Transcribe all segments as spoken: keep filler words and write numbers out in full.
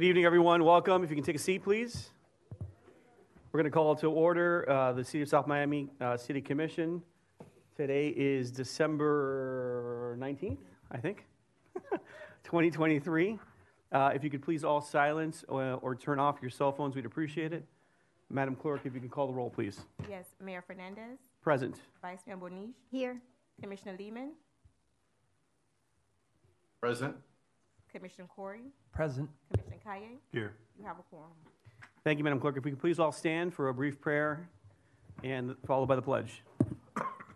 Good evening, everyone. Welcome. If you can take a seat, please. We're going to call to order uh, the City of South Miami uh, City Commission. Today is December nineteenth, I think, twenty twenty-three. Uh, if you could please all silence or, or turn off your cell phones, we'd appreciate it. Madam Clerk, if you can call the roll, please. Yes, Mayor Fernandez. Present. Vice Mayor Bonich. Here. Commissioner Lehman. Present. Commissioner Corey. Present. Commissioner Kaye. Here. You have a quorum. Thank you, Madam Clerk. If we could please all stand for a brief prayer and followed by the pledge.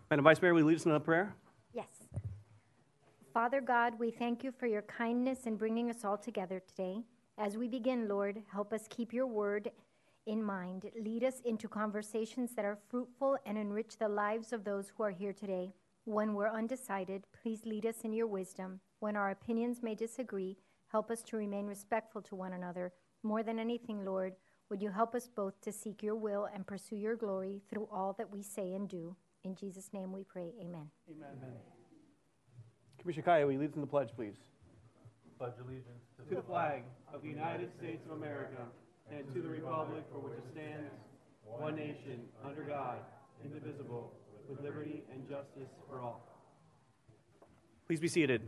Madam Vice Mayor, will you lead us in a prayer? Yes. Father God, we thank you for your kindness in bringing us all together today. As we begin, Lord, help us keep your word in mind. Lead us into conversations that are fruitful and enrich the lives of those who are here today. When we're undecided, please lead us in your wisdom. When our opinions may disagree, help us to remain respectful to one another. More than anything, Lord, would you help us both to seek your will and pursue your glory through all that we say and do. In Jesus' name we pray, amen. Amen. Amen. Commissioner Kaye, will you lead us in the pledge, please? Pledge allegiance to, to the, the flag of the United States of America and to the republic for which it stands, one nation, under God, indivisible, with liberty and justice for all. Please be seated.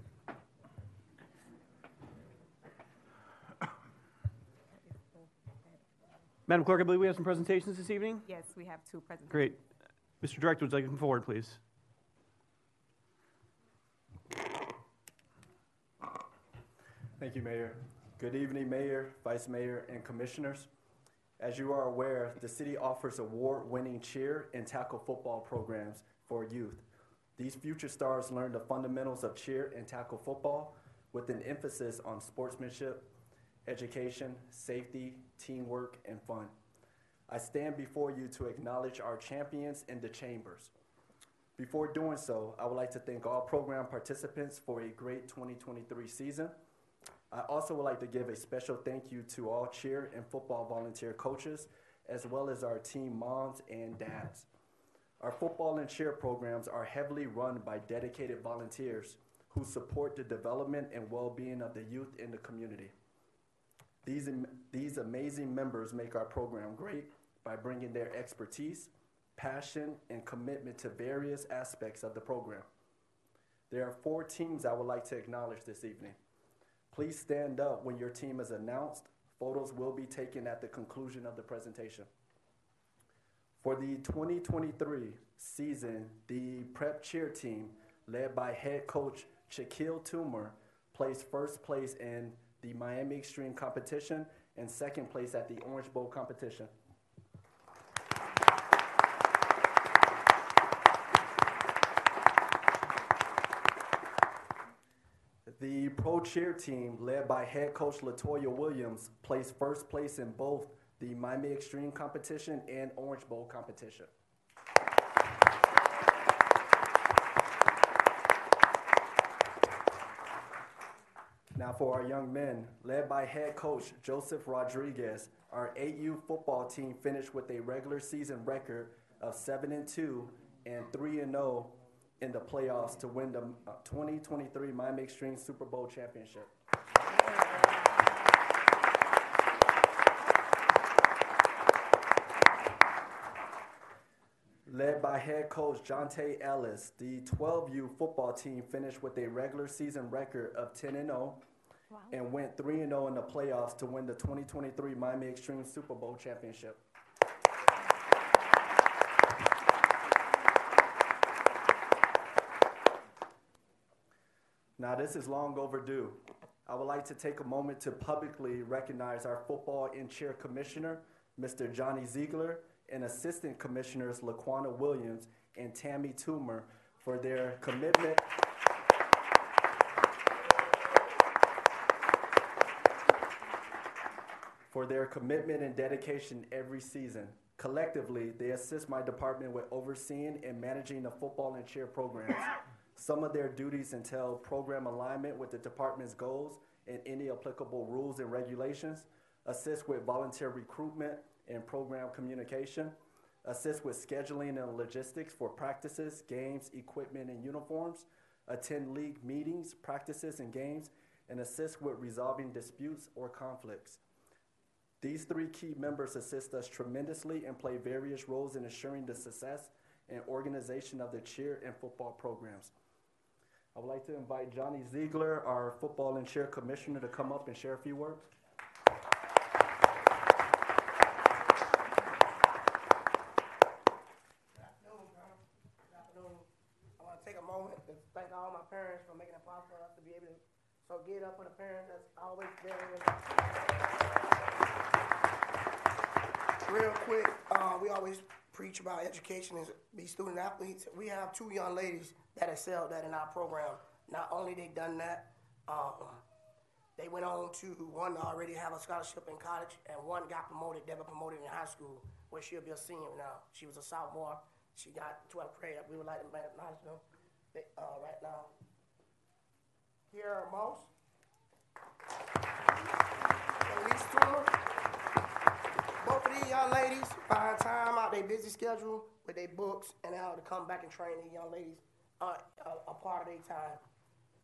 Madam Clerk, I believe we have some presentations this evening? Yes, we have two presentations. Great. Mister Director, would you like to come forward, please? Thank you, Mayor. Good evening, Mayor, Vice Mayor, and Commissioners. As you are aware, the city offers award-winning cheer and tackle football programs for youth. These future stars learn the fundamentals of cheer and tackle football with an emphasis on sportsmanship, education, safety, teamwork, and fun. I stand before you to acknowledge our champions in the chambers. Before doing so, I would like to thank all program participants for a great twenty twenty-three season. I also would like to give a special thank you to all cheer and football volunteer coaches, as well as our team moms and dads. Our football and cheer programs are heavily run by dedicated volunteers who support the development and well-being of the youth in the community. These, these amazing members make our program great by bringing their expertise, passion, and commitment to various aspects of the program. There are four teams I would like to acknowledge this evening. Please stand up when your team is announced. Photos will be taken at the conclusion of the presentation. For the twenty twenty-three season, the prep cheer team, led by head coach Shaquille Toomer, placed first place in the Miami Extreme competition and second place at the Orange Bowl competition. The pro cheer team, led by head coach Latoya Williams, placed first place in both the Miami Extreme competition and Orange Bowl competition. Now for our young men, led by head coach Joseph Rodriguez, our A U football team finished with a regular season record of seven and two and three and oh in the playoffs to win the twenty twenty-three Miami Extreme Super Bowl championship. Led by head coach Jontae Ellis, the twelve U football team finished with a regular season record of ten and oh, wow, and went three and oh in the playoffs to win the twenty twenty-three Miami Extreme Super Bowl championship. Now, this is long overdue. I would like to take a moment to publicly recognize our football and cheer commissioner, Mister Johnny Ziegler, and Assistant Commissioners Laquana Williams and Tammy Toomer for their commitment for their commitment and dedication every season. Collectively, they assist my department with overseeing and managing the football and cheer programs. Some of their duties entail program alignment with the department's goals and any applicable rules and regulations, assist with volunteer recruitment and program communication, assist with scheduling and logistics for practices, games, equipment, and uniforms, attend league meetings, practices, and games, and assist with resolving disputes or conflicts. These three key members assist us tremendously and play various roles in ensuring the success and organization of the cheer and football programs. I would like to invite Johnny Ziegler, our football and cheer commissioner, to come up and share a few words. Thank all my parents for making it possible for us to be able to so get up for the parents that's always there. Real quick, uh, we always preach about education and be student athletes. We have two young ladies that excelled that in our program. Not only they done that, um, they went on to one already have a scholarship in college, and one got promoted. They were promoted in high school, where she'll be a senior now. She was a sophomore. She got twelfth grade. We would like to acknowledge them. Uh, right now, here are most. Both of these young ladies find time out their busy schedule with their books and how to come back and train these young ladies uh, a, a part of their time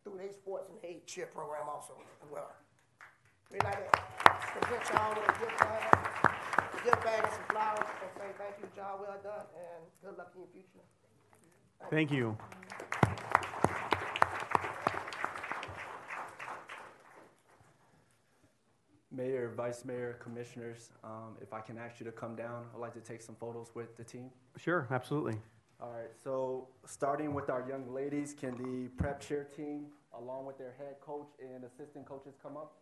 through their sports and their cheer program also as well. We like to present y'all with a good time, a good bag and some flowers, and say thank you, y'all, well done, and good luck in your future. Thank you. Mayor, Vice Mayor, Commissioners, um, if I can ask you to come down, I'd like to take some photos with the team. Sure, absolutely. All right, so starting with our young ladies, can the prep cheer team, along with their head coach and assistant coaches, come up?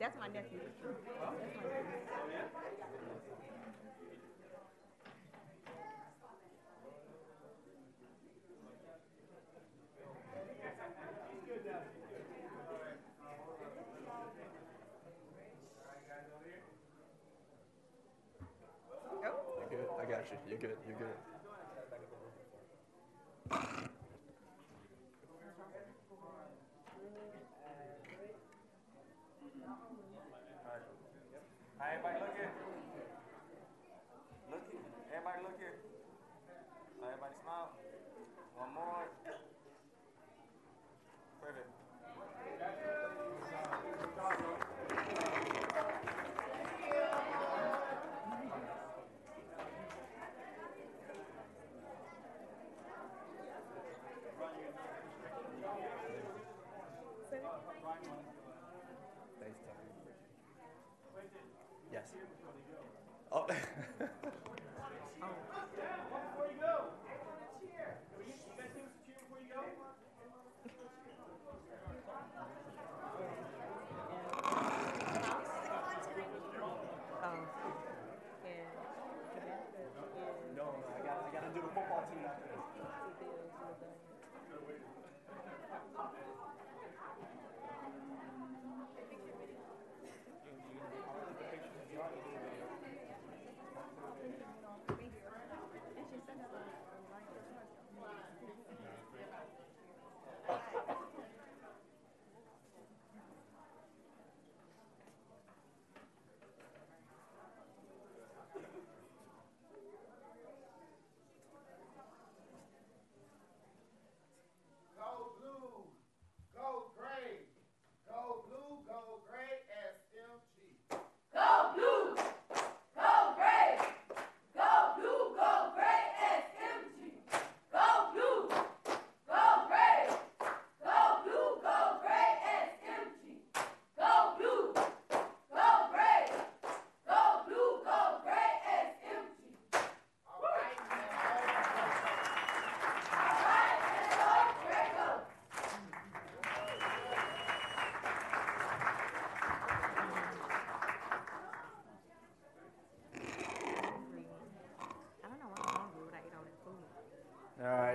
That's my nephew. You're good. I got you. You're good. You're good.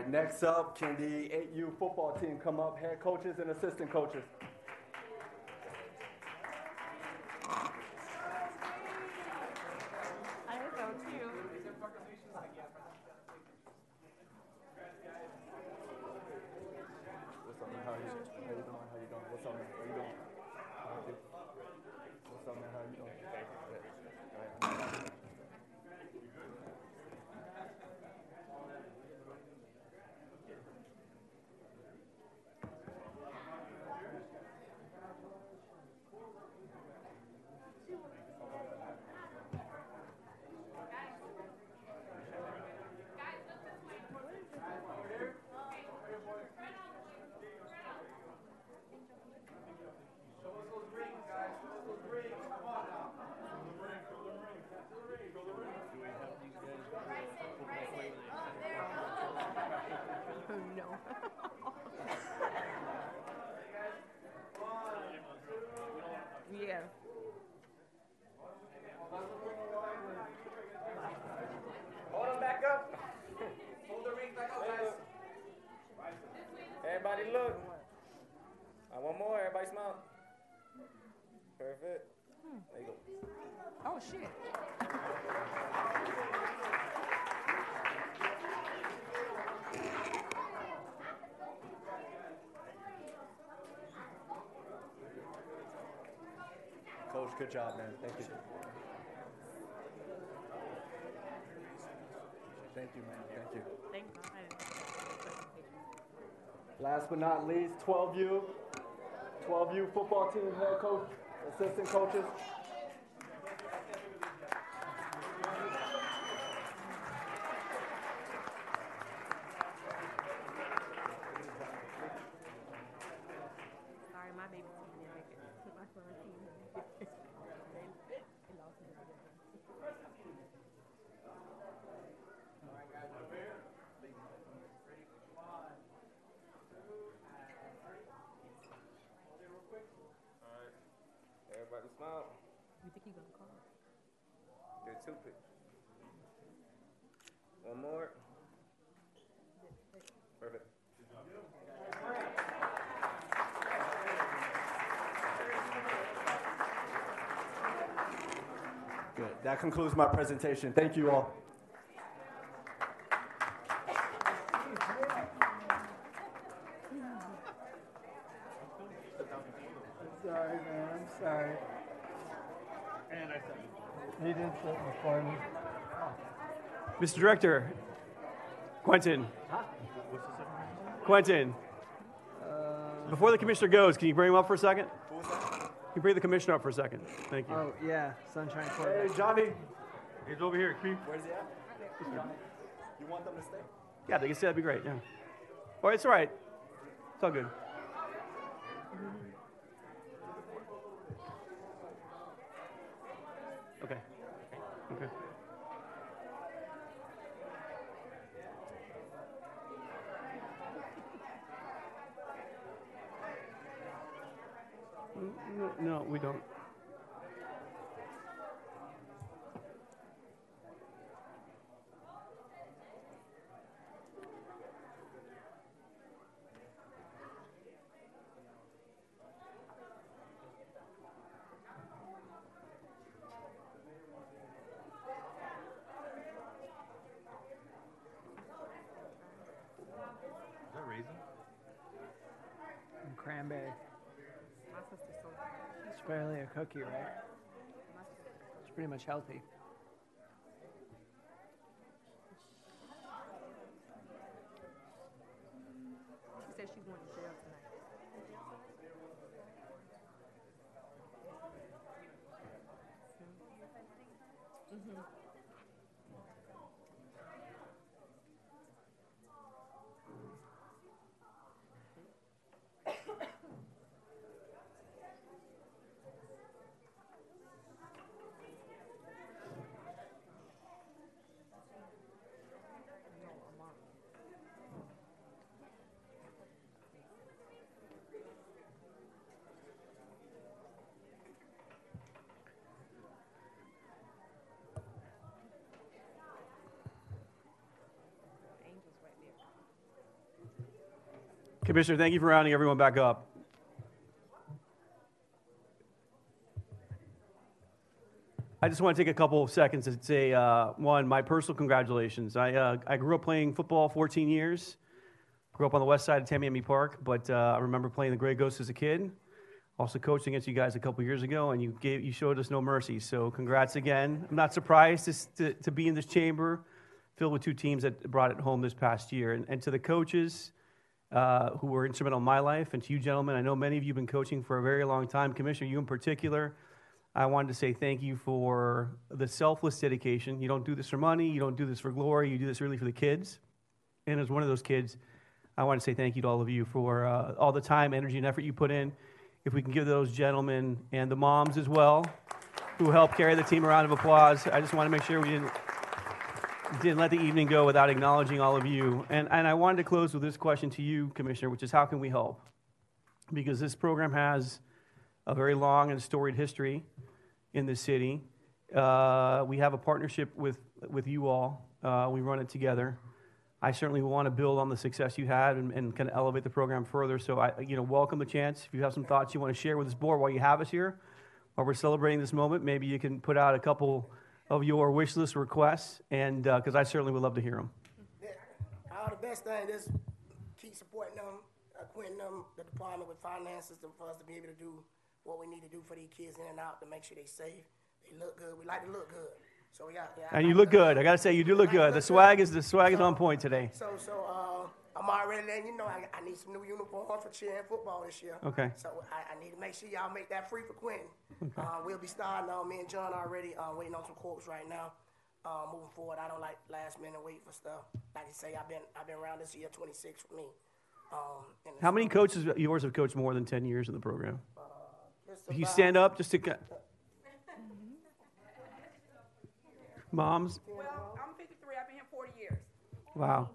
right, next up, can the eight U football team come up, head coaches and assistant coaches? Everybody look. I want more. Everybody smile. Perfect. Hmm. There you go. Oh, shit. Coach, good job, man. Thank you. Thank you, man. Thank you. Thank you. Last but not least, twelve U, twelve U football team head coach, assistant coaches. Sorry, my baby team didn't make it. My son team didn't make it. They lost me. All right, guys, prepare. Everybody smile. You think he's gonna call? They're two picks. One more. Perfect. Good. That concludes my presentation. Thank you all. Sorry. And I said, he didn't sit before me. Oh. Mister Director, Quentin. Huh? What's the second? Quentin. Uh, Before the commissioner goes, can you bring him up for a second? Who was that? Can you bring the commissioner up for a second? Thank you. Oh, yeah. Sunshine Court. Hey, Johnny. He's over here. Keith. Where's he at? Johnny. You want them to stay? Yeah, they can stay. That'd be great. Yeah. Oh, it's all right. It's all good. Okay. Okay. No, no, we don't. Barely a cookie, right? It's pretty much healthy. She said she's going to jail tonight. Mm-hmm. Commissioner, thank you for rounding everyone back up. I just want to take a couple of seconds to say, uh, one, my personal congratulations. I, uh, I grew up playing football fourteen years. Grew up on the west side of Miami Park, but uh, I remember playing the Grey Ghosts as a kid. Also coached against you guys a couple years ago, and you, gave, you showed us no mercy. So congrats again. I'm not surprised to, to, to be in this chamber filled with two teams that brought it home this past year. And, and to the coaches uh, who were instrumental in my life, and to you gentlemen, I know many of you have been coaching for a very long time. Commissioner, you in particular, I wanted to say thank you for the selfless dedication. You don't do this for money. You don't do this for glory. You do this really for the kids. And as one of those kids, I want to say thank you to all of you for uh, all the time, energy, and effort you put in. If we can give those gentlemen and the moms as well who helped carry the team a round of applause. I just want to make sure we didn't, didn't let the evening go without acknowledging all of you. And, and I wanted to close with this question to you, Commissioner, which is how can we help? Because this program has a very long and storied history in the city. Uh, we have a partnership with, with you all. Uh, we run it together. I certainly want to build on the success you had and, and kind of elevate the program further. So I, you know, welcome the chance. If you have some thoughts you want to share with this board while you have us here, while we're celebrating this moment, maybe you can put out a couple of your wish list requests, and because uh, I certainly would love to hear them. All the best thing is keep supporting them, acquainting them, the department with finances for us to be able to do what we need to do for these kids in and out to make sure they safe, they look good. We like to look good. So we got, yeah, and you look good. I gotta say, you do look good. The swag is the swag is on point today. So, so uh, I'm already letting you know I, I need some new uniforms for cheering football this year. Okay. So I, I need to make sure y'all make that free for Quentin. Okay. Uh, we'll be starting on uh, me and John already uh, waiting on some quotes right now. Uh, moving forward, I don't like last minute wait for stuff. Like I say, I've been I've been around this year twenty-six for me. Um, How many coaches yours have coached more than ten years in the program? Uh, if you stand up just to. Moms? Well, I'm fifty-three. I've been here forty years. Wow.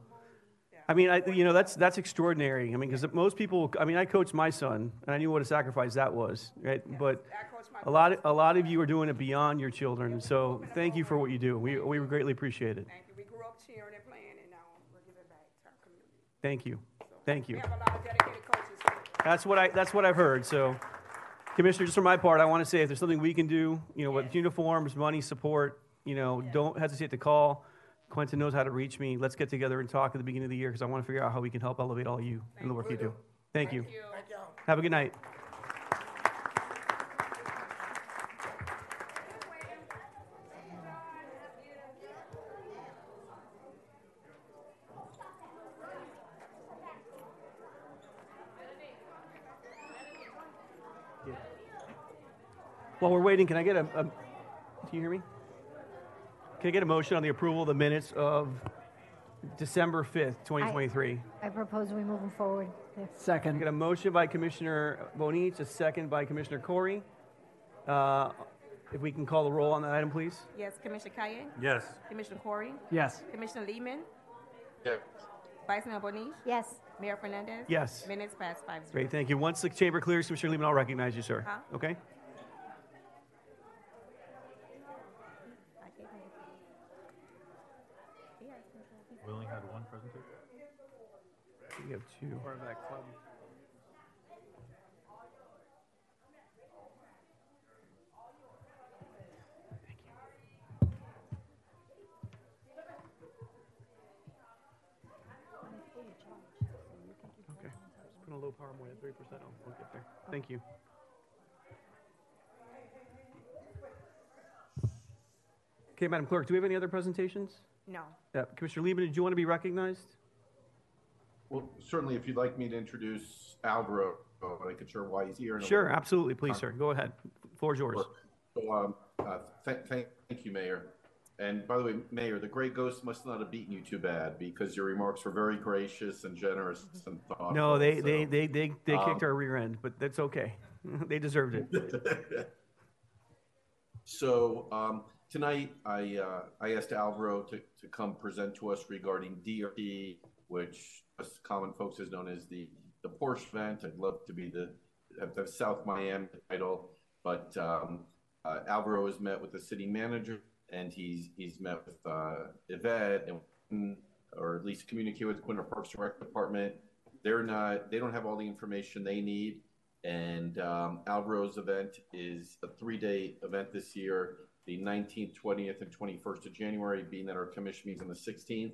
I mean, I, you know, that's that's extraordinary. I mean, because most people, I mean, I coached my son, and I knew what a sacrifice that was, right? Yes, but a lot, of, a lot of you are doing it beyond your children, so thank you for what you do. We, we greatly appreciate it. Thank you. We grew up cheering and playing, and now we're giving back to our community. Thank you. Thank you. We have a lot of dedicated coaches. That's what, I, that's what I've heard, so... Commissioner, just for my part, I want to say if there's something we can do, you know, with uniforms, money, support, you know, yeah. Don't hesitate to call. Quentin knows how to reach me. Let's get together and talk at the beginning of the year because I want to figure out how we can help elevate all you Thank and the work you, you do. Thank, Thank you. you. Thank you. Have a good night. Yeah. While we're waiting, can I get a, a can you hear me? Can I get a motion on the approval of the minutes of December fifth, twenty twenty-three? I, I propose we move forward. Second. I get a motion by Commissioner Bonich, a second by Commissioner Corey. Uh, if we can call the roll on that item, please. Yes. Commissioner Kaye? Yes. Commissioner Corey? Yes. Commissioner Lehman? Yes. Vice Mayor Bonich? Yes. Mayor Fernandez? Yes. Minutes passed five zero. Great, thank you. Once the chamber clears, Commissioner Lehman, I'll recognize you, sir. Huh? Okay. We only had one presentation. We have two. Part of that club. Thank you. Okay. Just put a low power point at three percent. We'll get there. Thank you. Okay, Madam Clerk, do we have any other presentations? No. Uh, Commissioner Lehman, did you want to be recognized? Well, certainly, if you'd like me to introduce Alvaro, oh, I'm not sure why he's here. Sure, absolutely. Please, sir. Go ahead. The floor is yours. So, um, uh, th th thank you, Mayor. And by the way, Mayor, the Grey Ghost must not have beaten you too bad because your remarks were very gracious and generous and thoughtful. No, they, so, they, they, they, they um, kicked our rear end, but that's okay. They deserved it. So... Um, Tonight, I, uh, I asked Alvaro to, to come present to us regarding D R T, which us common folks is known as the, the Porsche event. I'd love to be the, the South Miami title, but um, uh, Alvaro has met with the city manager, and he's, he's met with uh, Yvette, and, or at least communicated with Quinter Parks and Rec Department, they're not, they don't have all the information they need. And um, Alvaro's event is a three-day event this year, the nineteenth, twentieth, and twenty-first of January, being that our commission meets on the sixteenth.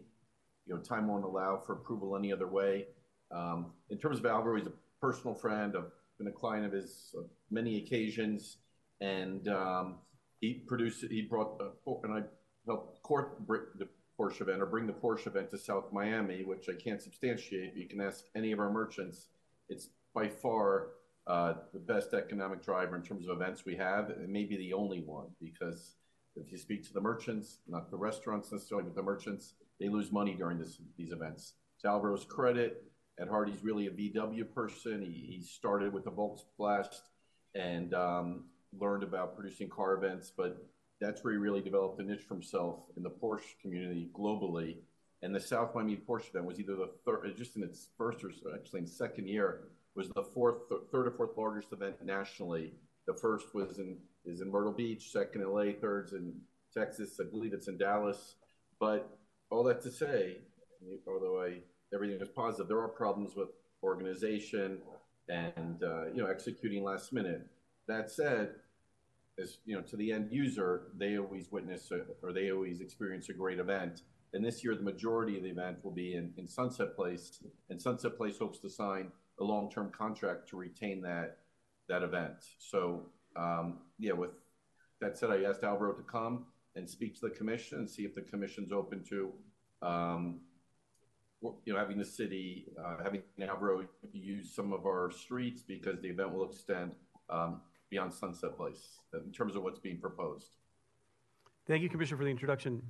You know, time won't allow for approval any other way. Um, in terms of Alvaro, he's a personal friend. I've been a client of his on many occasions, and um, he produced, he brought, uh, and I helped court the Porsche event, or bring the Porsche event to South Miami, which I can't substantiate, but you can ask any of our merchants. It's by far Uh, the best economic driver in terms of events we have. It may be the only one, because if you speak to the merchants, not the restaurants necessarily, but the merchants, they lose money during this, these events. To Alvaro's credit, at heart, he's really a V W person. He, he started with the Volksblast and um, learned about producing car events, but that's where he really developed a niche for himself in the Porsche community globally. And the South Miami Porsche event was either the third, just in its first or actually in second year, was the fourth, th- third or fourth largest event nationally. The first was in is in Myrtle Beach, second in L A, third's in Texas. I believe it's in Dallas. But all that to say, although I everything is positive, there are problems with organization and uh, you know executing last minute. That said, as you know, to the end user, they always witness a, or they always experience a great event. And this year, the majority of the event will be in, in Sunset Place, and Sunset Place hopes to sign a long-term contract to retain that that event. So um, yeah, with that said, I asked Alvaro to come and speak to the commission and see if the commission's open to um, you know having the city, uh, having Alvaro use some of our streets, because the event will extend um, beyond Sunset Place in terms of what's being proposed. Thank you, Commissioner, for the introduction.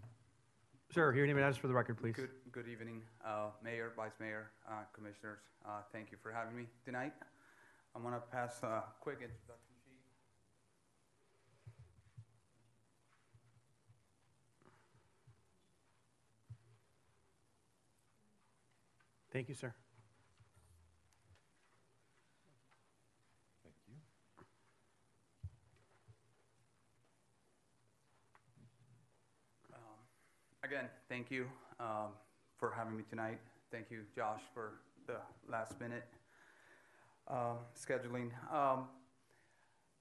Sir, your name and address for the record, please. Good, good evening, uh, Mayor, Vice Mayor, uh, Commissioners. Uh, thank you for having me tonight. I'm going to pass a quick introduction sheet. Thank you, sir. Thank you. Again, thank you um, for having me tonight. Thank you, Josh, for the last minute uh, scheduling. Um,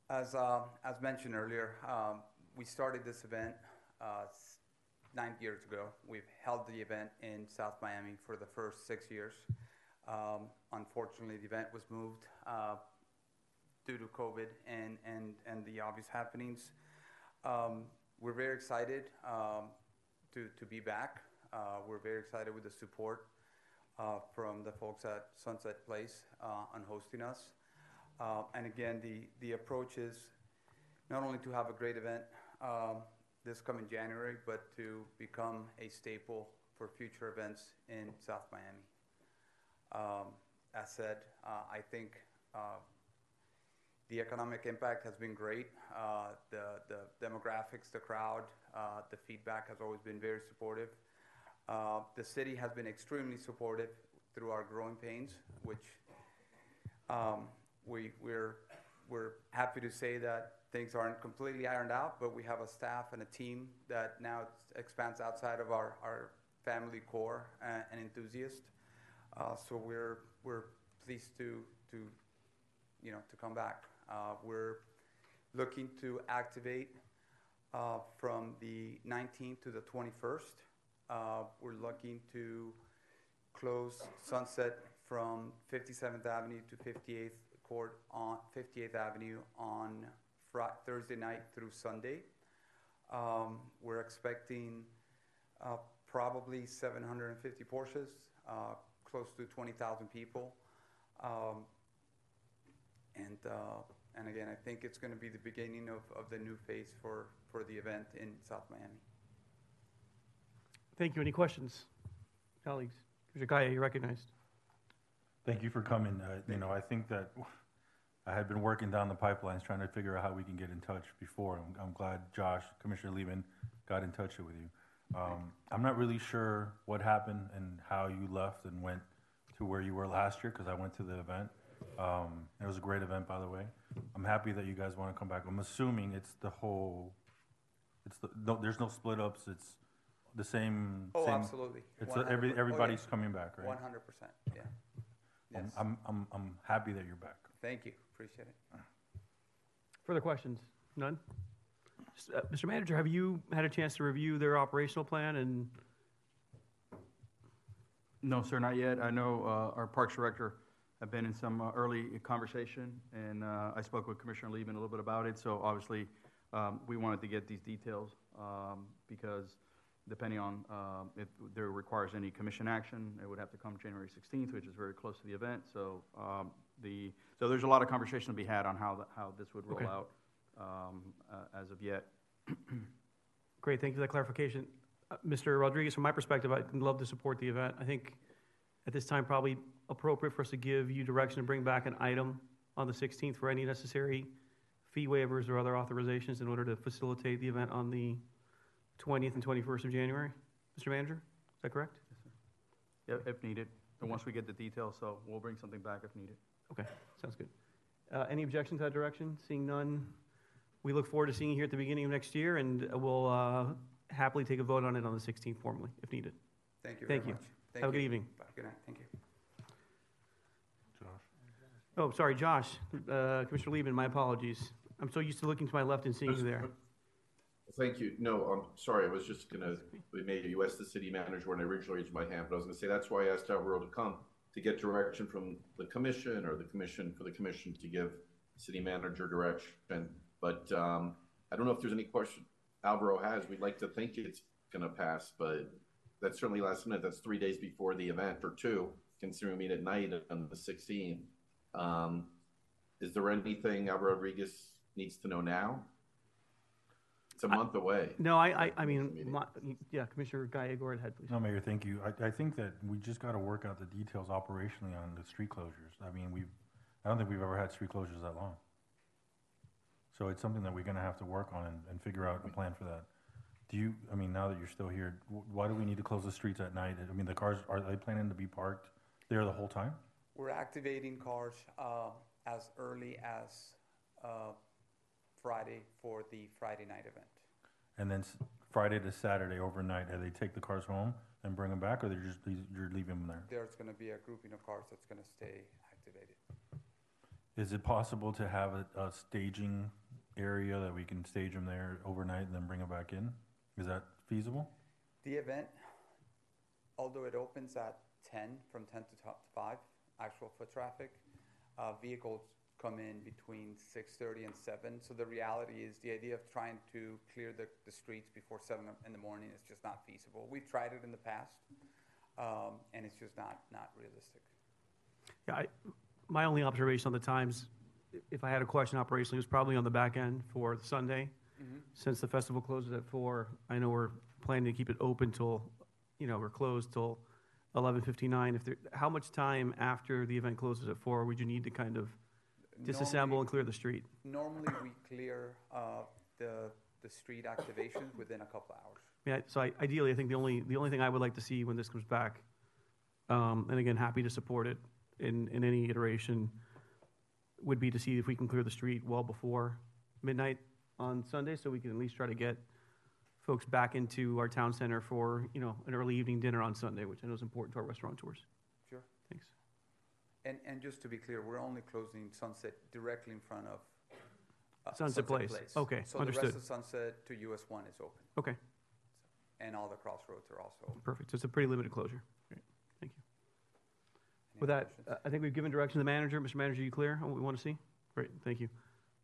as uh, as mentioned earlier, um, we started this event uh, nine years ago. We've held the event in South Miami for the first six years. Um, unfortunately, the event was moved uh, due to COVID and, and, and the obvious happenings. Um, we're very excited. Um, To, to be back. Uh, we're very excited with the support uh, from the folks at Sunset Place uh, on hosting us. Uh, and again, the, the approach is not only to have a great event um, this coming January, but to become a staple for future events in South Miami. Um, as said, uh, I think uh, the economic impact has been great. Uh, the, the demographics, the crowd, uh, the feedback has always been very supportive. Uh, the city has been extremely supportive through our growing pains, which um, we, we're, we're happy to say that things aren't completely ironed out, but we have a staff and a team that now expands outside of our, our family core and, and enthusiast. Uh, so we're, we're pleased to, to, you know, to come back. Uh, we're looking to activate uh, from the nineteenth to the twenty-first. Uh, we're looking to close Sunset from fifty-seventh Avenue to fifty-eighth Court on fifty-eighth Avenue on Friday, Thursday night through Sunday. Um, we're expecting uh, probably seven hundred fifty Porsches, uh, close to twenty thousand people. Um, And uh, and again, I think it's going to be the beginning of, of the new phase for, for the event in South Miami. Thank you. Any questions, colleagues? Commissioner Kaya, you're recognized. Thank you for coming. Uh, you know, I think that I had been working down the pipelines trying to figure out how we can get in touch before. I'm, I'm glad Josh, Commissioner Levin, got in touch with you. Um, I'm not really sure what happened and how you left and went to where you were last year, because I went to the event. Um, it was a great event, by the way. I'm happy that you guys want to come back. I'm assuming it's the whole, it's the, no, there's no split ups. It's the same. Oh, same, absolutely. It's a, every, everybody's oh, yeah. coming back, right? one hundred percent, yeah. Yes. I'm, I'm, I'm happy that you're back. Thank you. Appreciate it. Further questions? None? Uh, Mister Manager, have you had a chance to review their operational plan? And no, sir, not yet. I know uh, our Parks Director have been in some uh, early conversation, and uh, I spoke with Commissioner Liebman a little bit about it. So obviously, um, we wanted to get these details um, because depending on uh, if there requires any commission action, it would have to come January sixteenth, which is very close to the event. So um, the so there's a lot of conversation to be had on how the, how this would roll okay. out um, uh, as of yet. Great, thank you for that clarification, uh, Mister Rodriguez. From my perspective, I'd love to support the event. I think at this time probably appropriate for us to give you direction to bring back an item on the sixteenth for any necessary fee waivers or other authorizations in order to facilitate the event on the twentieth and twenty-first of January, Mister Manager, is that correct? Yes, sir. Yeah, if needed. And once we get the details, so we'll bring something back if needed. Okay, sounds good. Uh, any objections to that direction? Seeing none, we look forward to seeing you here at the beginning of next year, and we'll uh, happily take a vote on it on the sixteenth formally, if needed. Thank you. Thank very you. Much. Thank Have you. A good evening. Bye. Good night. Thank you. Josh. Oh, sorry, Josh. Uh, Commissioner Liebman, my apologies. I'm so used to looking to my left and seeing you there. Thank you. No, I'm sorry. I was just going to, we made you ask the city manager when I originally raised my hand, but I was going to say that's why I asked Alvaro to come, to get direction from the commission or the commission for the commission to give city manager direction. But um, I don't know if there's any question Alvaro has. We'd like to think it's going to pass, but that's certainly last minute. That's three days before the event or two, considering we meet at night on the sixteenth. Um, is there anything Alvaro Rodriguez needs to know now? It's a month I, away. No, I, I, I mean, my, yeah, Commissioner Guy, go ahead, please. No, Mayor, thank you. I, I think that we just got to work out the details operationally on the street closures. I mean, we've, I don't think we've ever had street closures that long. So it's something that we're going to have to work on and, and figure out a plan for that. Do you, I mean, now that you're still here, why do we need to close the streets at night? I mean, the cars, are they planning to be parked there the whole time? We're activating cars uh, as early as uh, Friday for the Friday night event. And then Friday to Saturday overnight, do they take the cars home and bring them back, or they're just, you're leaving them there? There's going to be a grouping of cars that's going to stay activated. Is it possible to have a, a staging area that we can stage them there overnight and then bring them back in? Is that feasible? The event, although it opens at ten, from ten to five, actual foot traffic, uh, vehicles come in between six thirty and seven. So the reality is the idea of trying to clear the, the streets before seven in the morning is just not feasible. We've tried it in the past, um, and it's just not, not realistic. Yeah, I, my only observation on the times, if I had a question operationally, it was probably on the back end for Sunday. Mm-hmm. Since the festival closes at four, I know we're planning to keep it open till, you know, we're closed till eleven fifty-nine. If there, how much time after the event closes at four would you need to kind of disassemble normally, and clear the street? Normally we clear uh, the the street activation within a couple hours. Yeah, so I, ideally I think the only the only thing I would like to see when this comes back, um, and again happy to support it in, in any iteration, would be to see if we can clear the street well before midnight on Sunday, so we can at least try to get folks back into our town center for, you know, an early evening dinner on Sunday, which I know is important to our restaurateurs. Sure. Thanks. And, and just to be clear, we're only closing Sunset directly in front of uh, Sunset, Sunset Place. Place. Okay, so understood. The rest of Sunset to U S one is open. Okay. And all the crossroads are also open. Perfect. So it's a pretty limited closure. Great. Thank you. Any With that, uh, I think we've given direction to the manager. Mister Manager, are you clear on what we want to see? Great. Thank you.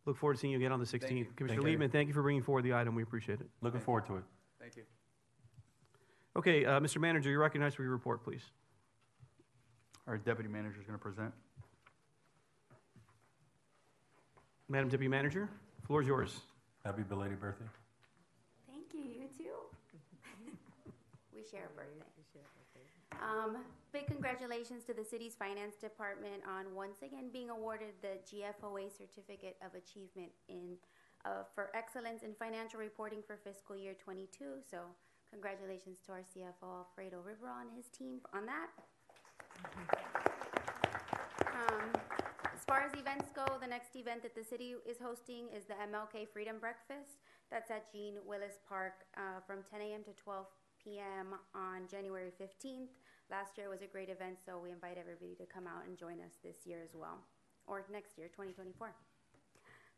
Look forward to seeing you again on the sixteenth. Commissioner Liebman, thank you for bringing forward the item. We appreciate it. Looking thank forward you. To it. Thank you. Okay, uh, Mister Manager, you're recognized for your report, please. Our deputy manager is going to present. Madam Deputy Manager, the floor is yours. Happy belated birthday. Thank you, you too. We share a birthday. Um, big congratulations to the city's finance department on once again being awarded the G F O A Certificate of Achievement in uh, for excellence in financial reporting for fiscal year twenty-two. So congratulations to our C F O, Alfredo Rivera, and his team on that. Um, as far as events go, the next event that the city is hosting is the M L K Freedom Breakfast. That's at Gene Willis Park uh, from ten a m to twelve p m on January fifteenth. Last year was a great event, so we invite everybody to come out and join us this year as well, or next year, twenty twenty-four.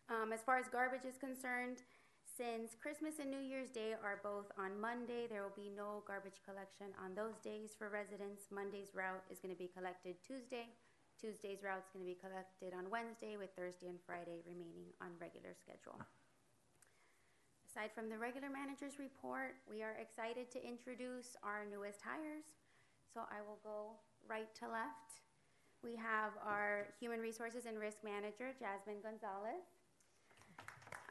Um, as far as garbage is concerned, since Christmas and New Year's Day are both on Monday, there will be no garbage collection on those days for residents. Monday's route is going to be collected Tuesday. Tuesday's route is going to be collected on Wednesday, with Thursday and Friday remaining on regular schedule. Aside from the regular manager's report, we are excited to introduce our newest hires. So I will go right to left. We have our Human Resources and Risk Manager, Jasmine Gonzalez.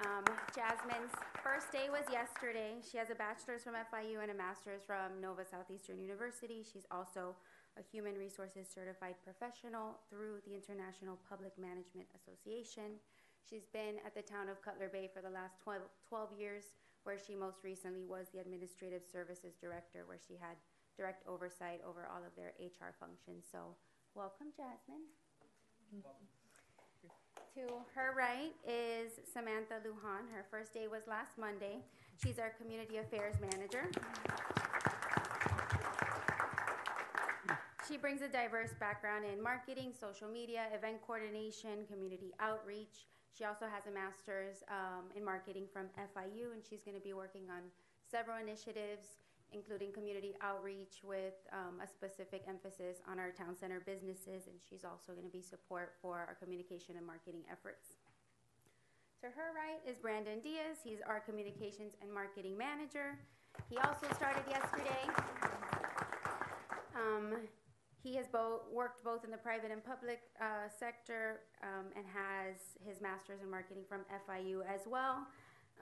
Um, Jasmine's first day was yesterday. She has a bachelor's from F I U and a master's from Nova Southeastern University. She's also a Human Resources Certified Professional through the International Public Management Association. She's been at the town of Cutler Bay for the last twelve years, where she most recently was the Administrative Services Director, where she had direct oversight over all of their H R functions. So welcome, Jasmine. Welcome. To her right is Samantha Lujan. Her first day was last Monday. She's our Community Affairs Manager. She brings a diverse background in marketing, social media, event coordination, community outreach. She also has a master's um, in marketing from F I U, and she's going to be working on several initiatives, including community outreach with um, a specific emphasis on our town center businesses, and she's also going to be support for our communication and marketing efforts. To her right is Brandon Diaz. He's our communications and marketing manager. He also started yesterday. Um, he has bo- worked both in the private and public uh, sector um, and has his master's in marketing from F I U as well.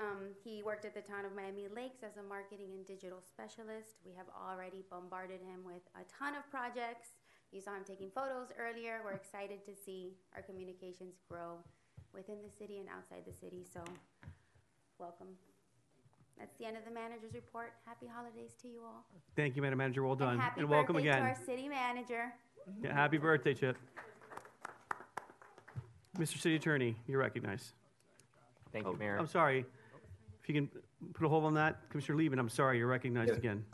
Um, he worked at the town of Miami Lakes as a marketing and digital specialist. We have already bombarded him with a ton of projects. You saw him taking photos earlier. We're excited to see our communications grow within the city and outside the city. So, welcome. That's the end of the manager's report. Happy holidays to you all. Thank you, Madam Manager. Well done. And, happy and welcome again to our city manager. Yeah, happy birthday, Chip. Mister City Attorney, you're recognized. Thank oh, you, Mayor. I'm sorry. If you can put a hold on that, Commissioner Levin, I'm sorry, you're recognized yes. again.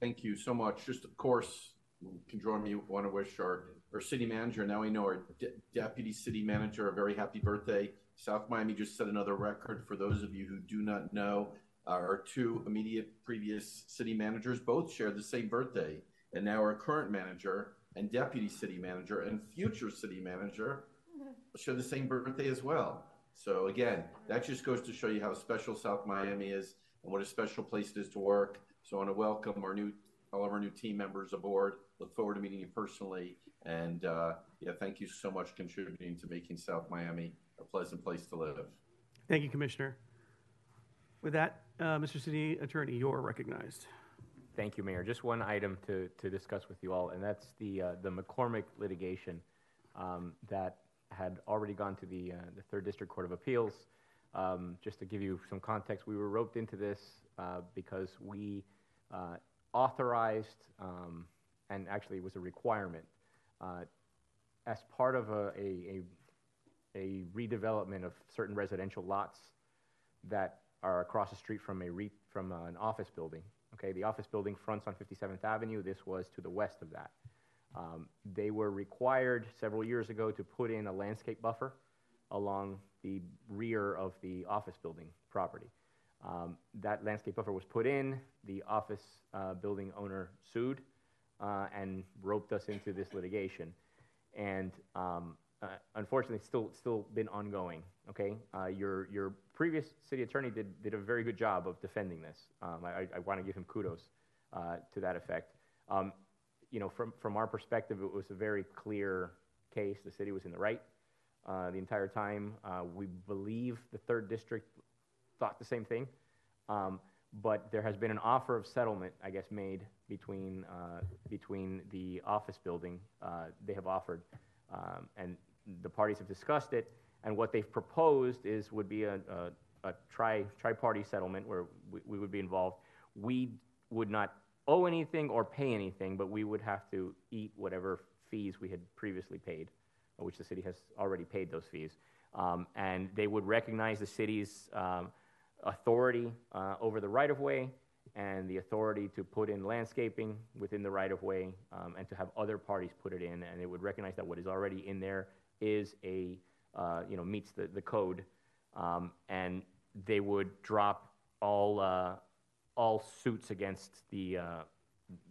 Thank you so much. Just, of course, you can join me. Want to wish our, our city manager, now we know our de- deputy city manager, a very happy birthday. South Miami just set another record. For those of you who do not know, uh, our two immediate previous city managers both shared the same birthday. And now our current manager and deputy city manager and future city manager share the same birthday as well. So again, that just goes to show you how special South Miami is and what a special place it is to work. So I want to welcome our new, all of our new team members aboard. Look forward to meeting you personally. And uh, yeah, thank you so much for contributing to making South Miami a pleasant place to live. Thank you, Commissioner. With that, uh, Mister City Attorney, you're recognized. Thank you, Mayor. Just one item to, to discuss with you all, and that's the, uh, the McCormick litigation um, that had already gone to the uh, the Third District Court of Appeals. Um, just to give you some context, we were roped into this uh, because we uh, authorized, um, and actually it was a requirement, uh, as part of a, a, a redevelopment of certain residential lots that are across the street from, a re- from an office building. Okay, the office building fronts on fifty-seventh Avenue. This was to the west of that. Um, they were required several years ago to put in a landscape buffer along the rear of the office building property. Um, that landscape buffer was put in. The office uh, building owner sued uh, and roped us into this litigation. And um, uh, unfortunately, it's still still been ongoing. Okay, uh, your your previous city attorney did did a very good job of defending this. Um, I, I want to give him kudos uh, to that effect. Um, You know, from, from our perspective, it was a very clear case. The city was in the right uh, the entire time. Uh, we believe the third district thought the same thing. Um, but there has been an offer of settlement, I guess, made between uh, between the office building. Uh, they have offered, um, and the parties have discussed it. And what they've proposed is would be a, a, a tri, tri-party settlement where we, we would be involved. We would not owe anything or pay anything, but we would have to eat whatever fees we had previously paid, which the city has already paid those fees. Um, and they would recognize the city's um, authority uh, over the right-of-way and the authority to put in landscaping within the right-of-way um, and to have other parties put it in, and it would recognize that what is already in there is a, uh, you know, meets the, the code, um, and they would drop all uh, all suits against the uh,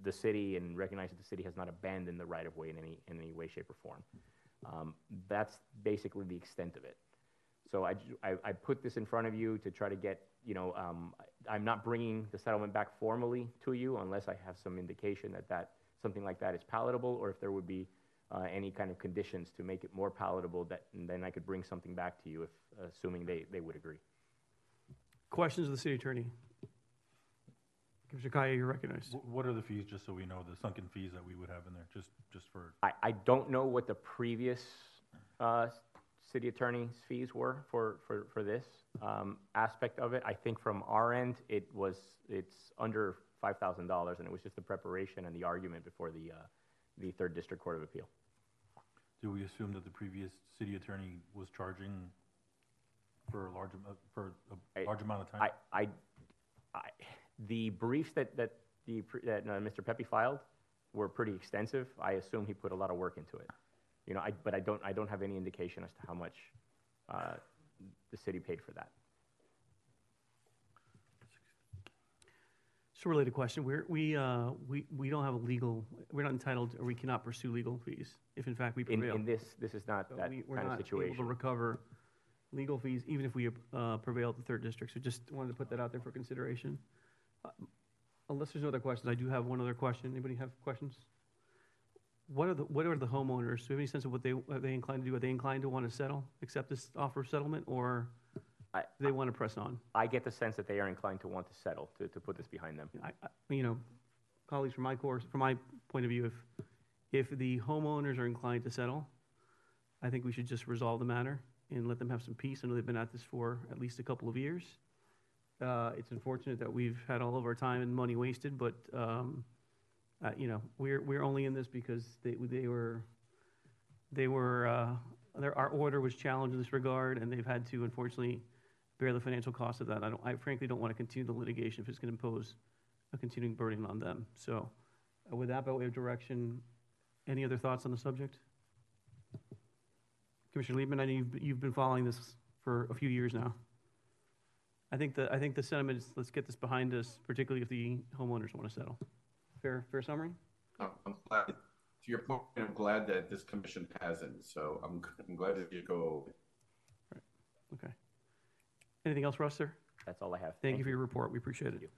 the city and recognize that the city has not abandoned the right-of-way in any, in any way, shape, or form. Um, that's basically the extent of it. So I, I, I put this in front of you to try to get, you know, um, I'm not bringing the settlement back formally to you unless I have some indication that, that something like that is palatable, or if there would be uh, any kind of conditions to make it more palatable, that, and then I could bring something back to you, if assuming they, they would agree. Questions of the city attorney? Commissioner Kaya, you're recognized. What are the fees, just so we know, the sunken fees that we would have in there, just, just for... I, I don't know what the previous uh, city attorney's fees were for, for, for this um, aspect of it. I think from our end, it was, it's under five thousand dollars, and it was just the preparation and the argument before the, uh, the Third District Court of Appeal. Do we assume that the previous city attorney was charging for a large, for a large I, amount of time? I, I, I the briefs that, that, the, that uh, Mister Pepe filed were pretty extensive. I assume he put a lot of work into it. You know, I, but I don't, I don't have any indication as to how much uh, the city paid for that. It's a related question. We're, we, uh, we, we don't have a legal, we're not entitled, or we cannot pursue legal fees if, in fact, we prevail. In, in this, this is not so that we, kind of situation. We're not able to recover legal fees even if we uh, prevail at the Third District. So just wanted to put that out there for consideration. Uh, unless there's no other questions, I do have one other question. Anybody have questions? What are the what are the homeowners? Do you have any sense of what they are they inclined to do? Are they inclined to want to settle, accept this offer of settlement, or I, do they want to press on? I get the sense that they are inclined to want to settle, to, to put this behind them. I, I, you know, colleagues, from my course, from my point of view, if if the homeowners are inclined to settle, I think we should just resolve the matter and let them have some peace. I know they've been at this for at least a couple of years. Uh, it's unfortunate that we've had all of our time and money wasted, but. Um, Uh, you know, we're we're only in this because they they were, they were uh, their, our order was challenged in this regard, and they've had to unfortunately bear the financial cost of that. I don't, I frankly don't want to continue the litigation if it's going to impose a continuing burden on them. So, uh, with that by way of direction, any other thoughts on the subject, Commissioner Liebman? I know you've you've been following this for a few years now. I think the I think the sentiment is let's get this behind us, particularly if the homeowners want to settle. Fair, fair summary? I'm glad, to your point, I'm glad that this commission hasn't, so I'm, I'm glad that you go. Right. Okay. Anything else, Russ, sir? That's all I have. Thank, Thank you for your report. We appreciate it.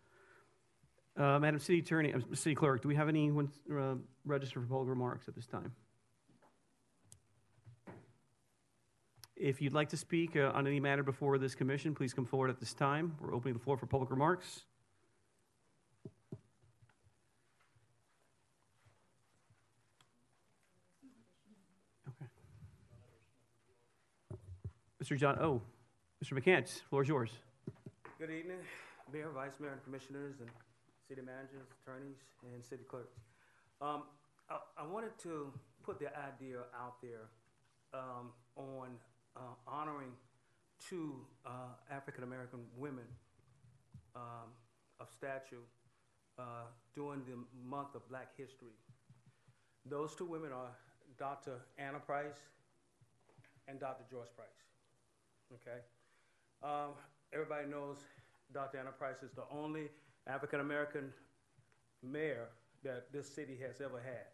Uh, Madam City Attorney, uh, City Clerk, do we have anyone uh, registered for public remarks at this time? If you'd like to speak uh, on any matter before this commission, please come forward at this time. We're opening the floor for public remarks. Mister John, oh, Mister McCants, floor is yours. Good evening, Mayor, Vice Mayor, and Commissioners, and City Managers, Attorneys, and City Clerks. Um, I, I wanted to put the idea out there um, on uh, honoring two uh, African-American women um, of stature uh, during the month of Black History. Those two women are Doctor Anna Price and Doctor Joyce Price. Okay, um, everybody knows Doctor Anna Price is the only African-American mayor that this city has ever had.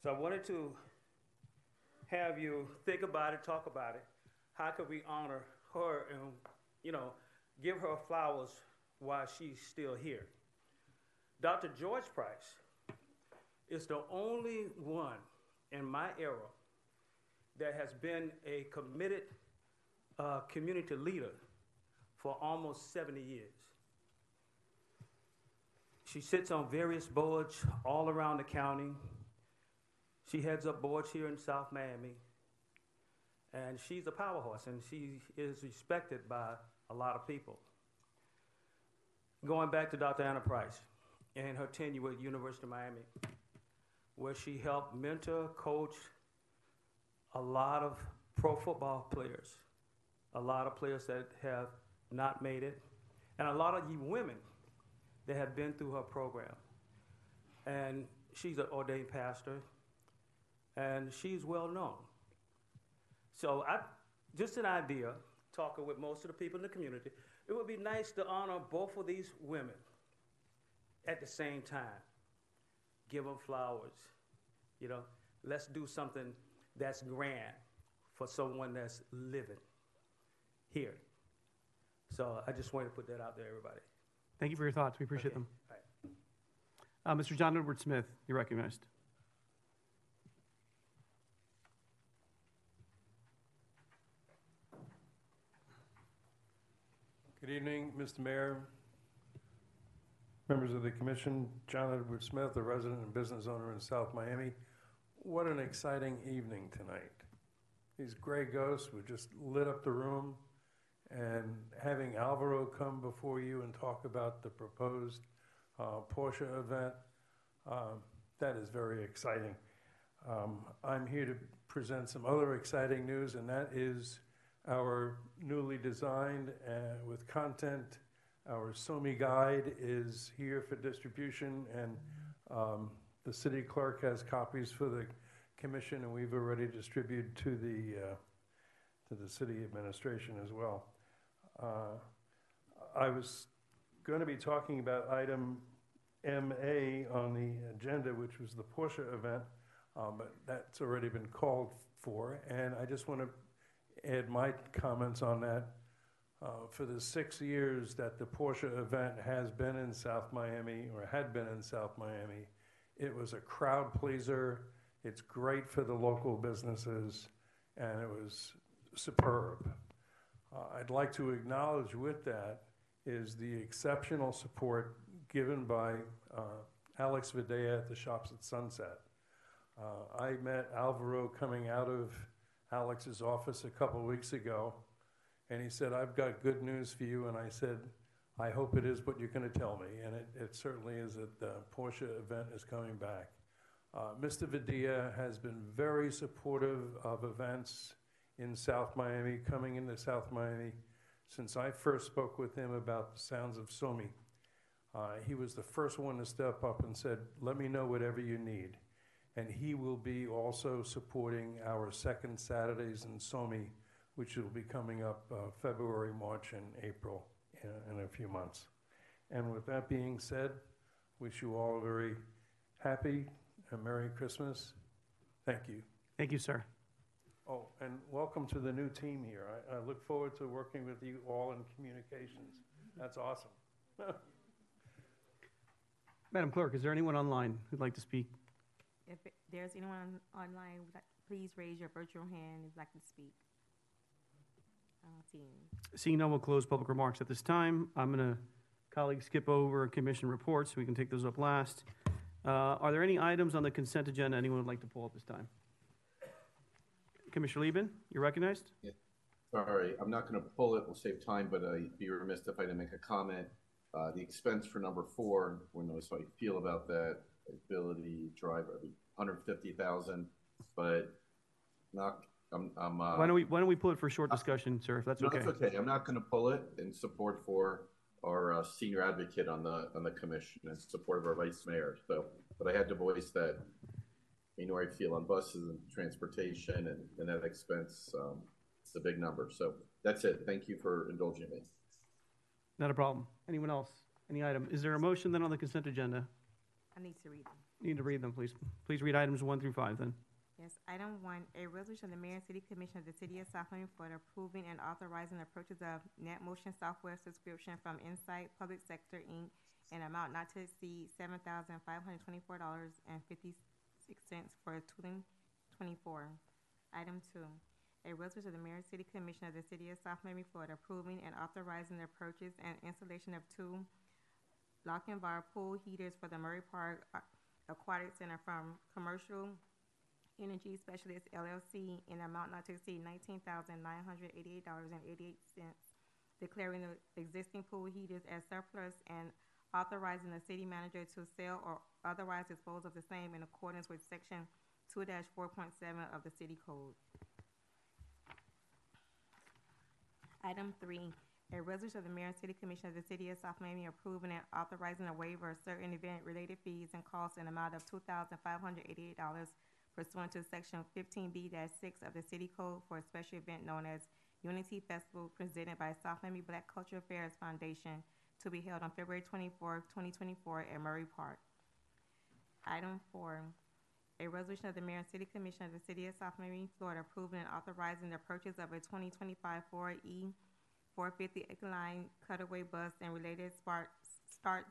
So I wanted to have you think about it, talk about it. How could we honor her and, you know, give her flowers while she's still here? Doctor George Price is the only one in my era that has been a committed Uh, community leader for almost seventy years. She sits on various boards all around the county. She heads up boards here in South Miami. And she's a power horse, and she is respected by a lot of people. Going back to Doctor Anna Price and her tenure at University of Miami, where she helped mentor, coach a lot of pro football players. A lot of players that have not made it, and a lot of you women that have been through her program. And she's an ordained pastor, and she's well known. So I, just an idea, talking with most of the people in the community, it would be nice to honor both of these women at the same time. Give them flowers, you know. Let's do something that's grand for someone that's living here. So I just wanted to put that out there, everybody. Thank you for your thoughts. We appreciate okay. them. All right. uh, Mister John Edward Smith, you're recognized. Good evening, Mister Mayor, members of the commission. John Edward Smith, a resident and business owner in South Miami. What an exciting evening tonight. These gray ghosts were just lit up the room, and having Alvaro come before you and talk about the proposed uh, Porsche event, uh, that is very exciting. Um, I'm here to present some other exciting news, and that is our newly designed uh, with content, our SOMI guide is here for distribution, and um, the city clerk has copies for the commission, and we've already distributed to the uh, to the city administration as well. Uh, I was going to be talking about item M A on the agenda, which was the Porsche event, um, but that's already been called for, and I just want to add my comments on that. Uh, for the six years that the Porsche event has been in South Miami, or had been in South Miami, it was a crowd pleaser. It's great for the local businesses, and it was superb. Uh, I'd like to acknowledge with that is the exceptional support given by uh, Alex Videa at the Shops at Sunset. Uh, I met Alvaro coming out of Alex's office a couple weeks ago, and he said, "I've got good news for you." And I said, "I hope it is what you're going to tell me." And it, it certainly is that the Porsche event is coming back. Uh, Mister Videa has been very supportive of events in South Miami, coming into South Miami since I first spoke with him about the Sounds of SOMI. Uh, he was the first one to step up and said, "Let me know whatever you need." And he will be also supporting our second Saturdays in SOMI, which will be coming up uh, February, March, and April in, in a few months. And with that being said, wish you all a very happy and Merry Christmas. Thank you. Thank you, sir. Oh, and welcome to the new team here. I, I look forward to working with you all in communications. That's awesome. Madam Clerk, is there anyone online who'd like to speak? If it, there's anyone online, please raise your virtual hand if you'd like to speak. I don't see any. Seeing none, we'll close public remarks at this time. I'm going to, colleagues, skip over commission reports so we can take those up last. Uh, are there any items on the consent agenda anyone would like to pull up this time? Commissioner Lieben, you're recognized. Yeah. Sorry, I'm not going to pull it. We'll save time, but I'd uh, be remiss if I didn't make a comment. Uh, the expense for number four, we know how you feel about that. Ability drive one hundred fifty thousand, but not. I'm. I'm uh, why don't we Why don't we pull it for a short discussion, I, sir? If that's no, okay. That's okay. I'm not going to pull it in support for our uh, senior advocate on the on the commission and support of our vice mayor. So, but I had to voice that. You know, I feel on buses and transportation and, and that expense. Um, it's a big number. So that's it. Thank you for indulging me. Not a problem. Anyone else? Any item? Is there a motion then on the consent agenda? I need to read them. You need to read them, please. Please read items one through five then. Yes, item one, a resolution of the Mayor and City Commission of the City of South Miami, Florida, approving and authorizing the purchase of NetMotion software subscription from Insight Public Sector, Incorporated, an amount not to exceed seven thousand five hundred twenty-four dollars and fifty cents for twenty twenty-four. Item two, a resolution of the Mayor and City Commission of the City of South Miami, Florida, approving and authorizing the purchase and installation of two lock and bar pool heaters for the Murray Park Aquatic Center from Commercial Energy Specialist L L C in amount not to exceed nineteen thousand nine hundred eighty-eight dollars and eighty-eight cents, declaring the existing pool heaters as surplus and authorizing the city manager to sell or otherwise dispose of the same in accordance with section two dash four point seven of the city code. Item three. A resolution of the Mayor and City Commission of the City of South Miami approving and authorizing a waiver of certain event-related fees and costs in an amount of two thousand five hundred eighty-eight dollars pursuant to Section fifteen B dash six of the City Code for a special event known as Unity Festival presented by South Miami Black Cultural Affairs Foundation to be held on February twenty-fourth, twenty twenty-four at Murray Park. Item four, a resolution of the Mayor and City Commission of the City of South Miami, Florida approving and authorizing the purchase of a twenty twenty-five Ford E four fifty Ecoline cutaway bus and related Start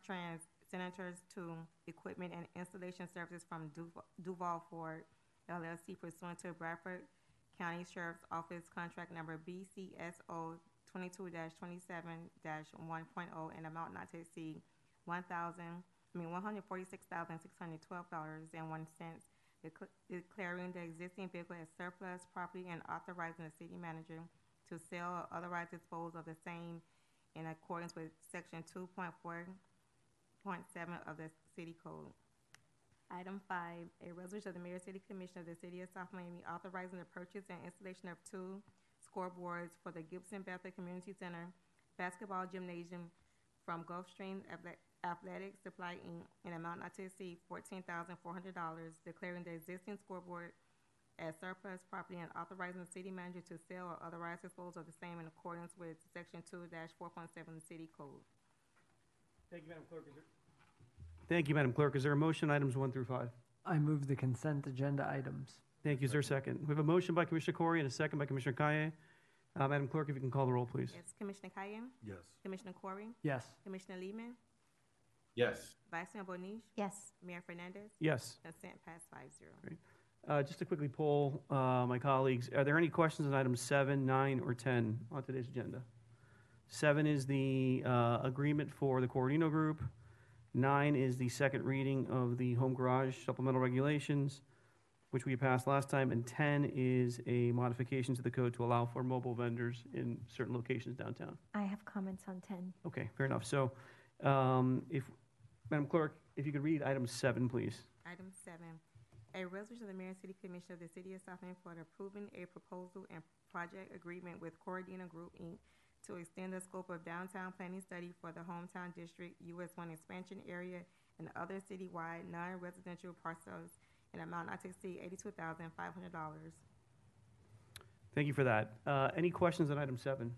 Trans Senators to equipment and installation services from Duval, Duval Ford, L L C pursuant to Bradford County Sheriff's Office contract number B C S O twenty-two dash twenty-seven dash one point zero in amount not to exceed one thousand, I mean one hundred forty-six thousand six hundred twelve dollars and one cent, declaring the existing vehicle as surplus property and authorizing the city manager to sell or otherwise dispose of the same in accordance with Section two point four point seven of the City Code. Item five, a resolution of the Mayor and City Commission of the City of South Miami authorizing the purchase and installation of two scoreboards for the Gibson Bethel Community Center basketball gymnasium from Gulfstream Athletic Supply Incorporated in amount not to exceed fourteen thousand four hundred dollars, declaring the existing scoreboard as surplus property and authorizing the city manager to sell or otherwise dispose of the same in accordance with Section two dash four point seven of the City Code. Thank you, Madam Clerk. Is there- Thank you, Madam Clerk. Is there a motion items one through five? I move the consent agenda items. Thank you. Is there a second? We have a motion by Commissioner Corey and a second by Commissioner Kaye. Uh, Madam Clerk, if you can call the roll, please. Yes. Commissioner Kaye? Yes. Commissioner Corey? Yes. Commissioner Lehman? Yes. Vice Mayor Bonich? Yes. Mayor Fernandez? Yes. Consent passed five zero. Great. Uh, just to quickly poll uh, my colleagues, are there any questions on items seven, nine, or ten on today's agenda? seven is the uh, agreement for the Corradina Group. nine is the second reading of the Home Garage Supplemental Regulations, which we passed last time. And ten is a modification to the code to allow for mobile vendors in certain locations downtown. I have comments on ten. Okay, fair enough. So um, if, Madam Clerk, if you could read item seven, please. Item seven. A resolution of the Mayor and City Commission of the City of South Miami, Florida, approving a proposal and project agreement with Corradina Group, Incorporated to extend the scope of downtown planning study for the Hometown District, U S one expansion area, and other citywide non-residential parcels in amount not to exceed eighty-two thousand five hundred dollars. Thank you for that. Uh, any questions on item seven?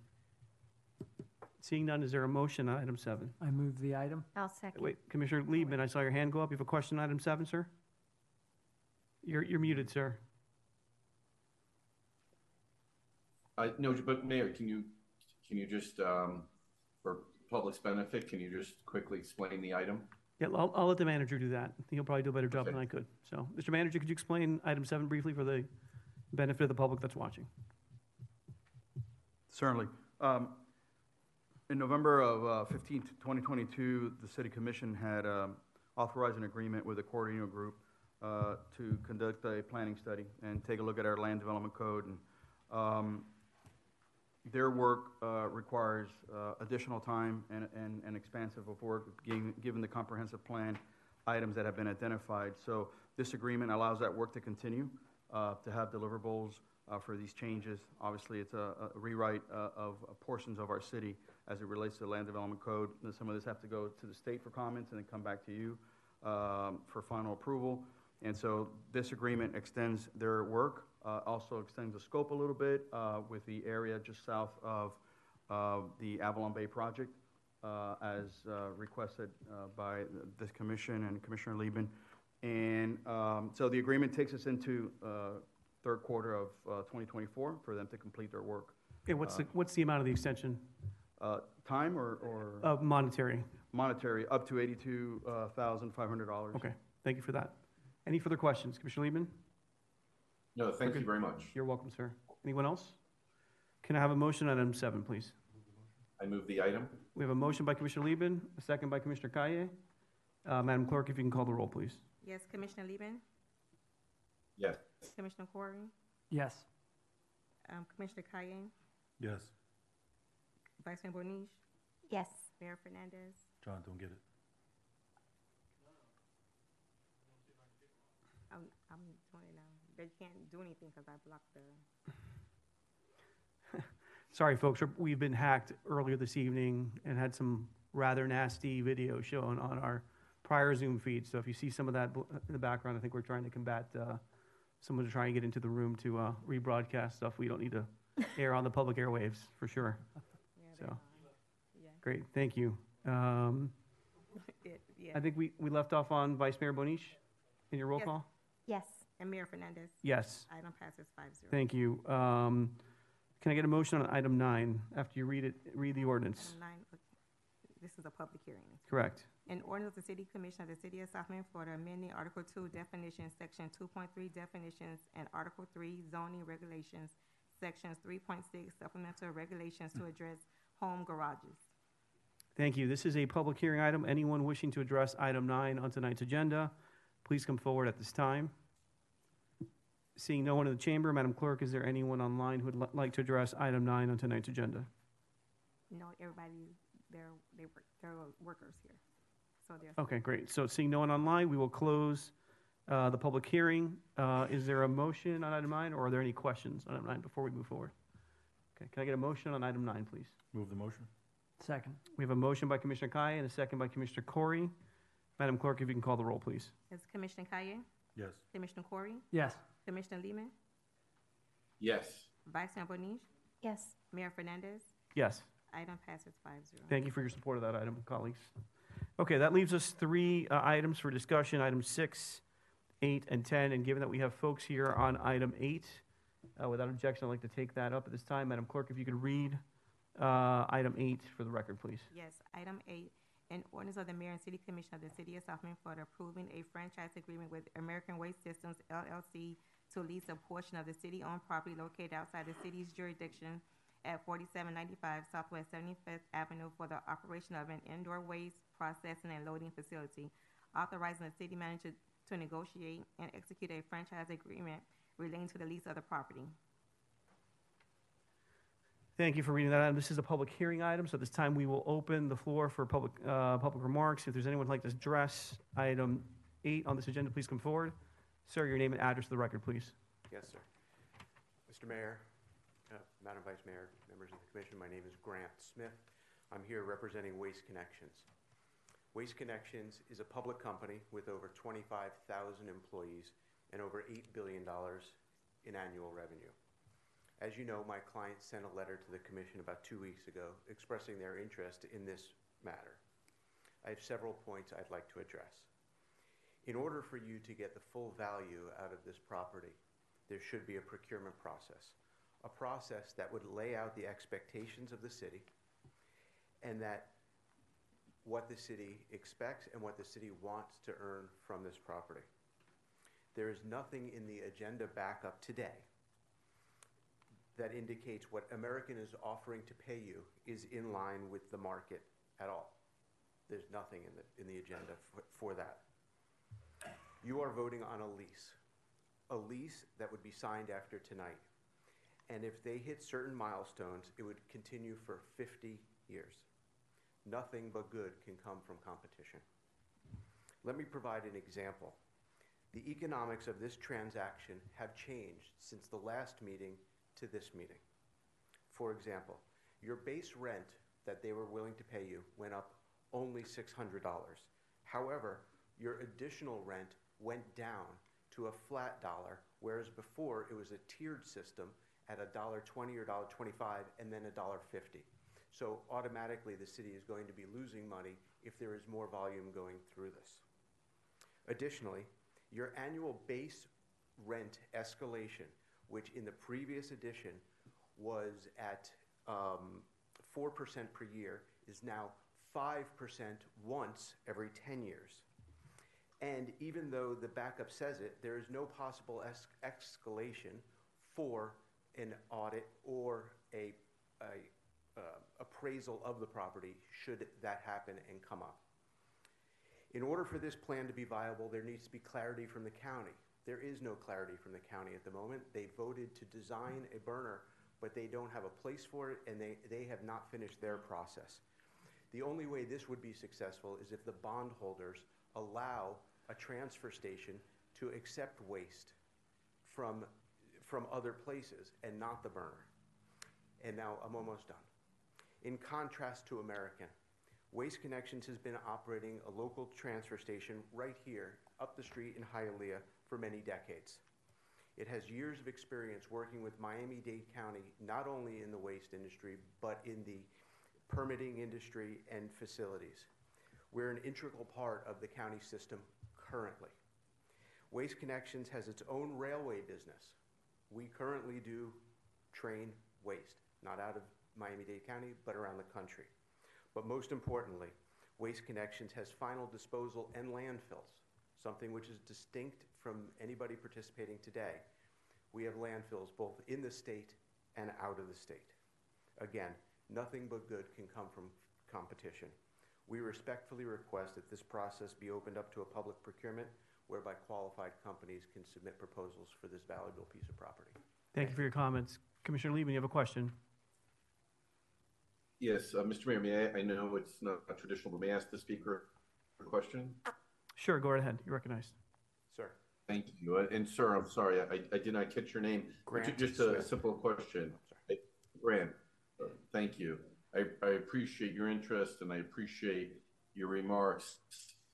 Seeing none, is there a motion on item seven? I move the item. I'll second. Wait, Commissioner Liebman, I saw your hand go up. You have a question on item seven, sir? You're, you're muted, sir. Uh, no, but Mayor, can you can you just, um, for public's benefit, can you just quickly explain the item? Yeah, I'll, I'll let the manager do that. He'll probably do a better job okay. than I could. So, Mister Manager, could you explain item seven briefly for the benefit of the public that's watching? Certainly. Um, in November of uh, fifteenth, twenty twenty-two, the City Commission had um, authorized an agreement with the Corradina Group Uh, to conduct a planning study and take a look at our land development code. And, um, their work uh, requires uh, additional time and, and, and expansive of work given, given the comprehensive plan items that have been identified. So this agreement allows that work to continue, uh, to have deliverables uh, for these changes. Obviously, it's a, a rewrite uh, of uh, portions of our city as it relates to the land development code. And some of this have to go to the state for comments and then come back to you um, for final approval. And so this agreement extends their work, uh, also extends the scope a little bit uh, with the area just south of uh, the Avalon Bay project uh, as uh, requested uh, by this commission and Commissioner Liebman. And um, so the agreement takes us into uh, third quarter of uh, twenty twenty-four for them to complete their work. Okay, what's, uh, the, what's the amount of the extension? Uh, time or? or uh, monetary. Monetary, up to eighty-two thousand five hundred dollars. Okay, thank you for that. Any further questions? Commissioner Liebman? No, thank okay. you very much. You're welcome, sir. Anyone else? Can I have a motion on item seven, please? I move the item. We have a motion by Commissioner Liebman, a second by Commissioner Kaye. Uh, Madam Clerk, if you can call the roll, please. Yes. Commissioner Liebman? Yes. Commissioner Corey? Yes. Um, Commissioner Kaye? Yes. Vice Mayor Bonich? Yes. Mayor Fernandez? John, don't get it. I'm, I'm doing it now. They can't do anything because I blocked the... sorry folks, we've been hacked earlier this evening and had some rather nasty video shown on our prior Zoom feed. So if you see some of that in the background, I think we're trying to combat uh, someone to try and get into the room to uh, rebroadcast stuff we don't need to air on the public airwaves, for sure. Yeah, so, yeah. Great, thank you. Um, it, yeah. I think we, we left off on Vice Mayor Bonich in your roll yes. call? Yes. And Mayor Fernandez? Yes. Item passes five zero. Thank you. Um, can I get a motion on item nine after you read it? Read the ordinance. Item nine, this is a public hearing. Correct. An ordinance of the City Commission of the City of South Miami, Florida, amending Article two Definitions, Section two point three Definitions, and Article three Zoning Regulations, Sections three point six Supplemental Regulations to address home garages. Thank you. This is a public hearing item. Anyone wishing to address item nine on tonight's agenda, please come forward at this time. Seeing no one in the chamber, Madam Clerk, is there anyone online who would li- like to address item nine on tonight's agenda? No, everybody, they're, they work, they're workers here. So okay, great. So seeing no one online, we will close uh, the public hearing. Uh, is there a motion on item nine, or are there any questions on item nine before we move forward? Okay, can I get a motion on item nine, please? Move the motion. Second. We have a motion by Commissioner Kaye and a second by Commissioner Corey. Madam Clerk, if you can call the roll, please. Is Commissioner Kaye? Yes. Commissioner Corey? Yes. Commissioner Lehman? Yes. Vice Mayor Bonich? Yes. Mayor Fernandez? Yes. Item passes five zero. Thank you for your support of that item, colleagues. Okay, that leaves us three uh, items for discussion, items six, eight, and ten. And given that we have folks here on item eight, uh, without objection, I'd like to take that up at this time. Madam Clerk, if you could read uh, item eight for the record, please. Yes, item eight, an ordinance of the Mayor and City Commission of the City of South Miami, Florida, approving a franchise agreement with American Waste Systems, L L C, to lease a portion of the city-owned property located outside the city's jurisdiction at forty-seven ninety-five Southwest seventy-fifth Avenue for the operation of an indoor waste processing and loading facility, authorizing the city manager to negotiate and execute a franchise agreement relating to the lease of the property. Thank you for reading that item. This is a public hearing item, so at this time we will open the floor for public uh, public remarks. If there's anyone who'd like to address item eight on this agenda, please come forward. Sir, your name and address to the record, please. Yes, sir. Mister Mayor, Uh, Madam Vice Mayor, members of the Commission, my name is Grant Smith. I'm here representing Waste Connections. Waste Connections is a public company with over twenty-five thousand employees and over eight billion dollars in annual revenue. As you know, my client sent a letter to the Commission about two weeks ago expressing their interest in this matter. I have several points I'd like to address. In order for you to get the full value out of this property, there should be a procurement process. A process that would lay out the expectations of the city and that what the city expects and what the city wants to earn from this property. There is nothing in the agenda backup today that indicates what American is offering to pay you is in line with the market at all. There's nothing in the, in the agenda for, for that. You are voting on a lease, a lease that would be signed after tonight. And if they hit certain milestones, it would continue for fifty years. Nothing but good can come from competition. Let me provide an example. The economics of this transaction have changed since the last meeting to this meeting. For example, your base rent that they were willing to pay you went up only six hundred dollars. However, your additional rent went down to a flat dollar, whereas before it was a tiered system at one dollar twenty or one dollar twenty-five and then one dollar fifty. So automatically the city is going to be losing money if there is more volume going through this. Additionally, your annual base rent escalation, which in the previous edition was at um, four percent per year, is now five percent once every ten years. And even though the backup says it, there is no possible es- escalation for an audit or a, a uh, appraisal of the property should that happen and come up. In order for this plan to be viable, there needs to be clarity from the county. There is no clarity from the county at the moment. They voted to design a burner, but they don't have a place for it, and they, they have not finished their process. The only way this would be successful is if the bondholders allow a transfer station to accept waste from from other places and not the burner. and now I'm almost done. In contrast to American, Waste Connections has been operating a local transfer station right here, up the street in Hialeah, for many decades. It has years of experience working with Miami-Dade County, not only in the waste industry, but in the permitting industry and facilities. We're an integral part of the county system currently. Waste Connections has its own railway business. We currently do train waste, not out of Miami-Dade County, but around the country. But most importantly, Waste Connections has final disposal and landfills, something which is distinct from anybody participating today. We have landfills both in the state and out of the state. Again, nothing but good can come from competition. We respectfully request that this process be opened up to a public procurement whereby qualified companies can submit proposals for this valuable piece of property. Thank you for your comments. Commissioner Liebman, you have a question. Yes, uh, Mister Mayor, may I, I know it's not traditional, but may I ask the speaker a question? Sure, go right ahead. You're recognized. Sir. Thank you. And sir, I'm sorry, I, I did not catch your name. Grant. Just a Smith. Simple question. Sorry. Grant, uh, thank you. I, I appreciate your interest and I appreciate your remarks.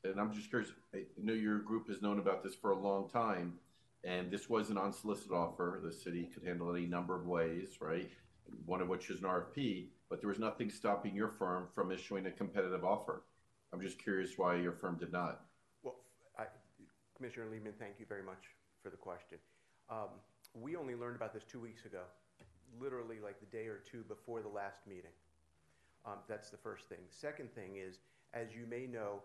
And I'm just curious, I know your group has known about this for a long time, and this was an unsolicited offer. The city could handle it any number of ways, right? One of which is an R F P, but there was nothing stopping your firm from issuing a competitive offer. I'm just curious why your firm did not. Well, I, Commissioner Liebman, thank you very much for the question. Um, we only learned about this two weeks ago, literally like the day or two before the last meeting. Um, that's the first thing. Second thing is, as you may know,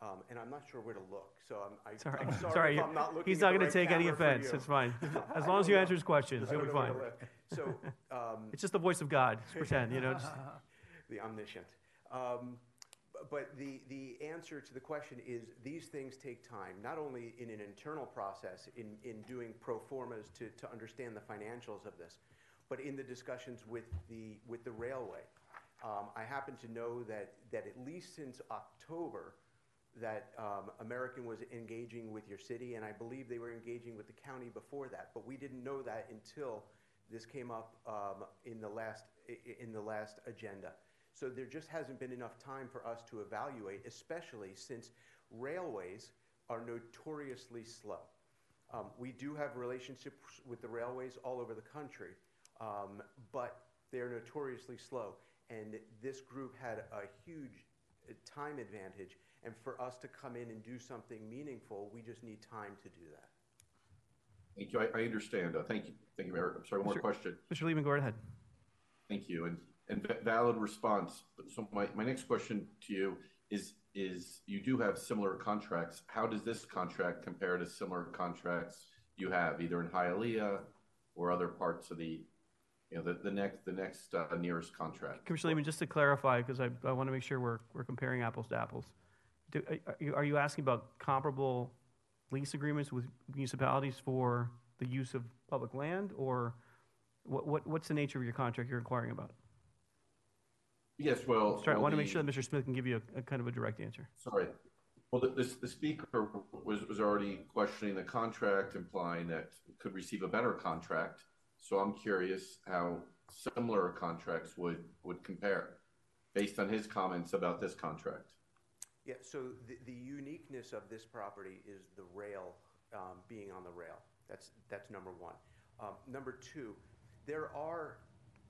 Um, and I'm not sure where to look, so I'm, I, sorry. I'm sorry, sorry. If I'm not looking. He's not going right to take any offense. It's fine, as long as you know. Answer his questions, you'll be fine. So um, it's just the voice of God. Just pretend, you know, just. The omniscient. Um, but the the answer to the question is these things take time, not only in an internal process in in doing pro formas to to understand the financials of this, but in the discussions with the with the railway. Um, I happen to know that that at least since October. That um, American was engaging with your city, and I believe they were engaging with the county before that, but we didn't know that until this came up um, in the last in the last agenda. So there just hasn't been enough time for us to evaluate, especially since railways are notoriously slow. Um, we do have relationships with the railways all over the country, um, but they're notoriously slow, and this group had a huge time advantage. And for us to come in and do something meaningful, we just need time to do that. Thank you. I, I understand. Uh, thank you. Thank you, Mayor. I'm sorry, one more question. Mister Liebman, go right ahead. Thank you. And and valid response. But so my, my next question to you is, is you do have similar contracts. How does this contract compare to similar contracts you have, either in Hialeah or other parts of the You know, the, the next, the next uh, nearest contract? Commissioner Lehman, just to clarify, because I, I want to make sure we're, we're comparing apples to apples. Do, are, you, are you asking about comparable lease agreements with municipalities for the use of public land, or what, what, what's the nature of your contract you're inquiring about? Yes, well... Sorry, well, I want to make sure that Mister Smith can give you a, a kind of a direct answer. Sorry. Well, the, the, the speaker was, was already questioning the contract, implying that it could receive a better contract. So I'm curious how similar contracts would, would compare based on his comments about this contract. Yeah, so the, the uniqueness of this property is the rail um, being on the rail. That's, that's number one. Um, number two, there are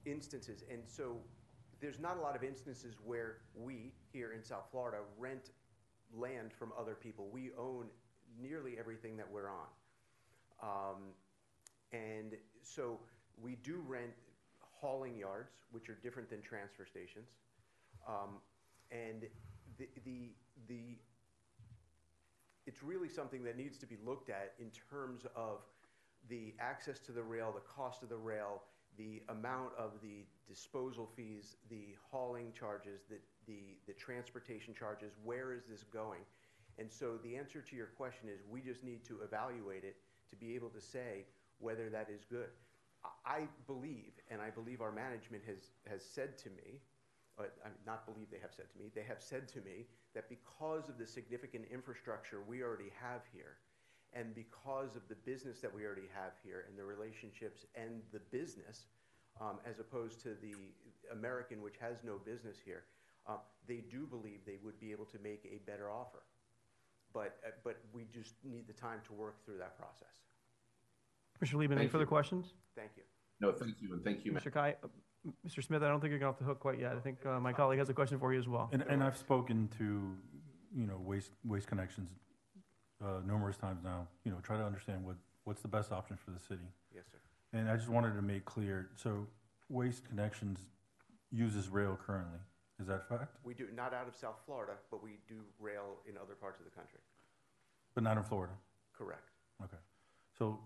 instances, and so there's not a lot of instances where we here in South Florida rent land from other people. We own nearly everything that we're on. Um, And so we do rent hauling yards, which are different than transfer stations. Um, and the, the, the, it's really something that needs to be looked at in terms of the access to the rail, the cost of the rail, the amount of the disposal fees, the hauling charges, the, the, the transportation charges. Where is this going? And so the answer to your question is we just need to evaluate it to be able to say whether that is good. I believe, and I believe our management has, has said to me, uh, I mean, not believe they have said to me, they have said to me that because of the significant infrastructure we already have here, and because of the business that we already have here, and the relationships and the business, um, as opposed to the American, which has no business here, uh, they do believe they would be able to make a better offer. But, uh, but we just need the time to work through that process. Mister Liebman, any further questions? Thank you. No, thank you, and thank you, Mister Kai. Uh, Mister Smith, I don't think you're off the hook quite yet. I think uh, my colleague has a question for you as well. And, and I've spoken to, you know, Waste Waste Connections uh, numerous times now. You know, try to understand what what's the best option for the city. Yes, sir. And I just wanted to make clear. So, Waste Connections uses rail currently. Is that fact? We do, not out of South Florida, but we do rail in other parts of the country. But not in Florida. Correct. Okay. So.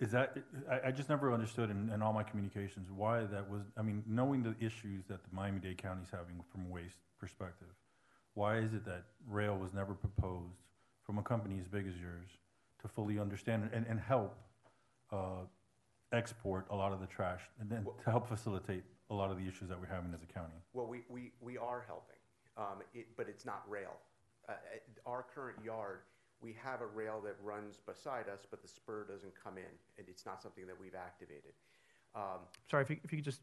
Is that, I, I just never understood in, in all my communications why that was, I mean, knowing the issues that the Miami-Dade County is having from a waste perspective, why is it that rail was never proposed from a company as big as yours to fully understand and, and help uh, export a lot of the trash and then well, to help facilitate a lot of the issues that we're having as a county? Well, we, we, we are helping, um, it, but it's not rail. Uh, our current yard, we have a rail that runs beside us, but the spur doesn't come in, and it's not something that we've activated. Um, Sorry, if you, if you could just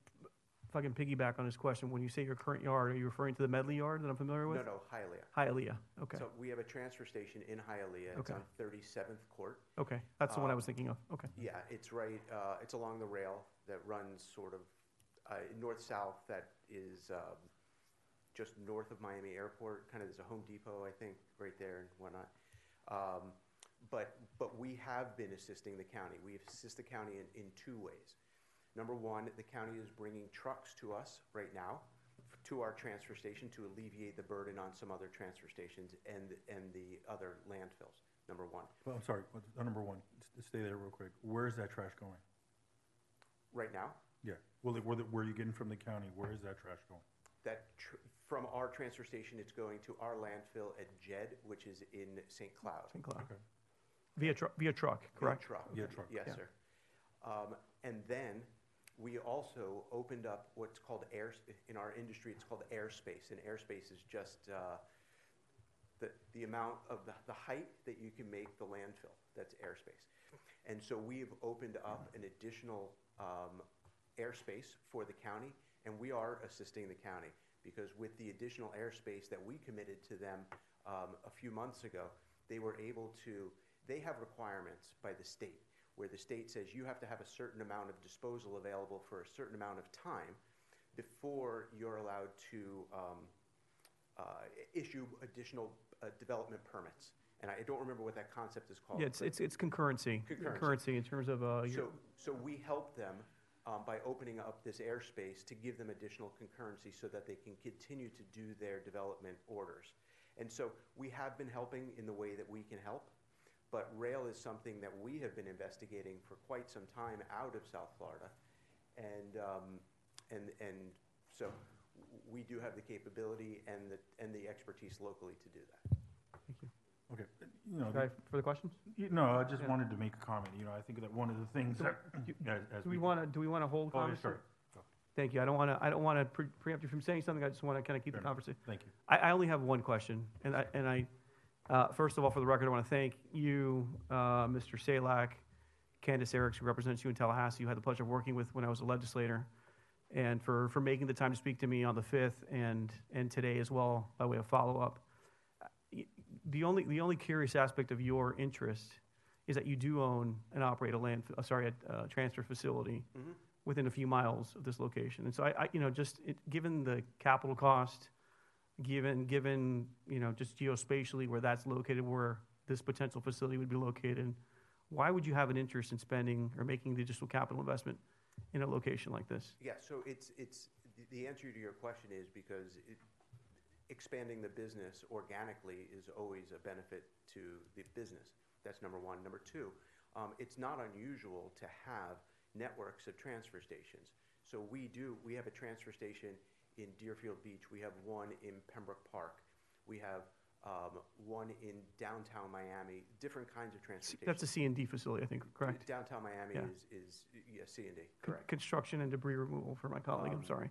fucking piggyback on his question. When you say your current yard, are you referring to the Medley yard that I'm familiar with? No, no, Hialeah. Hialeah, okay. So we have a transfer station in Hialeah. It's okay. On thirty-seventh Court. Okay, that's the um, one I was thinking of, okay. Yeah, it's right, uh, it's along the rail that runs sort of uh, north-south, that is um, just north of Miami Airport. Kind of, there's a Home Depot, I think, right there and whatnot. Um, but but we have been assisting the county. We assist the county in, in two ways. Number one, the county is bringing trucks to us right now, to our transfer station, to alleviate the burden on some other transfer stations and and the other landfills. Number one. Well, I'm sorry. Number one. Stay there real quick. Where is that trash going? Right now. Yeah. Well, where where are you getting from the county? Where is that trash going? That tr from our transfer station, it's going to our landfill at Jed, which is in Saint Cloud. Saint Cloud. Okay. Via, tru via truck, correct? Via truck. Via truck. Yes, yeah. Sir. Um, and then we also opened up what's called air, in our industry, it's called airspace. And airspace is just uh, the, the amount of the, the height that you can make the landfill. That's airspace. And so we've opened up an additional um, airspace for the county. And we are assisting the county because with the additional airspace that we committed to them um, a few months ago, they were able to, they have requirements by the state where the state says you have to have a certain amount of disposal available for a certain amount of time before you're allowed to um, uh, issue additional uh, development permits. And I don't remember what that concept is called. Yeah, it's, it's, it's concurrency. Concurrency. Concurrency in terms of... Uh, your... so, so we help them Um, by opening up this airspace to give them additional concurrency so that they can continue to do their development orders. And so we have been helping in the way that we can help, but rail is something that we have been investigating for quite some time out of South Florida. And, um, and, and so we do have the capability and the, and the expertise locally to do that. Thank you. Okay. You know, the, for the questions? You, no, I just yeah. wanted to make a comment. You know, I think that one of the things do, that do, as, as do we, we want to do we want to hold comments? Oh, yeah, sure. Or, thank you. I don't want to. I don't want to pre preempt you from saying something. I just want to kind of keep Fair the enough. conversation. Thank you. I, I only have one question, and I and I uh, first of all, for the record, I want to thank you, uh, Mister Salak, Candace Eriks, who represents you in Tallahassee, who had the pleasure of working with when I was a legislator, and for for making the time to speak to me on the fifth and and today as well by way of follow up. The only the only curious aspect of your interest is that you do own and operate a land uh, sorry a uh, transfer facility mm-hmm. within a few miles of this location, and so I, I you know just it, given the capital cost, given given you know just geospatially where that's located, where this potential facility would be located, why would you have an interest in spending or making the additional capital investment in a location like this? Yeah, so it's it's the answer to your question is because. It, Expanding the business organically is always a benefit to the business. That's number one. Number two, um, it's not unusual to have networks of transfer stations. So we do, we have a transfer station in Deerfield Beach. We have one in Pembroke Park. We have um, one in downtown Miami, different kinds of transfer stations. That's a C and D facility, I think, correct? Downtown Miami yeah. is, is yeah, C and D, correct. Construction and debris removal for my colleague, um, I'm sorry.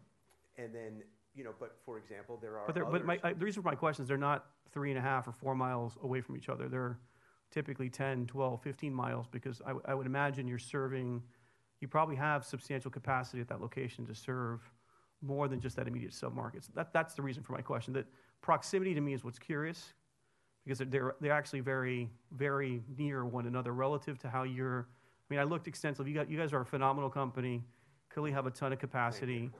And then You know, but for example, there are. But, there, but my, I, the reason for my question is they're not three and a half or four miles away from each other. They're typically ten, twelve, fifteen miles because I, I would imagine you're serving you probably have substantial capacity at that location to serve more than just that immediate sub-market. So that, that's the reason for my question. That proximity to me is what's curious, because they're, they're actually very, very near one another relative to how you're, I mean, I looked extensively. You, got, you guys are a phenomenal company, clearly have a ton of capacity.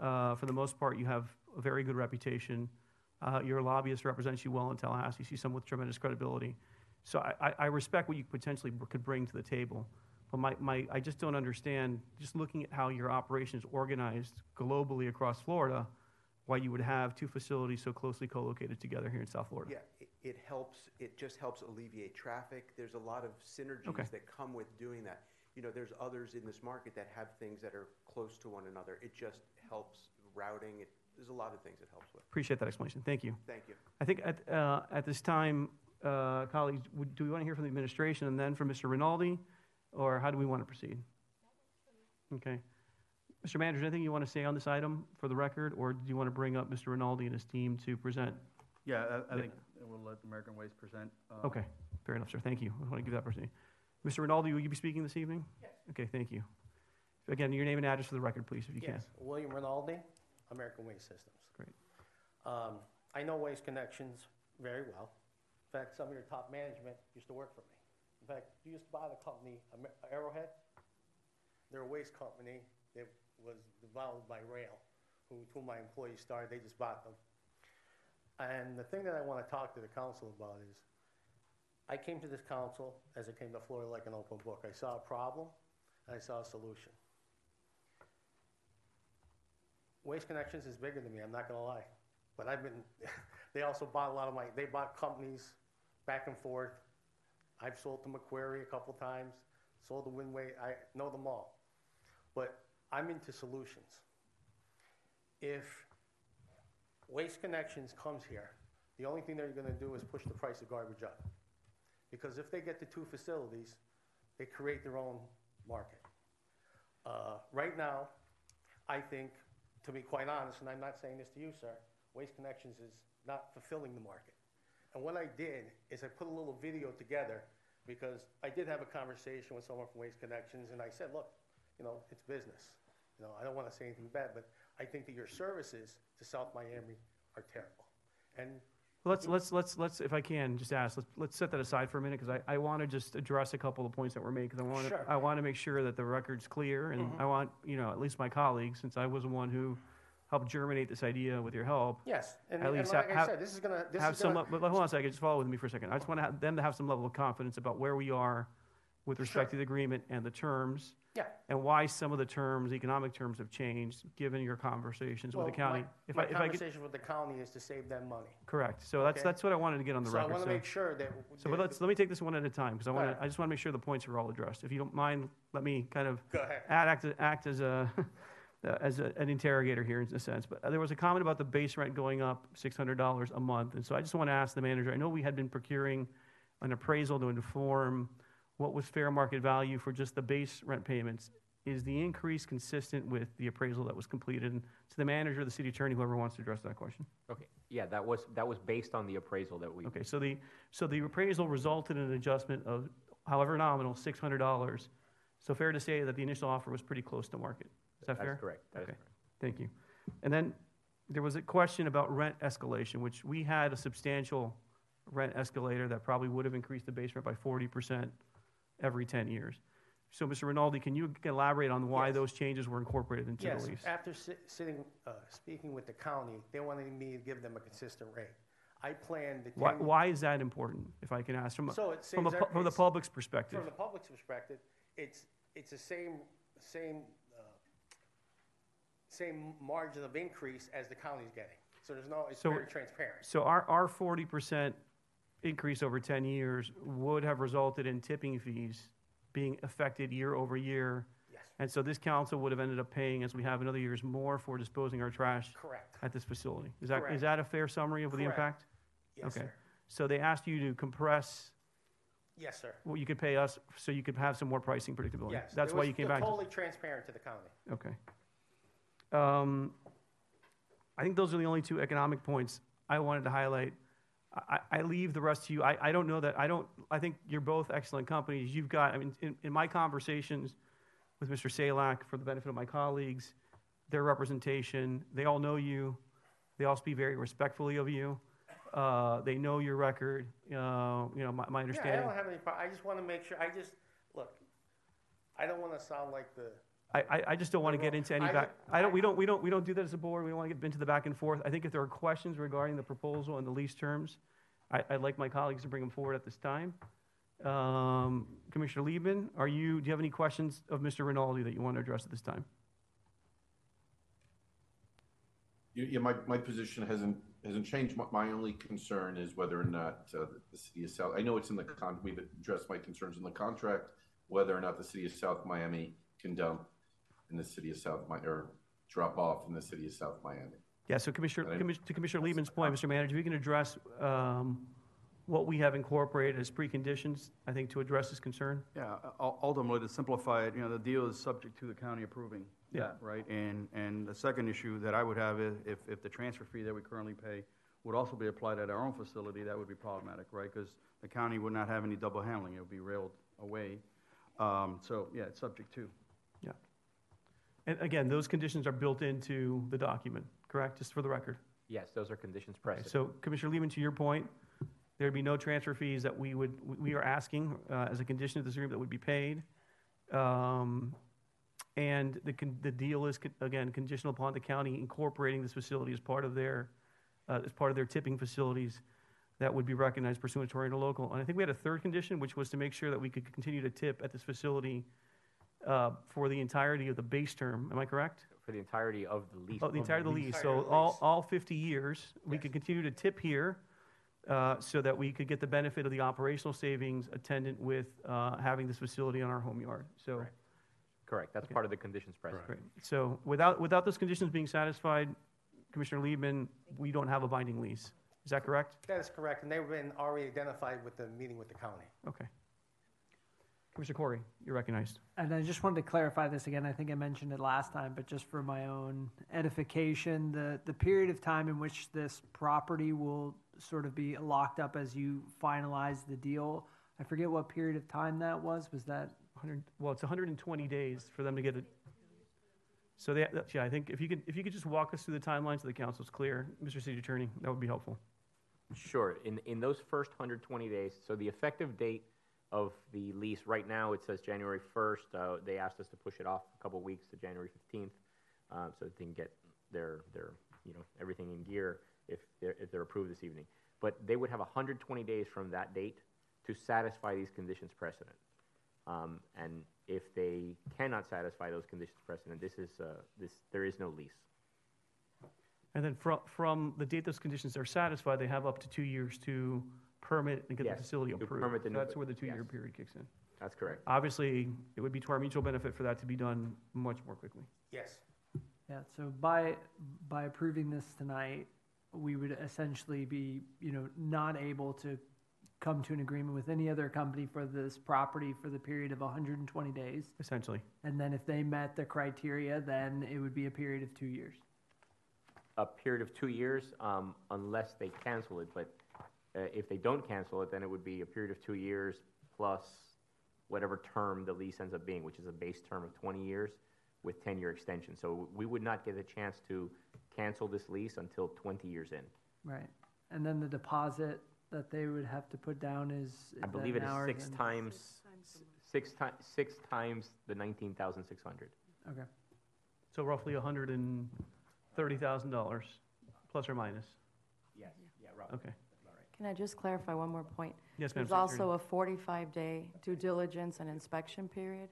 Uh, for the most part, you have a very good reputation. Uh, your lobbyist represents you well in Tallahassee. She's someone with tremendous credibility. So I, I respect what you potentially could bring to the table. But my, my, I just don't understand, just looking at how your operation is organized globally across Florida, why you would have two facilities so closely co-located together here in South Florida. Yeah, it, it helps. It just helps alleviate traffic. There's a lot of synergies okay. that come with doing that. You know, there's others in this market that have things that are close to one another. It just helps routing. It, there's a lot of things it helps with. Appreciate that explanation. Thank you. Thank you. I think at, uh, at this time, uh, colleagues, would, do we want to hear from the administration and then from Mister Rinaldi? Or how do we want to proceed? Okay. Mister Manager, anything you want to say on this item for the record, or do you want to bring up Mister Rinaldi and his team to present? Yeah, I, I yeah. think we'll let American Waste present. Uh, okay, fair enough, sir. Thank you. I want to give that opportunity. Mister Rinaldi, will you be speaking this evening? Yes. Okay, thank you. Again, your name and address for the record, please, if you yes. can. Yes, William Rinaldi, American Waste Systems. Great. Um, I know Waste Connections very well. In fact, some of your top management used to work for me. In fact, you used to buy the company Arrowhead. They're a waste company that was developed by rail, who two of my employees started. They just bought them. And the thing that I want to talk to the council about is, I came to this council as I came to Florida like an open book. I saw a problem, and I saw a solution. Waste Connections is bigger than me. I'm not going to lie, but I've been. They also bought a lot of my. They bought companies back and forth. I've sold to Macquarie a couple times, sold to Winway, I know them all. But I'm into solutions. If Waste Connections comes here, the only thing they're gonna do is push the price of garbage up. Because if they get the two facilities, they create their own market. Uh, right now, I think, to be quite honest, and I'm not saying this to you, sir, Waste Connections is not fulfilling the market. And what I did is I put a little video together, because I did have a conversation with someone from Waste Connections, and I said, look, you know, it's business. You know, I don't want to say anything bad, but I think that your services to South Miami are terrible. And let's let's let's let's if I can just ask, let's let's set that aside for a minute, because I, I want to just address a couple of points that were made, because I want sure. I want to make sure that the record's clear, and mm-hmm. I want, you know, at least my colleagues, since I was the one who help germinate this idea with your help. Yes, and, at least and like ha- I said, this is gonna this have is gonna, some. Hold on a second, just follow with me for a second. I just want to have them to have some level of confidence about where we are with respect sure. to the agreement and the terms. Yeah. And why some of the terms, economic terms, have changed, given your conversations well, with the county. My, if my I, if conversation I get, with the county is to save them money. Correct. So okay. that's that's what I wanted to get on the so record. So I want to so, make sure that. So but let's the, let me take this one at a time, because I want right. I just want to make sure the points are all addressed. If you don't mind, let me kind of Go ahead. add act act as a. Uh, as a, an interrogator here, in a sense. But uh, there was a comment about the base rent going up six hundred dollars a month. And so I just want to ask the manager, I know we had been procuring an appraisal to inform what was fair market value for just the base rent payments. Is the increase consistent with the appraisal that was completed? And to the manager, the city attorney, whoever wants to address that question. Okay. Yeah, that was that was based on the appraisal that we... Okay, so the, so the appraisal resulted in an adjustment of, however nominal, six hundred dollars. So fair to say that the initial offer was pretty close to market. Is that That's fair? Correct. That okay. Is correct. Thank you. And then there was a question about rent escalation, which we had a substantial rent escalator that probably would have increased the base rent by forty percent every ten years. So, Mister Rinaldi, can you elaborate on why yes. those changes were incorporated into yes. the lease? Yes. After si- sitting, uh, speaking with the county, they wanted me to give them a consistent rate. I planned the. Why, why is that important? If I can ask from so a, from, a, our, from the public's perspective. From the public's perspective, it's it's the same same. same margin of increase as the county's getting. So there's no, it's so, very transparent. So our, our forty percent increase over ten years would have resulted in tipping fees being affected year over year. Yes. And so this council would have ended up paying, as we have in other years, more for disposing our trash Correct. At this facility. Is that Correct. Is that a fair summary of Correct. The impact? Yes, okay. Sir. So they asked you to compress Yes, sir. Well, you could pay us so you could have some more pricing predictability. Yes. That's why you came back. It was totally transparent to the county. Okay. Um, I think those are the only two economic points I wanted to highlight. I, I leave the rest to you. I, I don't know that I don't. I think you're both excellent companies. You've got. I mean, in, in my conversations with Mister Salak for the benefit of my colleagues, their representation. They all know you. They all speak very respectfully of you. Uh, they know your record. Uh, you know, my, my understanding. Yeah, I don't have any problem. I just want to make sure. I just, look, I don't want to sound like the... I, I just don't want to get into any back. I don't. We don't. We don't. We don't do that as a board. We don't want to get into the back and forth. I think if there are questions regarding the proposal and the lease terms, I, I'd like my colleagues to bring them forward at this time. Um, Commissioner Liebman, are you? Do you have any questions of Mister Rinaldi that you want to address at this time? Yeah, my, my position hasn't hasn't changed. My, my only concern is whether or not uh, the city of South. I know it's in the con. We've addressed my concerns in the contract. Whether or not the city of South Miami can dump in the city of South Miami, or drop off in the city of South Miami. Yeah, so Commissioner, Commissioner to Commissioner Liebman's point, Mister Manager, we can address um, what we have incorporated as preconditions, I think, to address this concern. Yeah, ultimately, to simplify it, you know, the deal is subject to the county approving. Yeah. That, right? And and the second issue that I would have is if, if the transfer fee that we currently pay would also be applied at our own facility, that would be problematic, right? Because the county would not have any double handling. It would be railed away. Um, so, yeah, it's subject to. Yeah. And again, those conditions are built into the document, correct? Just for the record. Yes, those are conditions precedent. Okay, so, Commissioner Liebman, to your point, there'd be no transfer fees that we would we are asking uh, as a condition of this agreement that would be paid, um, and the con the deal is con again conditional upon the county incorporating this facility as part of their uh, as part of their tipping facilities that would be recognized pursuant to Oriental Local. And I think we had a third condition, which was to make sure that we could continue to tip at this facility. Uh, for the entirety of the base term, am I correct? For the entirety of the lease. Oh, the entirety of the lease. So all, all fifty years, we could continue to tip here uh, so that we could get the benefit of the operational savings attendant with uh, having this facility on our home yard. So, correct. correct. That's okay. Part of the conditions precedent. Right. So without without those conditions being satisfied, Commissioner Liebman, we don't have a binding lease. Is that correct? That is correct, and they've been already identified with the meeting with the county. Okay. Commissioner Corey, you're recognized. And I just wanted to clarify this again. I think I mentioned it last time, but just for my own edification, the, the period of time in which this property will sort of be locked up as you finalize the deal, I forget what period of time that was. Was that? Well, it's one hundred twenty days for them to get it. So they, yeah, I think if you could, if you could just walk us through the timeline so the council's clear, Mister City Attorney, that would be helpful. Sure. In, in those first one hundred twenty days, so the effective date of the lease right now, it says January first. Uh, they asked us to push it off a couple weeks to January fifteenth, uh, so that they can get their their you know everything in gear if they're if they're approved this evening. But they would have one hundred twenty days from that date to satisfy these conditions precedent. Um, and if they cannot satisfy those conditions precedent, this is uh, this there is no lease. And then from from the date those conditions are satisfied, they have up to two years to permit and get yes, the facility approved. So that's where the two-year yes. period kicks in. That's correct. Obviously, it would be to our mutual benefit for that to be done much more quickly. Yes. Yeah. So by by approving this tonight, we would essentially be, you know, not able to come to an agreement with any other company for this property for the period of one hundred twenty days. Essentially. And then if they met the criteria, then it would be a period of two years. A period of two years, um, unless they cancel it, but. Uh, if they don't cancel it, then it would be a period of two years plus whatever term the lease ends up being, which is a base term of twenty years with ten-year extension. So we would not get a chance to cancel this lease until twenty years in. Right. And then the deposit that they would have to put down is... is I believe it is six times, six, times six, six times the nineteen thousand six hundred dollars. Okay. So roughly one hundred thirty thousand dollars, plus or minus? Yes. Yeah, roughly. Okay. Can I just clarify one more point? Yes, ma'am. There's also a forty-five day due diligence and inspection period,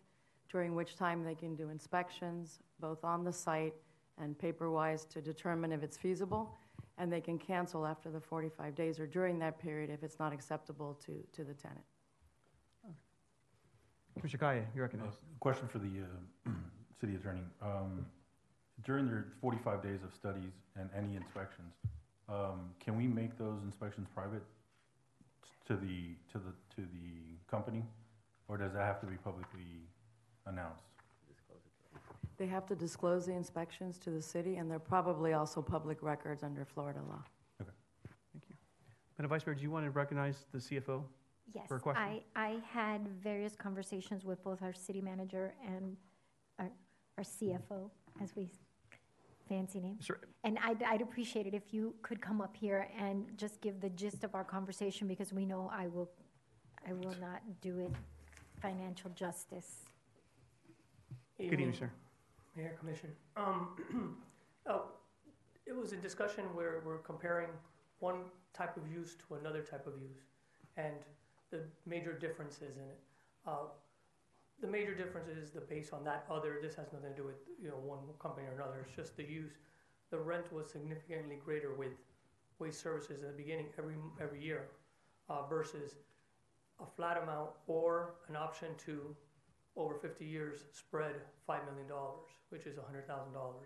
during which time they can do inspections, both on the site and paper-wise, to determine if it's feasible, and they can cancel after the forty-five days or during that period if it's not acceptable to, to the tenant. Commissioner Kaya, you recognize. Uh, question for the uh, city attorney. Um, during their forty-five days of studies and any inspections, Um, can we make those inspections private to the to the to the company, or does that have to be publicly announced? They have to disclose the inspections to the city, and they're probably also public records under Florida law. Okay, thank you. Madam Vice Mayor, do you want to recognize the C F O? Yes, for a question? I I had various conversations with both our city manager and our, our C F O, as we fancy name. Sure. And I'd, I'd appreciate it if you could come up here and just give the gist of our conversation, because we know I will, I will not do it financial justice. Good evening, evening sir. Mayor, Commissioner. Um, oh, it was a discussion where we're comparing one type of use to another type of use and the major differences in it. Uh, the major difference is the base on that other. This has nothing to do with, you know, one company or another. It's just the use. The rent was significantly greater with Waste Services at the beginning every every year uh, versus a flat amount or an option to over fifty years spread five million dollars, which is one hundred thousand dollars,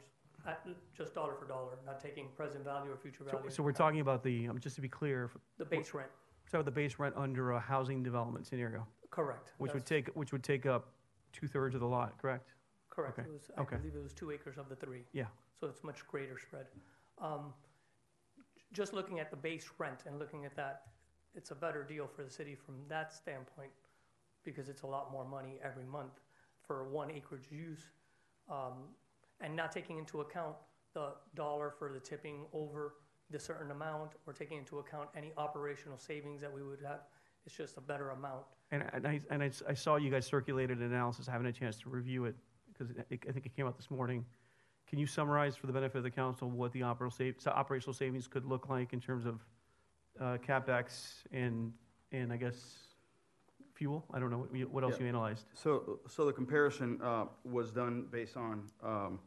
just dollar for dollar, not taking present value or future value. So, so we're talking about the, um, just to be clear. The base rent. So the base rent under a housing development scenario. Correct. Which That's would take which would take up two thirds of the lot, correct? Correct. Okay. It was, I okay. believe it was two acres of the three. Yeah. So it's much greater spread. Um, just looking at the base rent and looking at that, it's a better deal for the city from that standpoint, because it's a lot more money every month for one acreage use, um, and not taking into account the dollar for the tipping over the certain amount or taking into account any operational savings that we would have. It's just a better amount. And, and, I, and I, I saw you guys circulated an analysis. I haven't had a chance to review it because it, it, I think it came out this morning. Can you summarize for the benefit of the council what the operational savings could look like in terms of uh, CapEx and, and I guess, fuel? I don't know. What else yeah. you analyzed? So so the comparison uh, was done based on um,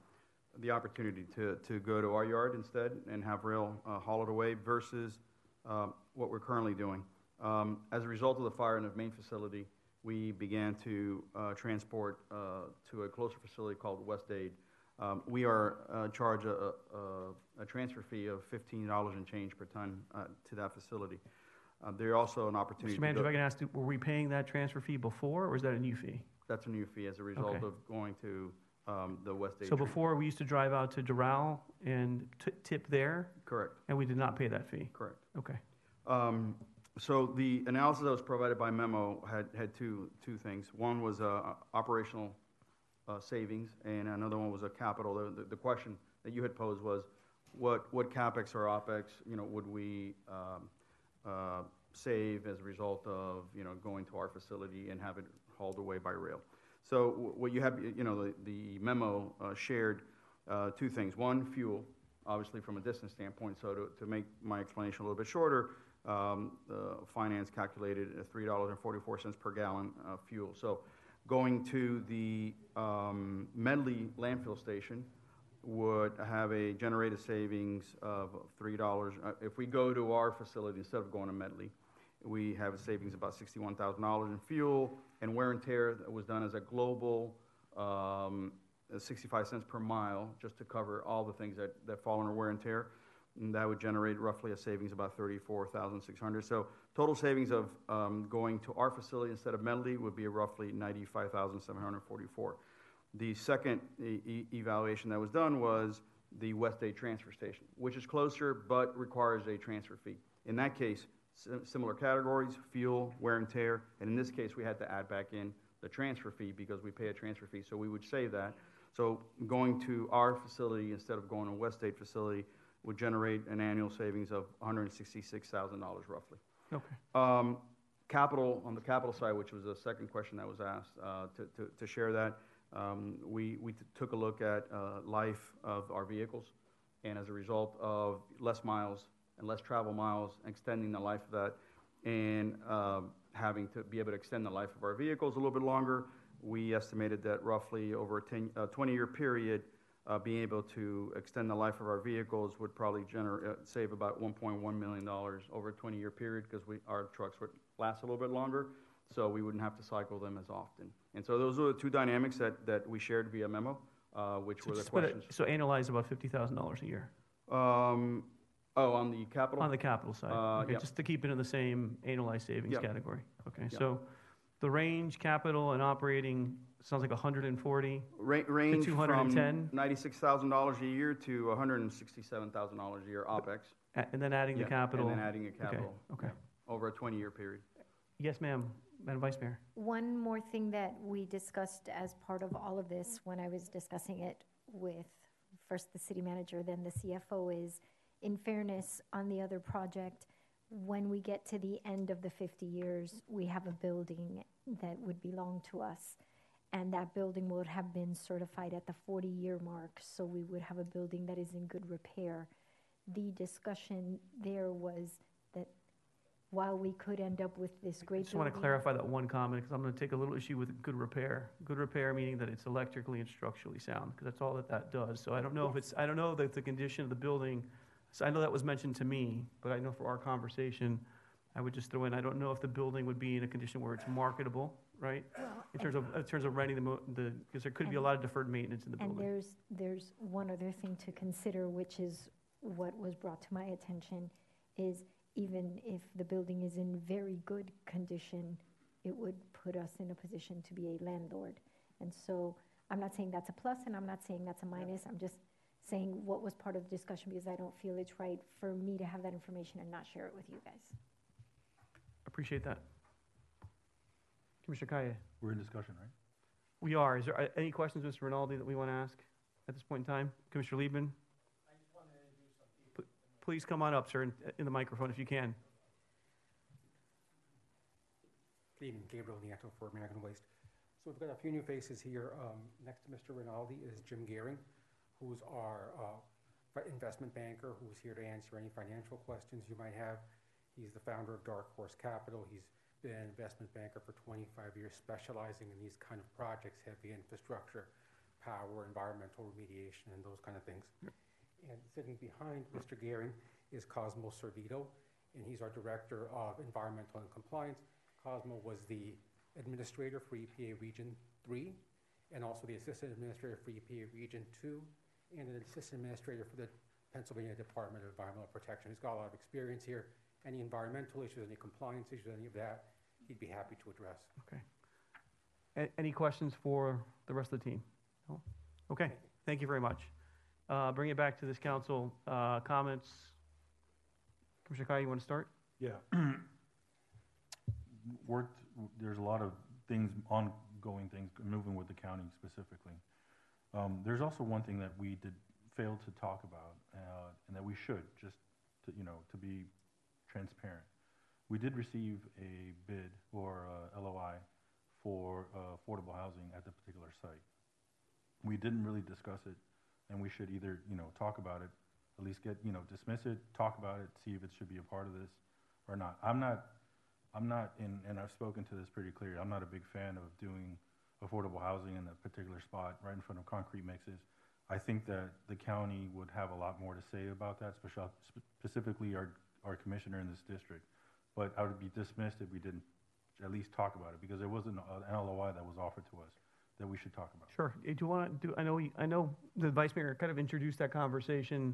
the opportunity to, to go to our yard instead and have rail uh, hauled away versus uh, what we're currently doing. Um, as a result of the fire in the main facility, we began to uh, transport uh, to a closer facility called West Aid. Um, we are uh, charged a, a, a transfer fee of fifteen dollars and change per ton uh, to that facility. Uh, There's also an opportunity. Mister Manager, if I can ask, were we paying that transfer fee before, or is that a new fee? That's a new fee as a result okay. of going to um, the West Aid. So train. Before we used to drive out to Doral and t tip there? Correct. And we did not pay that fee? Correct. Okay. Um, so the analysis that was provided by Memo had, had two, two things. One was uh, operational uh, savings, and another one was a capital. The, the, the question that you had posed was, what, what CapEx or OpEx, you know, would we... Um, Uh, save as a result of, you know, going to our facility and have it hauled away by rail. So what you have, you know, the, the memo uh, shared uh, two things. One, fuel, obviously from a distance standpoint. So to, to make my explanation a little bit shorter, um, the finance calculated at three dollars and forty-four cents per gallon uh, fuel. So going to the um, Medley landfill station would have a generated savings of three dollars. If we go to our facility instead of going to Medley, we have a savings of about sixty-one thousand dollars in fuel and wear and tear that was done as a global um, sixty-five cents per mile just to cover all the things that, that fall under wear and tear. And that would generate roughly a savings of about thirty-four thousand six hundred dollars. So total savings of um, going to our facility instead of Medley would be roughly ninety-five thousand seven hundred forty-four dollars. The second e evaluation that was done was the West Aid transfer station, which is closer but requires a transfer fee. In that case, similar categories, fuel, wear and tear, and in this case, we had to add back in the transfer fee because we pay a transfer fee, so we would save that. So going to our facility instead of going to West Aid facility would generate an annual savings of one hundred sixty-six thousand dollars roughly. Okay. Um, capital, on the capital side, which was the second question that was asked, uh, to, to, to share that, Um, we we took a look at uh, life of our vehicles, and as a result of less miles and less travel miles, extending the life of that, and uh, having to be able to extend the life of our vehicles a little bit longer, we estimated that roughly over a ten, uh, twenty-year period, uh, being able to extend the life of our vehicles would probably generate uh, save about one point one million dollars over a twenty-year period because we our trucks would last a little bit longer. So we wouldn't have to cycle them as often. And so those are the two dynamics that, that we shared via memo, uh, which so were the questions. A, so analyze about fifty thousand dollars a year. Um, oh, on the capital? On the capital side. Uh, okay, yeah. Just to keep it in the same analyzed savings yeah. category. Okay, yeah. So the range, capital, and operating sounds like one hundred forty Ra range to two hundred ten from ninety-six thousand dollars a year to one hundred sixty-seven thousand dollars a year OpEx. And then adding yeah. the capital. And then adding the capital. Okay. Okay. Over a twenty-year period. Yes, ma'am. Madam Vice Mayor. One more thing that we discussed as part of all of this when I was discussing it with first the city manager, then the C F O is, in fairness, on the other project, when we get to the end of the fifty years, we have a building that would belong to us. And that building would have been certified at the forty-year mark, so we would have a building that is in good repair. The discussion there was that while we could end up with this great I just building, want to clarify that one comment, because I'm going to take a little issue with good repair. Good repair meaning that it's electrically and structurally sound, because that's all that that does. So I don't know yes. if it's, I don't know that the condition of the building, so I know that was mentioned to me, but I know for our conversation, I would just throw in, I don't know if the building would be in a condition where it's marketable, right? Well, in terms of in terms of renting the, the because there could be a lot of deferred maintenance in the and building. And there's, there's one other thing to consider, which is what was brought to my attention, is even if the building is in very good condition, it would put us in a position to be a landlord. And so I'm not saying that's a plus and I'm not saying that's a minus. I'm just saying what was part of the discussion, because I don't feel it's right for me to have that information and not share it with you guys. Appreciate that. Commissioner Kaye. We're in discussion, right? We are. Is there any questions, Mister Rinaldi, that we want to ask at this point in time? Commissioner Liebman? I just wanted to introduce some people. Please come on up, sir, in, in the microphone if you can. Good evening. Gabriel Nieto for American Waste. So we've got a few new faces here. Um, next to Mister Rinaldi is Jim Gehring, who's our uh, investment banker, who's here to answer any financial questions you might have. He's the founder of Dark Horse Capital. He's been an investment banker for twenty-five years, specializing in these kind of projects, heavy infrastructure, power, environmental remediation, and those kind of things. And sitting behind Mister Gehring is Cosmo Servito, and he's our director of environmental and compliance. Cosmo was the administrator for E P A Region three, and also the assistant administrator for E P A Region two, and an assistant administrator for the Pennsylvania Department of Environmental Protection. He's got a lot of experience here. Any environmental issues, any compliance issues, any of that, he'd be happy to address. Okay. A- any questions for the rest of the team? No? Okay. Thank you, Thank you very much. Uh, bring it back to this council. Uh, comments? Commissioner Kai, you want to start? Yeah. Worked. There's a lot of things, ongoing things, moving with the county specifically. Um, there's also one thing that we did fail to talk about, uh, and that we should, just to, you know, to be transparent. We did receive a bid or a L O I for uh, affordable housing at the particular site. We didn't really discuss it, and we should either, you know, talk about it, at least get, you know, dismiss it, talk about it, see if it should be a part of this or not. I'm not, I'm not, in, and I've spoken to this pretty clearly, I'm not a big fan of doing affordable housing in a particular spot right in front of concrete mixes. I think that the county would have a lot more to say about that, specifically our our commissioner in this district, but I would be dismissed if we didn't at least talk about it, because there wasn't an L O I that was offered to us that we should talk about. Sure. Do you want to do? I know. I know the vice mayor kind of introduced that conversation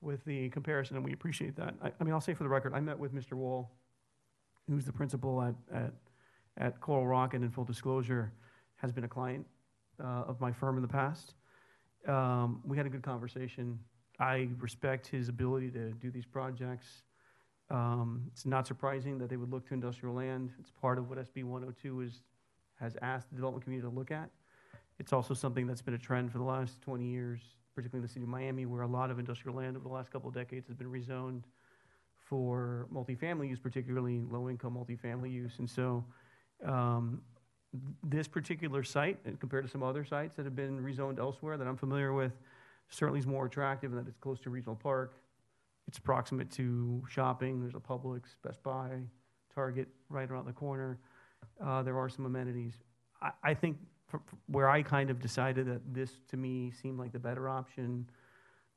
with the comparison, and we appreciate that. I, I mean, I'll say for the record, I met with Mister Wall, who's the principal at at, at Coral Rock, and in full disclosure, has been a client uh, of my firm in the past. Um, we had a good conversation. I respect his ability to do these projects. Um, it's not surprising that they would look to industrial land. It's part of what S B one oh two is, has asked the development community to look at. It's also something that's been a trend for the last twenty years, particularly in the city of Miami, where a lot of industrial land over the last couple of decades has been rezoned for multifamily use, particularly low-income multifamily use. And so um, this particular site, compared to some other sites that have been rezoned elsewhere that I'm familiar with, certainly is more attractive in that it's close to a regional park. It's proximate to shopping. There's a Publix, Best Buy, Target right around the corner. Uh, there are some amenities. I, I think for, for where I kind of decided that this, to me, seemed like the better option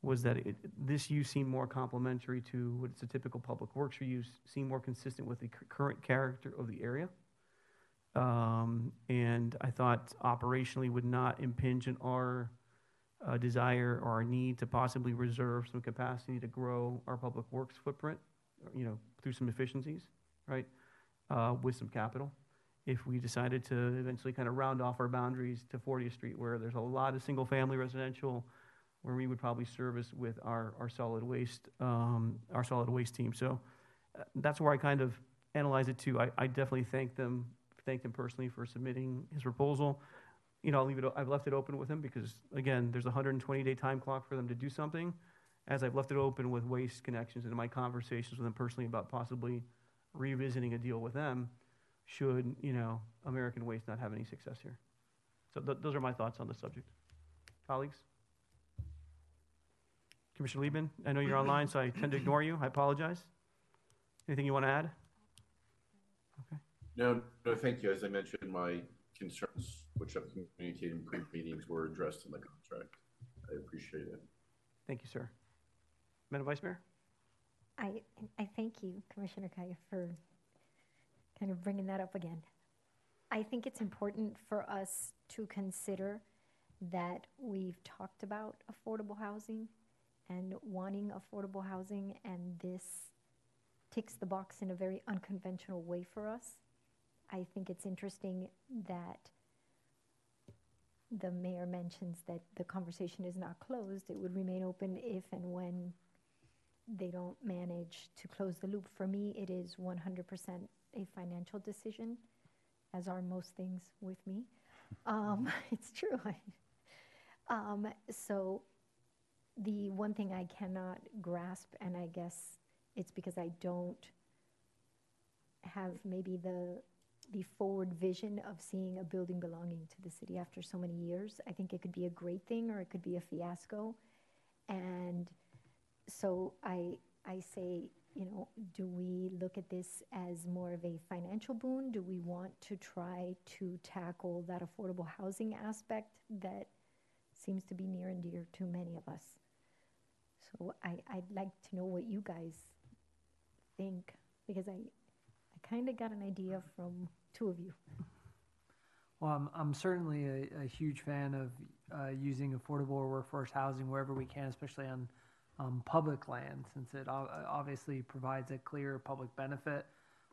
was that it, this use seemed more complementary to what is a typical public works use, seemed more consistent with the c- current character of the area. Um, and I thought operationally would not impinge on our Uh, desire or our need to possibly reserve some capacity to grow our public works footprint, you know, through some efficiencies, right, uh, with some capital. If we decided to eventually kind of round off our boundaries to fortieth Street, where there's a lot of single-family residential, where we would probably service with our our solid waste, um, our solid waste team. So uh, that's where I kind of analyze it too. I, I definitely thank them, thank him personally for submitting his proposal. You know, I'll leave it, I've left it open with him because, again, there's a one hundred twenty day time clock for them to do something, as I've left it open with Waste Connections and in my conversations with them personally about possibly revisiting a deal with them should, you know, American Waste not have any success here. So th those are my thoughts on the subject. Colleagues? Commissioner Liebman, I know you're online, so I tend to ignore you. I apologize. Anything you want to add? Okay. No, no, thank you. As I mentioned, my concerns, which I've communicated in pre-meetings, were addressed in the contract. I appreciate it. Thank you, sir. Madam Vice Mayor? I, I thank you, Commissioner Kaya, for kind of bringing that up again. I think it's important for us to consider that we've talked about affordable housing and wanting affordable housing, and this ticks the box in a very unconventional way for us. I think it's interesting that the mayor mentions that the conversation is not closed. It would remain open if and when they don't manage to close the loop. For me, it is one hundred percent a financial decision, as are most things with me. Um, it's true. um, so the one thing I cannot grasp, and I guess it's because I don't have maybe the the forward vision of seeing a building belonging to the city after so many years. I think it could be a great thing or it could be a fiasco. And so I, I say, you know, do we look at this as more of a financial boon? Do we want to try to tackle that affordable housing aspect that seems to be near and dear to many of us? So I, I'd like to know what you guys think, because I, I kind of got an idea from two of you. Well, I'm, I'm certainly a, a huge fan of uh, using affordable workforce housing wherever we can, especially on Um, public land, since it obviously provides a clear public benefit.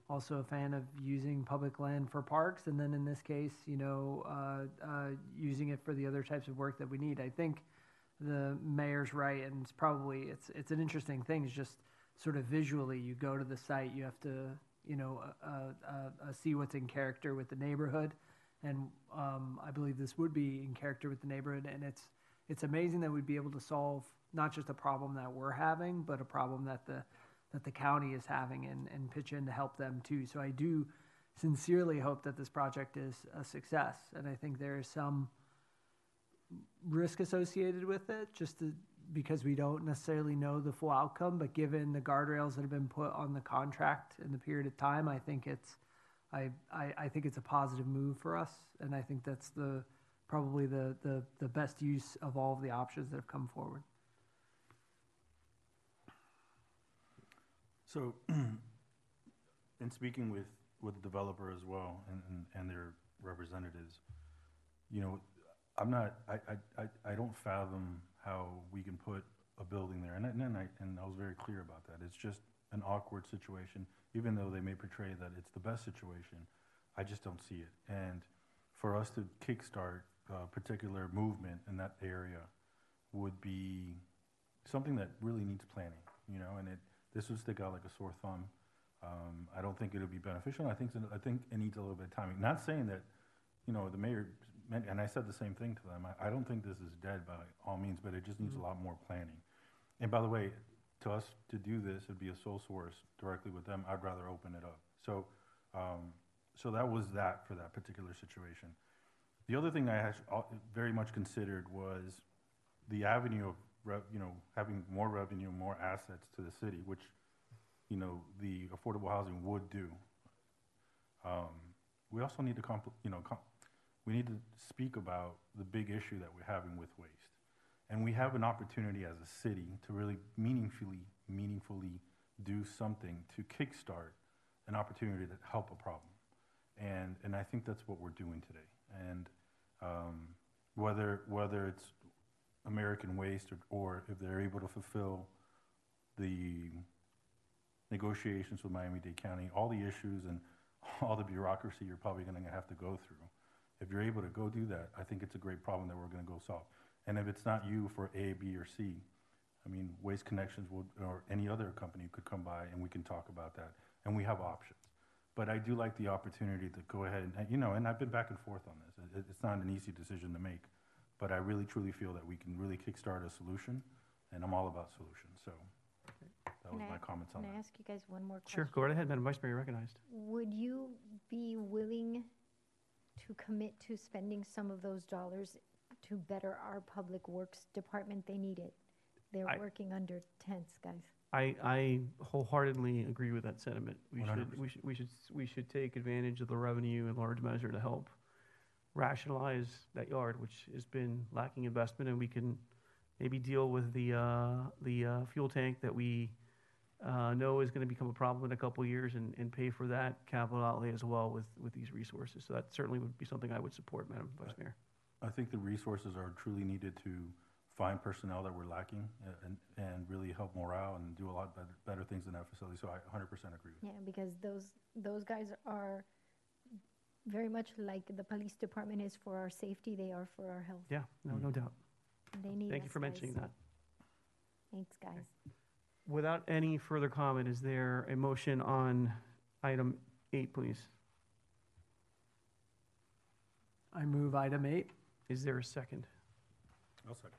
Also a fan of using public land for parks, and then in this case, you know, uh, uh, using it for the other types of work that we need. I think the mayor's right, and it's probably, it's it's an interesting thing. It's just sort of visually, you go to the site, you have to, you know, uh, uh, uh, see what's in character with the neighborhood, and um, I believe this would be in character with the neighborhood, and it's it's amazing that we'd be able to solve not just a problem that we're having, but a problem that the that the county is having, and, and pitch in to help them too. So I do sincerely hope that this project is a success. And I think there is some risk associated with it, just to, because we don't necessarily know the full outcome, but given the guardrails that have been put on the contract in the period of time, I think it's I, I, I think it's a positive move for us. And I think that's the probably the, the, the best use of all of the options that have come forward. So, in speaking with, with the developer as well and, and, and their representatives, you know, I'm not, I, I, I, I don't fathom how we can put a building there. And, and, I, and I was very clear about that. It's just an awkward situation, even though they may portray that it's the best situation. I just don't see it. And for us to kickstart a particular movement in that area would be something that really needs planning, you know, and it, this would stick out like a sore thumb. Um, I don't think it would be beneficial. I think I think it needs a little bit of timing. Not saying that, you know, the mayor, meant, and I said the same thing to them. I, I don't think this is dead by all means, but it just needs mm-hmm. a lot more planning. And by the way, to us to do this, it'd be a sole source directly with them. I'd rather open it up. So, um, so that was that for that particular situation. The other thing I very much considered was the avenue of you know, having more revenue, more assets to the city, which, you know, the affordable housing would do. Um, we also need to, compl you know, com we need to speak about the big issue that we're having with waste. And we have an opportunity as a city to really meaningfully, meaningfully do something to kickstart an opportunity to help a problem. And, and I think that's what we're doing today. And um, whether, whether it's American Waste, or, or if they're able to fulfill the negotiations with Miami-Dade County, all the issues and all the bureaucracy you're probably going to have to go through. If you're able to go do that, I think it's a great problem that we're going to go solve. And if it's not you for A, B, or C, I mean, Waste Connections would, or any other company could come by and we can talk about that. And we have options. but I do like the opportunity to go ahead and, you know, and I've been back and forth on this. It's not an easy decision to make, but I really truly feel that we can really kickstart a solution, and I'm all about solutions. So that was my comments on that. Can I ask you guys one more question? Sure, go right ahead, Madam Vice Mayor, recognized. Would you be willing to commit to spending some of those dollars to better our public works department? They need it. They're I, working under tense, guys. I, I wholeheartedly agree with that sentiment. We should, we should we should we should take advantage of the revenue in large measure to help rationalize that yard, which has been lacking investment, and we can maybe deal with the uh, the uh, fuel tank that we uh, know is going to become a problem in a couple of years, and, and pay for that capital outlay as well with with these resources. So that certainly would be something I would support, Madam Vice Mayor. I think the resources are truly needed to find personnel that we're lacking and, and really help morale and do a lot better, better things in that facility. So I one hundred percent agree with you. Yeah, because those those guys are very much like the police department is for our safety. They are for our health. Yeah, no, mm-hmm. no doubt. They need Thank us, you for mentioning guys. that. Thanks, guys. Okay. Without any further comment, is there a motion on item eight, please? I move item eight. Is there a second? I'll second.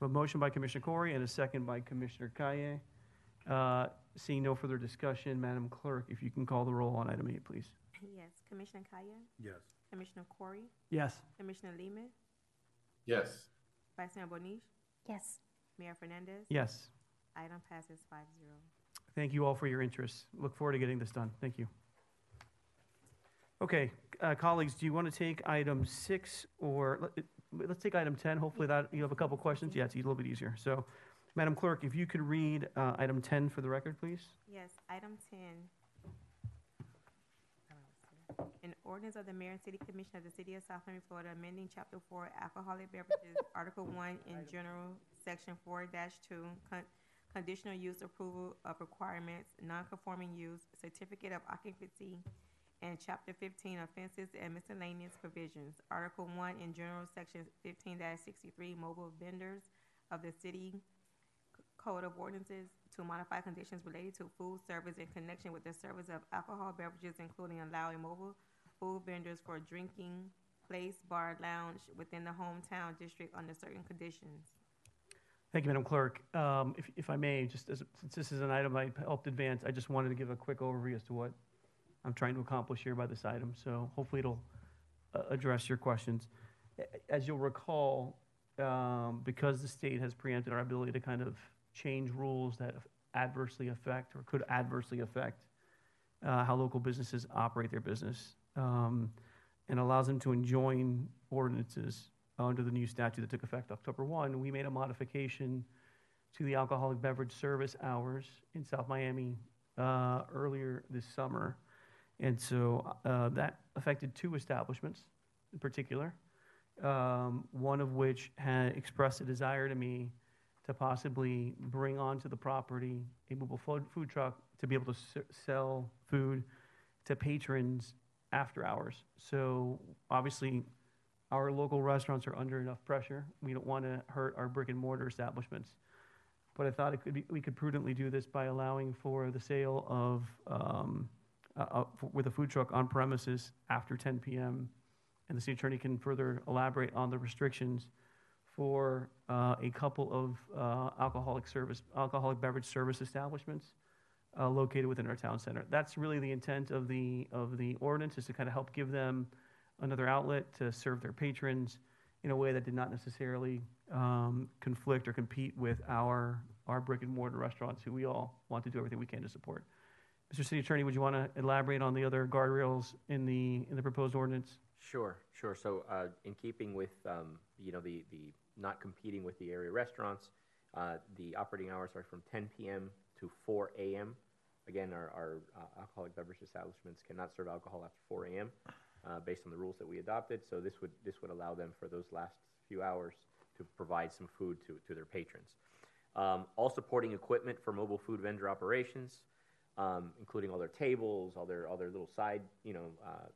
So a motion by Commissioner Corey and a second by Commissioner Kaye. Uh, seeing no further discussion, Madam Clerk, if you can call the roll on item eight, please. Yes. Commissioner Kaye? Yes. Commissioner Corey? Yes. Commissioner Lehman? Yes. Vice Mayor Bonich? Yes. Mayor Fernandez? Yes. Item passes five zero. Thank you all for your interest. Look forward to getting this done. Thank you. Okay, uh, colleagues, do you want to take item six or let, let's take item ten? Hopefully that you have a couple questions. Yeah, it's a little bit easier. So, Madam Clerk, if you could read uh, item ten for the record, please. Yes, item ten. An ordinance of the Mayor and City Commission of the City of South Miami, Florida, amending Chapter four, Alcoholic Beverages, Article one in General, Section four dash two, con Conditional Use Approval of Requirements, Nonconforming Use, Certificate of Occupancy, and Chapter fifteen, Offenses and Miscellaneous Provisions, Article one in General, Section fifteen dash sixty-three, Mobile Vendors of the City Code of Ordinances, to modify conditions related to food service in connection with the service of alcohol beverages, including allowing mobile food vendors for drinking place, bar, lounge within the hometown district under certain conditions. Thank you, Madam Clerk. Um, if, if I may, just as, since this is an item I helped advance, I just wanted to give a quick overview as to what I'm trying to accomplish here by this item. So hopefully it'll uh, address your questions. As you'll recall, um, because the state has preempted our ability to kind of change rules that adversely affect or could adversely affect uh, how local businesses operate their business, um, and allows them to enjoin ordinances under the new statute that took effect October first. We made a modification to the alcoholic beverage service hours in South Miami uh, earlier this summer. And so uh, that affected two establishments in particular, um, one of which had expressed a desire to me to possibly bring onto the property a mobile food truck to be able to sell food to patrons after hours. So obviously our local restaurants are under enough pressure. We don't want to hurt our brick and mortar establishments. But I thought it could be, we could prudently do this by allowing for the sale of, um, uh, with a food truck on premises after ten p m And the city attorney can further elaborate on the restrictions for uh, a couple of uh, alcoholic service, alcoholic beverage service establishments uh, located within our town center. That's really the intent of the of the ordinance, is to kind of help give them another outlet to serve their patrons in a way that did not necessarily um, conflict or compete with our our brick and mortar restaurants, who we all want to do everything we can to support. Mister City Attorney, would you want to elaborate on the other guardrails in the in the proposed ordinance? Sure, sure. So, uh, in keeping with um, you know the the not competing with the area restaurants, uh, the operating hours are from ten p m to four a m Again, our, our uh, alcoholic beverage establishments cannot serve alcohol after four a m Uh, based on the rules that we adopted. So this would this would allow them for those last few hours to provide some food to to their patrons. Um, all supporting equipment for mobile food vendor operations, um, including all their tables, all their all their little side, you know. Uh,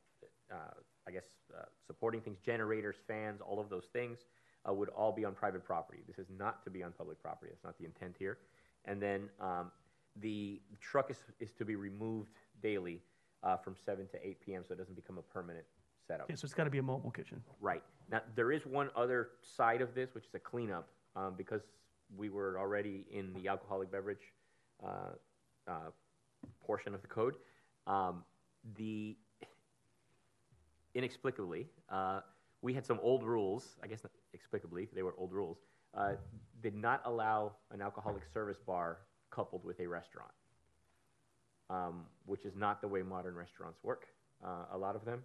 uh, I guess, uh, supporting things, generators, fans, all of those things uh, would all be on private property. This is not to be on public property. That's not the intent here. And then um, the truck is, is to be removed daily uh, from seven to eight p m so it doesn't become a permanent setup. Yeah, so it's got to be a mobile kitchen. Right. Now, there is one other side of this, which is a cleanup, um, because we were already in the alcoholic beverage uh, uh, portion of the code. Um, the inexplicably, uh, we had some old rules, I guess not explicably, they were old rules, uh, did not allow an alcoholic service bar coupled with a restaurant, um, which is not the way modern restaurants work, uh, a lot of them.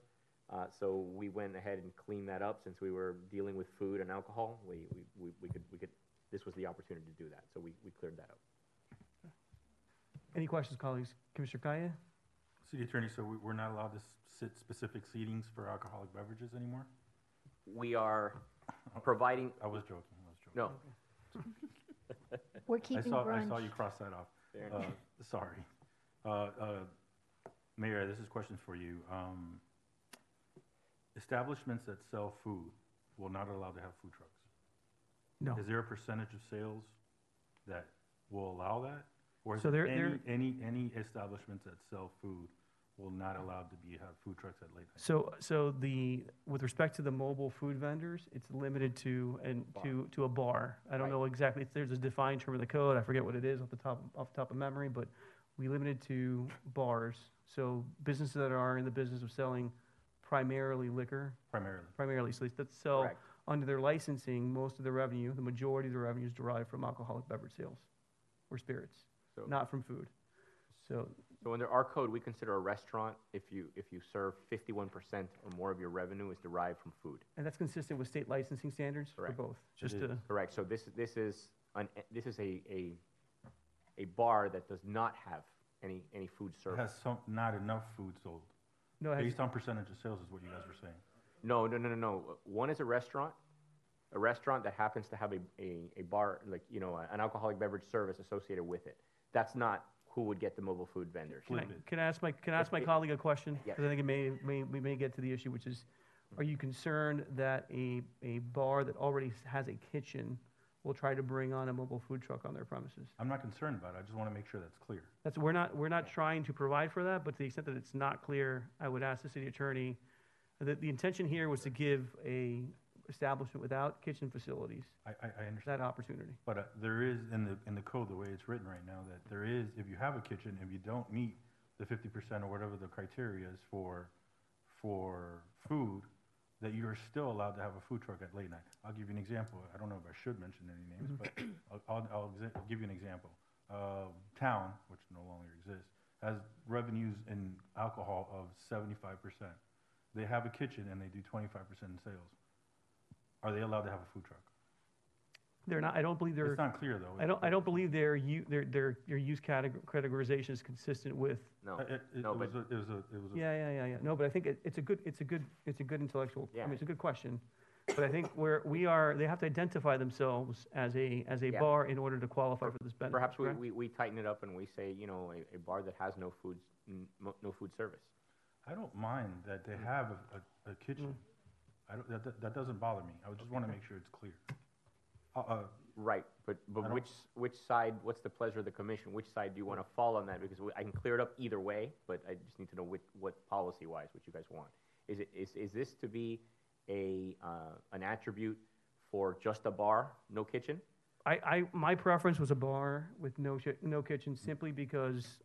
Uh, so we went ahead and cleaned that up since we were dealing with food and alcohol. We, we, we, we could, we could, this was the opportunity to do that. So we, we cleared that up. Any questions, colleagues? Commissioner Kaya? City Attorney, so we, we're not allowed to sit specific seatings for alcoholic beverages anymore? We are providing... I was joking. I was joking. No. Okay. We're keeping I saw, brunch. I saw you cross that off. Uh, sorry. Uh, uh, Mayor, this is a question for you. Um, establishments that sell food will not allow to have food trucks. No. Is there a percentage of sales that will allow that? Or is so there, any, there, any, any establishments that sell food will not allowed to be have food trucks at late night? So, so the with respect to the mobile food vendors, it's limited to and to, to a bar. I don't right. know exactly. There's a defined term in the code. I forget what it is off the top off the top of memory, but we limited to bars. So businesses that are in the business of selling primarily liquor, primarily, primarily, so that sell Correct. under their licensing, most of the revenue, the majority of the revenue is derived from alcoholic beverage sales or spirits. So, not from food. So, so under our code, we consider a restaurant if you if you serve fifty-one percent or more of your revenue is derived from food. And that's consistent with state licensing standards correct. for both. Just to correct. So this this is an this is a a a bar that does not have any any food served. It has some not enough food sold. No, based on percentage of sales is what you guys were saying. No, no, no, no, no. One is a restaurant. A restaurant that happens to have a, a, a bar, like, you know, an alcoholic beverage service associated with it. That's not who would get the mobile food vendors. Can I, can I ask my can I ask my colleague a question? Because yes. I think it may, may we may get to the issue, which is, are you concerned that a a bar that already has a kitchen will try to bring on a mobile food truck on their premises? I'm not concerned about it. I just want to make sure that's clear. That's we're not we're not trying to provide for that, but to the extent that it's not clear, I would ask the city attorney that the intention here was to give a establishment without kitchen facilities. I, I understand that opportunity. But uh, there is in the in the code the way it's written right now that there is if you have a kitchen if you don't meet the fifty percent or whatever the criteria is for for food that you are still allowed to have a food truck at late night. I'll give you an example. I don't know if I should mention any names, mm-hmm. but I'll, I'll, I'll give you an example. Uh, Town, which no longer exists, has revenues in alcohol of seventy-five percent. They have a kitchen and they do twenty-five percent in sales. Are they allowed to have a food truck? They're not. I don't believe they're. It's not clear though. I don't. I don't believe their u their their their use categorization is consistent with. No. Uh, it, it, no. It but was a, it was a. It was a. Yeah, yeah, yeah, yeah. No, but I think it, it's a good. It's a good. It's a good intellectual. Yeah. I mean, it's a good question, but I think where we are, they have to identify themselves as a as a yeah. bar in order to qualify for this benefit. Perhaps we, right? we we tighten it up and we say, you know, a, a bar that has no food no food service. I don't mind that they have a, a, a kitchen. Mm. I don't, that, that doesn't bother me. I just okay. want to make sure it's clear. Uh, uh, right, but but which which side? What's the pleasure of the commission? Which side do you want to fall on that? Because I can clear it up either way, but I just need to know which, what policy wise what you guys want. Is it is is this to be a uh, an attribute for just a bar, no kitchen? I, I my preference was a bar with no no kitchen, simply because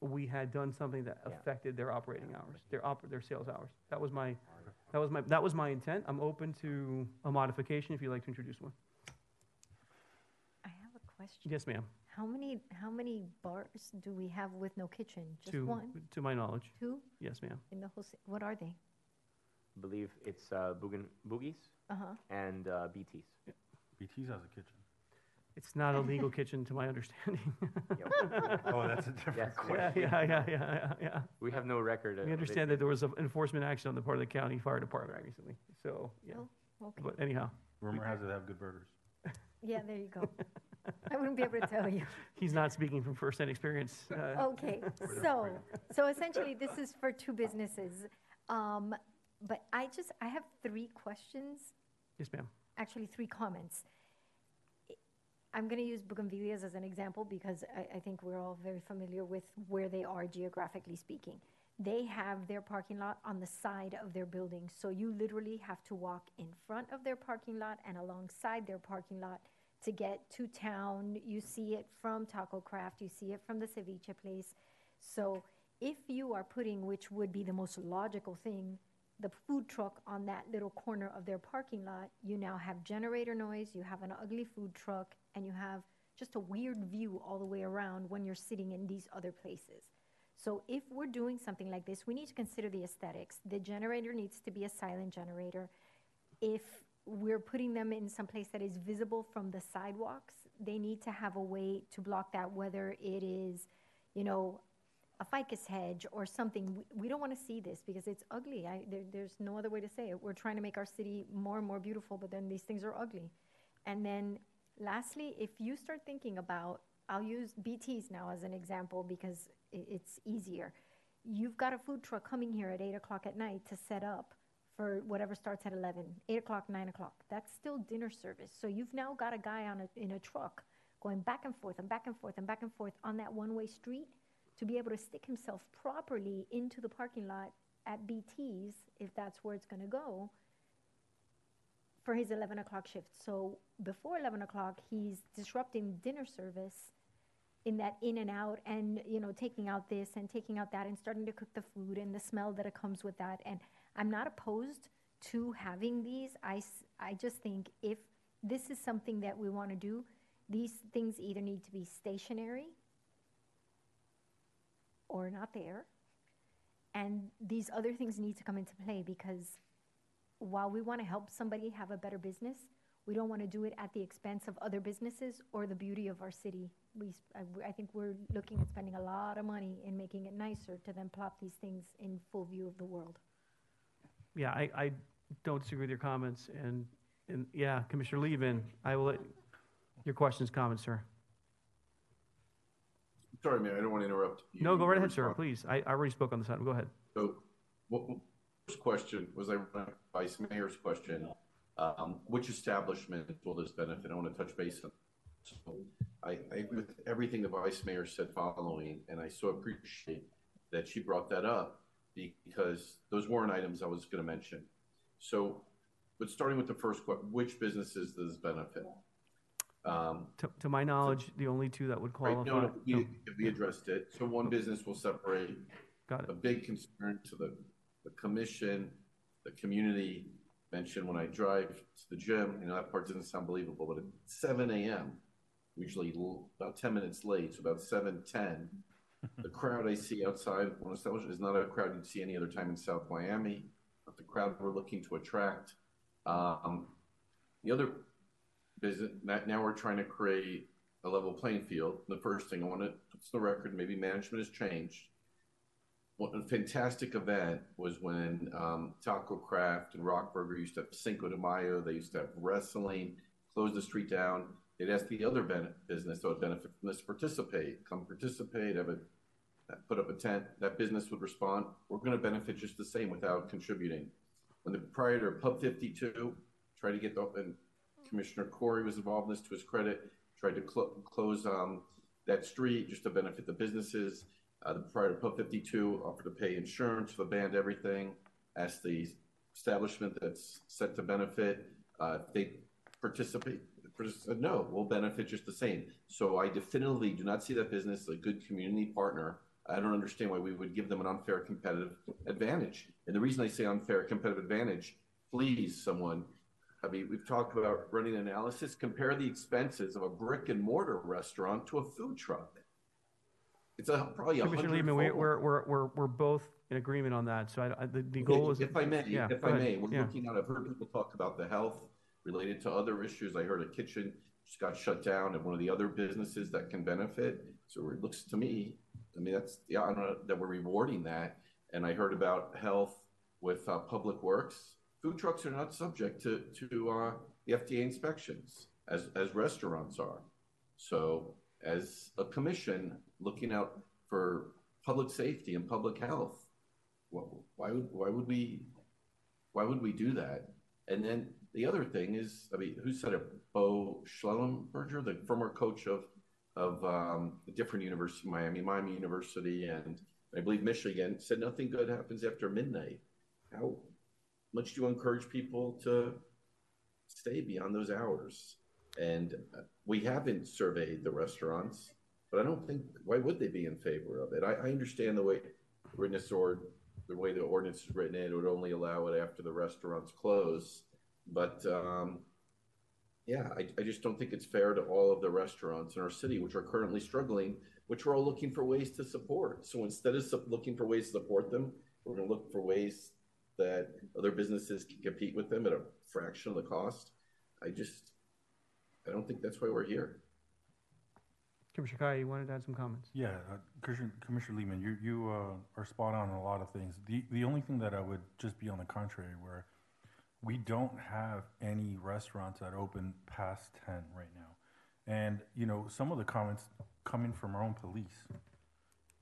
we had done something that yeah. affected their operating hours, their op their sales hours. That was my. That was my that was my intent. I'm open to a modification if you'd like to introduce one. I have a question. Yes, ma'am. How many how many bars do we have with no kitchen? Just Two, one. To my knowledge. Two. Yes, ma'am. In the whole city, what are they? I believe it's uh, Boogan, Boogies uh-huh. and uh, B T's. Yeah. B T's has a kitchen. It's not a legal kitchen, to my understanding. Oh, that's a different yes, question. Yeah, yeah, yeah, yeah, yeah. We have no record. We understand that there was an enforcement action on the part of the county fire department right. recently. So, yeah. Oh, okay. But anyhow. Rumor has it they have good burgers. Yeah, there you go. I wouldn't be able to tell you. He's not speaking from first-hand experience. Uh, okay, so so essentially this is for two businesses. Um, but I just, I have three questions. Yes, ma'am. Actually, three comments. I'm going to use Bougainvilleas as an example because I, I think we're all very familiar with where they are geographically speaking. they have their parking lot on the side of their building. So you literally have to walk in front of their parking lot and alongside their parking lot to get to town. You see it from Taco Craft, you see it from the ceviche place. So if you are putting, which would be the most logical thing, the food truck on that little corner of their parking lot, you now have generator noise, you have an ugly food truck, and you have just a weird view all the way around when you're sitting in these other places. So if we're doing something like this, we need to consider the aesthetics. The generator needs to be a silent generator. If we're putting them in some place that is visible from the sidewalks, they need to have a way to block that, whether it is, you know, a ficus hedge or something. We, we don't want to see this because it's ugly. I, there, there's no other way to say it. We're trying to make our city more and more beautiful, but then these things are ugly. And then lastly, if you start thinking about, I'll use B T's now as an example because it, it's easier. You've got a food truck coming here at eight o'clock at night to set up for whatever starts at eleven, eight o'clock, nine o'clock. That's still dinner service. So you've now got a guy on a, in a truck going back and forth and back and forth and back and forth on that one-way street to be able to stick himself properly into the parking lot at B T's, if that's where it's gonna go, for his eleven o'clock shift. So before eleven o'clock, he's disrupting dinner service in that in and out, and you know, taking out this and taking out that and starting to cook the food and the smell that it comes with that. And I'm not opposed to having these. I, I just think if this is something that we wanna do, these things either need to be stationary or not there, and these other things need to come into play, because while we want to help somebody have a better business, we don't want to do it at the expense of other businesses or the beauty of our city. We, I, I think we're looking at spending a lot of money in making it nicer to then plop these things in full view of the world. Yeah, I, I don't disagree with your comments, and, and yeah, Commissioner Levin, I will let your questions, comments, sir. Sorry, man, I don't want to interrupt you. No, go right ahead, sir, please. I, I already spoke on the side. Go ahead. So, what first question was I Vice Mayor's question. Um, which establishment will this benefit? I want to touch base on. So I, I agree with everything the Vice Mayor said following, and I so appreciate that she brought that up, because those weren't items I was going to mention. So, but starting with the first question, which businesses does this benefit? Um, to, to my knowledge, so, the only two that would qualify. Right, no, no, we, no. we addressed it. So one business will separate. Got it. A big concern to the, the commission, the community mentioned when I drive to the gym. You know, that part doesn't sound believable, but at seven a m, usually about ten minutes late, so about seven ten, the crowd I see outside one establishment is not a crowd you'd see any other time in South Miami, but the crowd we're looking to attract. Um, the other business, now we're trying to create a level playing field. The first thing I want to put to the record, maybe management has changed. One fantastic event was when um, Taco Craft and Rockburger used to have Cinco de Mayo. They used to have wrestling, closed the street down. They'd ask the other business that would benefit from this to participate. Come participate, have a, put up a tent. That business would respond, we're going to benefit just the same without contributing. When the proprietor of Pub fifty-two tried to get the, and Commissioner Corey was involved in this to his credit, tried to cl close um, that street just to benefit the businesses. Uh, the proprietor of Pub fifty-two offered to pay insurance for the band, everything. Asked the establishment that's set to benefit, uh, they participate, said, no, we'll benefit just the same. So I definitively do not see that business as a good community partner. I don't understand why we would give them an unfair competitive advantage. And the reason I say unfair competitive advantage, please someone, I mean, we've talked about running analysis. Compare the expenses of a brick and mortar restaurant to a food truck. It's a, probably a hundred. Commissioner Lehman, we're we're we're we're both in agreement on that. So I, I, the, the goal is, if I may, yeah, if I may, we're yeah. looking at. I've heard people talk about the health related to other issues. I heard a kitchen just got shut down, and one of the other businesses that can benefit. So it looks to me, I mean, that's yeah, I don't know that we're rewarding that. And I heard about health with uh, public works. Food trucks are not subject to, to uh, the F D A inspections, as, as restaurants are. So as a commission looking out for public safety and public health, well, why, would, why, would we, why would we do that? And then the other thing is, I mean, who said it? Bo Schlellenberger, the former coach of, of um, a different university, Miami, Miami University, and I believe Michigan, said nothing good happens after midnight. How much do you encourage people to stay beyond those hours? And we haven't surveyed the restaurants, but I don't think, why would they be in favor of it? I, I understand the way written or the way the ordinance is written, it would only allow it after the restaurants close. But um, yeah, I, I just don't think it's fair to all of the restaurants in our city, which are currently struggling, which we're all looking for ways to support. So instead of looking for ways to support them, we're gonna look for ways that other businesses can compete with them at a fraction of the cost. I just, I don't think that's why we're here. Commissioner Kai, you wanted to add some comments? Yeah, uh, Commissioner, Commissioner Lehman, you, you uh, are spot on on a lot of things. The, the only thing that I would just be on the contrary, where we don't have any restaurants that open past ten right now. And, you know, some of the comments coming from our own police,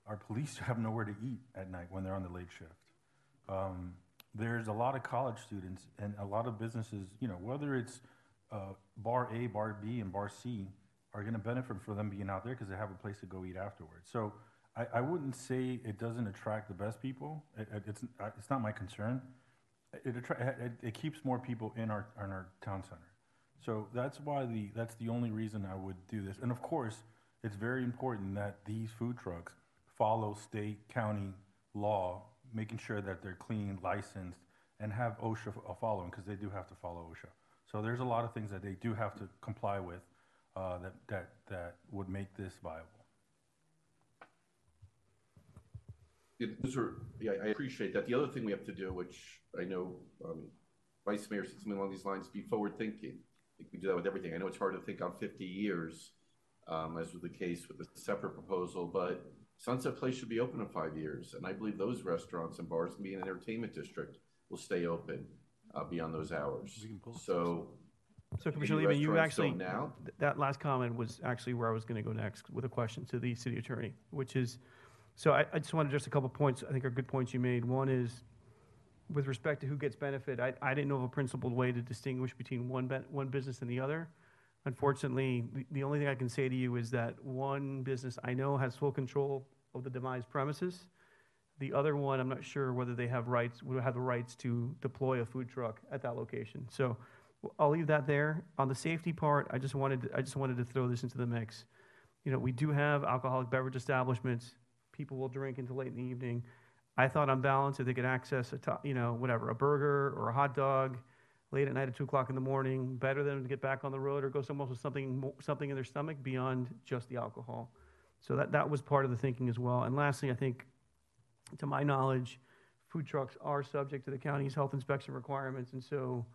our police have nowhere to eat at night when they're on the late shift. Um, there's a lot of college students and a lot of businesses, you know, whether it's uh, bar A, bar B, and bar C, are going to benefit from them being out there because they have a place to go eat afterwards. So I, I wouldn't say it doesn't attract the best people. It, it, it's it's not my concern. It, attra- it it keeps more people in our in our town center. So that's why the that's the only reason I would do this. And of course, it's very important that these food trucks follow state, county law, making sure that they're clean, licensed, and have OSHA following, because they do have to follow OSHA. So there's a lot of things that they do have to comply with. Uh, that, that that would make this viable. It, those are, yeah, I appreciate that. The other thing we have to do, which I know um, Vice Mayor said something along these lines, be forward thinking. I think we do that with everything. I know it's hard to think on fifty years, um, as was the case with the separate proposal, but Sunset Place should be open in five years. And I believe those restaurants and bars can be an entertainment district will stay open uh, beyond those hours. So. So, Commissioner Lehman, you actually, now? Th- that last comment was actually where I was going to go next with a question to the city attorney, which is, so I, I just wanted just a couple points, I think are good points you made. One is, with respect to who gets benefit, I, I didn't know of a principled way to distinguish between one be- one business and the other. Unfortunately, the, the only thing I can say to you is that one business I know has full control of the demised premises. The other one, I'm not sure whether they have rights, would have the rights to deploy a food truck at that location. So I'll leave that there. On the safety part, I just wanted to, I just wanted to throw this into the mix. You know, we do have alcoholic beverage establishments. People will drink until late in the evening. I thought on balance, if they could access a, to, you know, whatever, a burger or a hot dog late at night at two o'clock in the morning, better than to get back on the road or go somewhere else with something something in their stomach beyond just the alcohol. So that, that was part of the thinking as well. And lastly, I think, to my knowledge, food trucks are subject to the county's health inspection requirements, and so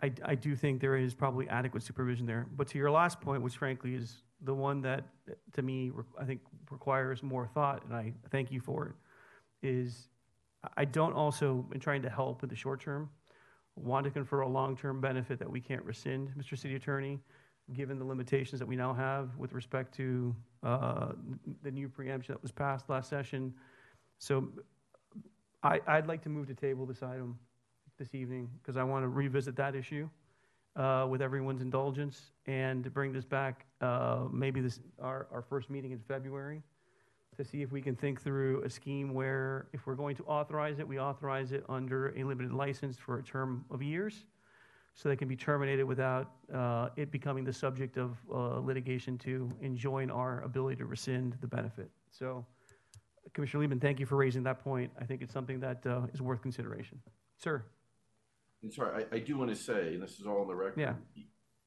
I, I do think there is probably adequate supervision there. But to your last point, which frankly is the one that, to me, re- I think requires more thought, and I thank you for it, is I don't also, in trying to help in the short term, want to confer a long-term benefit that we can't rescind, Mister City Attorney, given the limitations that we now have with respect to uh, the new preemption that was passed last session. So I, I'd like to move to table this item this evening, because I want to revisit that issue uh, with everyone's indulgence and bring this back uh, maybe this our, our first meeting in February to see if we can think through a scheme where if we're going to authorize it, we authorize it under a limited license for a term of years so they can be terminated without uh, it becoming the subject of uh, litigation to enjoin our ability to rescind the benefit. So, Commissioner Lehman, thank you for raising that point. I think it's something that uh, is worth consideration. Sir. And sorry, I, I do want to say, and this is all on the record, yeah.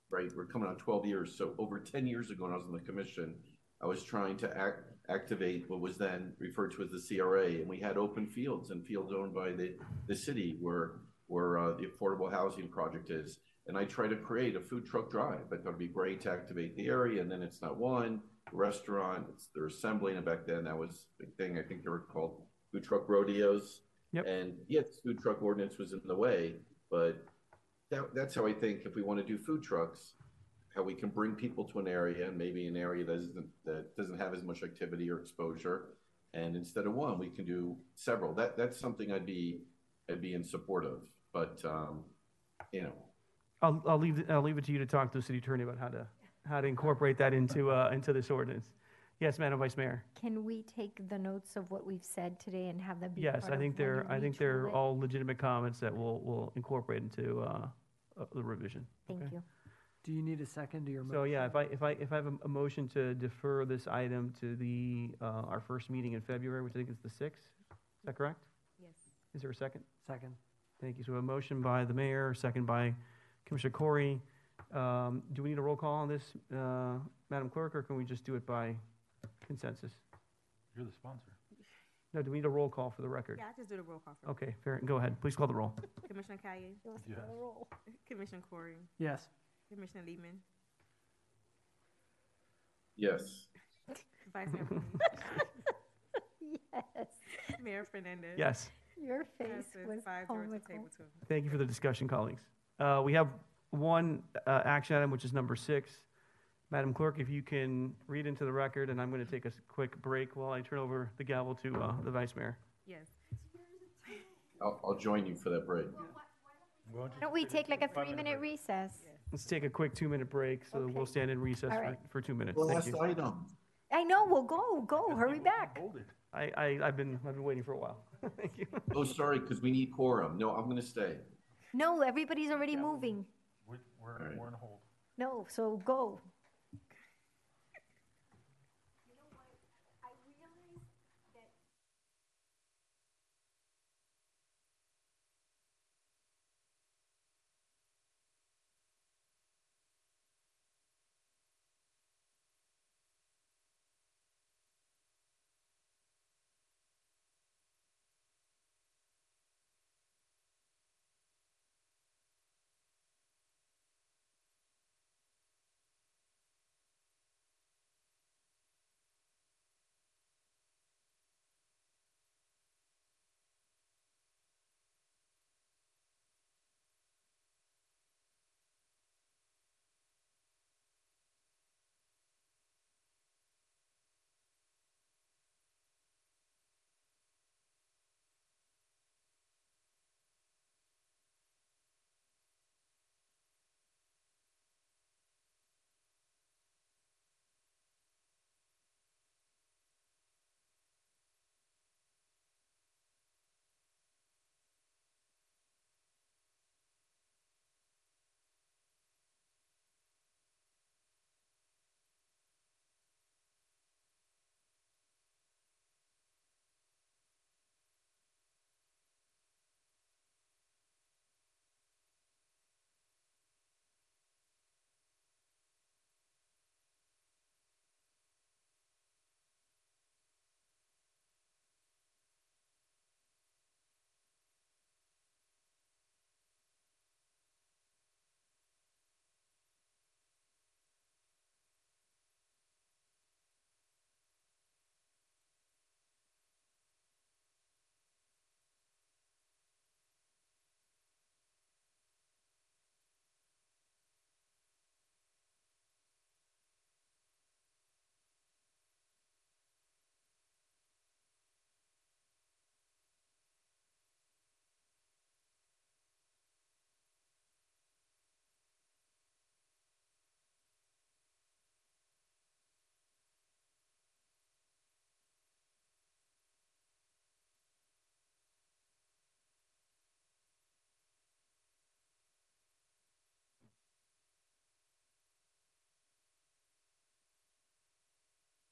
Right? We're coming on twelve years. So over ten years ago when I was on the commission, I was trying to act, activate what was then referred to as the C R A. And we had open fields and fields owned by the, the city where, where uh, the affordable housing project is. And I tried to create a food truck drive. I thought it'd be great to activate the area. And then it's not one restaurant, it's they're assembling. And back then that was a big thing. I think they were called food truck rodeos. Yep. And yes, food truck ordinance was in the way. But that, that's how I think if we want to do food trucks, how we can bring people to an area and maybe an area that isn't, that doesn't have as much activity or exposure. And instead of one, we can do several. That That's something I'd be I'd be in support of. But, um, you know. I'll, I'll, leave, I'll leave it to you to talk to the city attorney about how to how to incorporate that into uh, into this ordinance. Yes, Madam Vice Mayor. Can we take the notes of what we've said today and have them be part of? Yes, I think they're, I think they're all legitimate comments that we'll, we'll incorporate into uh, the revision. Thank okay. you. Do you need a second to your motion? So yeah, if I, if I, if I have a motion to defer this item to the, uh, our first meeting in February, which I think is the sixth, is that correct? Yes. Is there a second? Second. Thank you. So a motion by the mayor, second by Commissioner Corey. Um, do we need a roll call on this, uh, Madam Clerk, or can we just do it by consensus? You're the sponsor. No, do we need a roll call for the record? Yeah, I just do the roll call for okay, fair. Go ahead. Please call the roll. Commissioner Kaye? Yes. Commissioner Corey? Yes. Commissioner Lehman? Yes. Vice Mayor Yes. Mayor Fernandez? Yes. Your face was comical. Thank you for the discussion, colleagues. Uh, we have one uh, action item, which is number six. Madam Clerk, if you can read into the record, and I'm going to take a quick break while I turn over the gavel to uh, the Vice Mayor. Yes. I'll, I'll join you for that break. Well, why, why don't we take like a three-minute recess? Yes. Let's take a quick two-minute break, so okay. we'll stand in recess right. for, for two minutes. Well, Thank last you. Item. I know. Well, go, go, hurry back. Hold it. I, I, I've been, I've been waiting for a while. Thank you. Oh, sorry, because we need quorum. No, I'm going to stay. No, everybody's already yeah, moving. We're, we're, right. we're in hold. No, so go.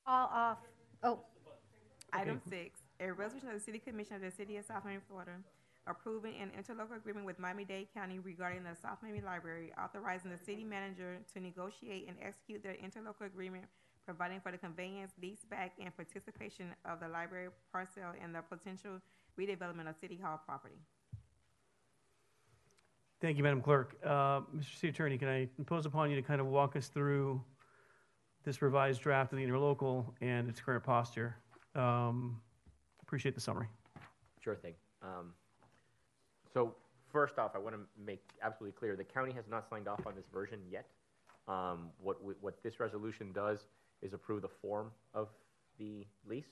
All off. Oh. Okay. Item six, a resolution of the City Commission of the City of South Miami, Florida, approving an interlocal agreement with Miami-Dade County regarding the South Miami Library, authorizing the city manager to negotiate and execute the interlocal agreement, providing for the conveyance, leaseback, and participation of the library parcel and the potential redevelopment of City Hall property. Thank you, Madam Clerk. Uh, Mister City Attorney, can I impose upon you to kind of walk us through this revised draft of the interlocal and its current posture? Um, appreciate the summary. Sure thing. Um, so first off, I want to make absolutely clear the county has not signed off on this version yet. Um, what what this resolution does is approve the form of the lease,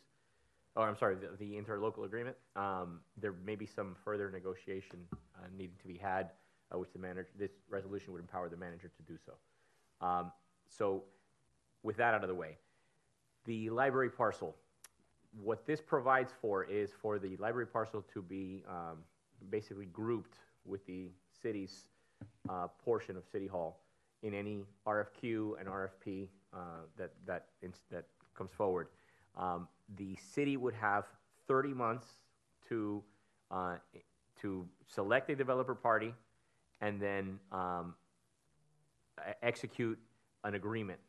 or I'm sorry, the, the interlocal agreement. Um, there may be some further negotiation uh, needed to be had, uh, which the manager. This resolution would empower the manager to do so. Um, so. With that out of the way, The library parcel. What this provides for is for the library parcel to be um, basically grouped with the city's uh, portion of City Hall in any R F Q and R F P uh, that, that, that comes forward. Um, the city would have thirty months to, uh, to select a developer party and then um, execute an agreement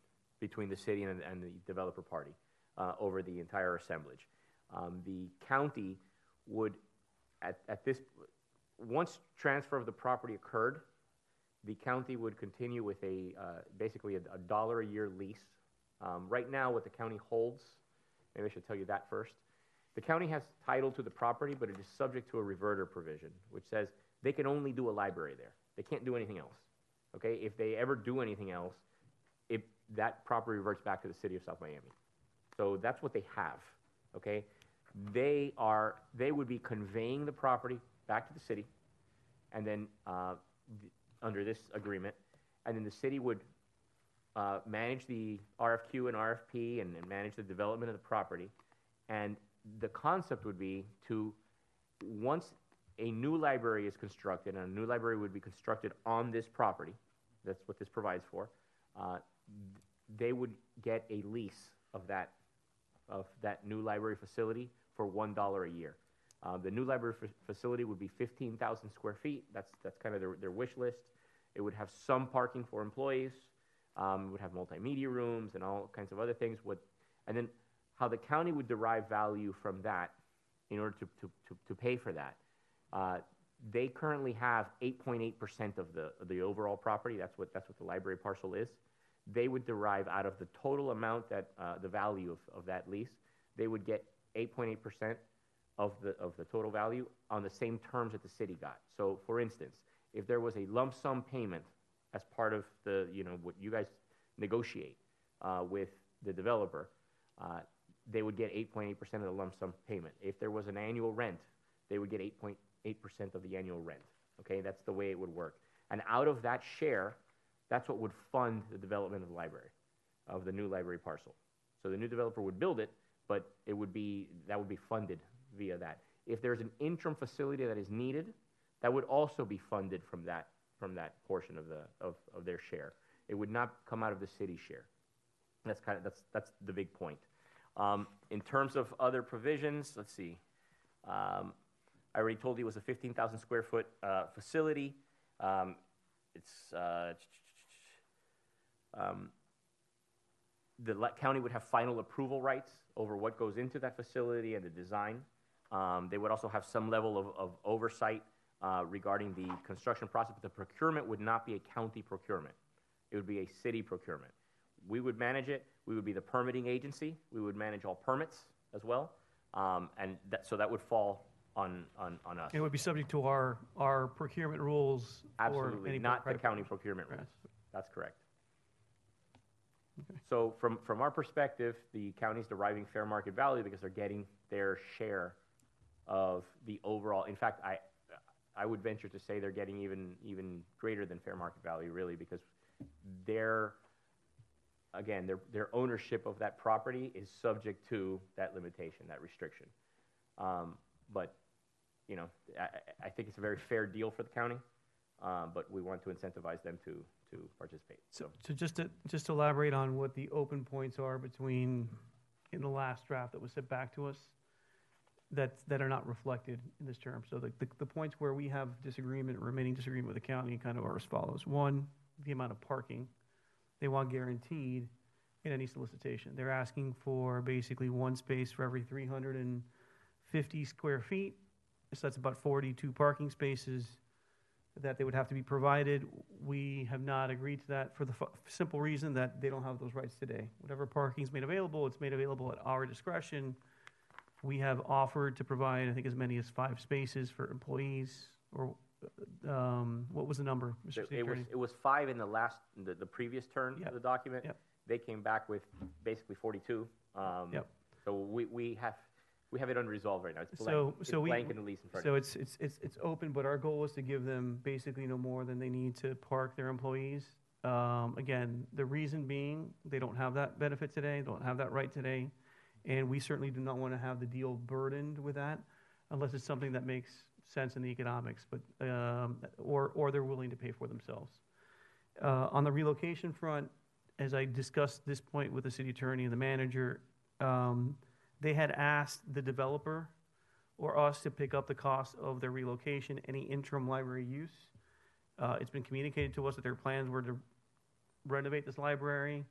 between the city and, and the developer party uh, over the entire assemblage. Um, the county would, at, at this, once transfer of the property occurred, the county would continue with a uh, basically a, a dollar a year lease. Um, right now, what the county holds, maybe I should tell you that first. The county has title to the property, but it is subject to a reverter provision, which says they can only do a library there. They can't do anything else. Okay, if they ever do anything else, it, that property reverts back to the city of South Miami. So that's what they have. Okay, they are they would be conveying the property back to the city, and then uh, th under this agreement, and then the city would uh, manage the R F Q and R F P and, and manage the development of the property, and the concept would be to, once a new library is constructed, and a new library would be constructed on this property, that's what this provides for, uh, they would get a lease of that, of that new library facility for one dollar a year. Uh, the new library facility would be fifteen thousand square feet. That's, that's kind of their, their wish list. It would have some parking for employees. Um, it would have multimedia rooms and all kinds of other things. What, and then how the county would derive value from that in order to, to, to, to pay for that. Uh, they currently have eight point eight percent of the, of the overall property. That's what, that's what the library parcel is. They would derive out of the total amount that uh, the value of, of that lease, they would get eight point eight percent of the, of the total value on the same terms that the city got. So for instance, if there was a lump sum payment as part of the, you know, what you guys negotiate uh, with the developer, uh, they would get eight point eight percent of the lump sum payment. If there was an annual rent, they would get eight point eight percent of the annual rent. Okay, that's the way it would work. And out of that share, that's what would fund the development of the library, of the new library parcel. So the new developer would build it, but it would be, that would be funded via that. If there's an interim facility that is needed, that would also be funded from that, from that portion of, the, of, of their share. It would not come out of the city's share. That's, kind of, that's, that's the big point. Um, in terms of other provisions, let's see. Um, I already told you it was a fifteen thousand square foot uh, facility. Um, it's, uh, um, the county would have final approval rights over what goes into that facility and the design. Um, they would also have some level of, of oversight uh, regarding the construction process, but the procurement would not be a county procurement. It would be a city procurement. We would manage it. We would be the permitting agency. We would manage all permits as well. Um, and that, so that would fall on, on, on us. It would be subject to our, our procurement rules. Absolutely, or any not the county procurement rules. That's correct. Okay. So from, from our perspective, the county's deriving fair market value because they're getting their share of the overall. In fact, I, I would venture to say they're getting even, even greater than fair market value, really, because their, again, their, their ownership of that property is subject to that limitation, that restriction. Um, but, you know, I, I think it's a very fair deal for the county. Um, but we want to incentivize them to, to participate. So, so just to just to elaborate on what the open points are between in the last draft that was sent back to us that that are not reflected in this term. So the, the, the points where we have disagreement, remaining disagreement with the county kind of are as follows. One, the amount of parking. They want guaranteed in any solicitation. They're asking for basically one space for every three hundred fifty square feet. So that's about forty-two parking spaces. That they would have to be provided. We have not agreed to that for the f simple reason that they don't have those rights today. Whatever parking is made available, it's made available at our discretion. We have offered to provide, I think, as many as five spaces for employees, or um, what was the number, Mister State Attorney? It was five in the last, the, the previous turn yep. of the document. Yep. They came back with basically forty-two. Um, yep. So we, we have. We have it unresolved right now. It's blank, so, it's so blank we, in the lease in front so of it's, it's, it's, it's open, but our goal is to give them basically no more than they need to park their employees. Um, again, the reason being they don't have that benefit today, they don't have that right today, and we certainly do not want to have the deal burdened with that unless it's something that makes sense in the economics, but um, or, or they're willing to pay for themselves. Uh, on the relocation front, as I discussed this point with the city attorney and the manager, um, they had asked the developer or us to pick up the cost of their relocation, any interim library use. Uh, it's been communicated to us that their plans were to renovate this library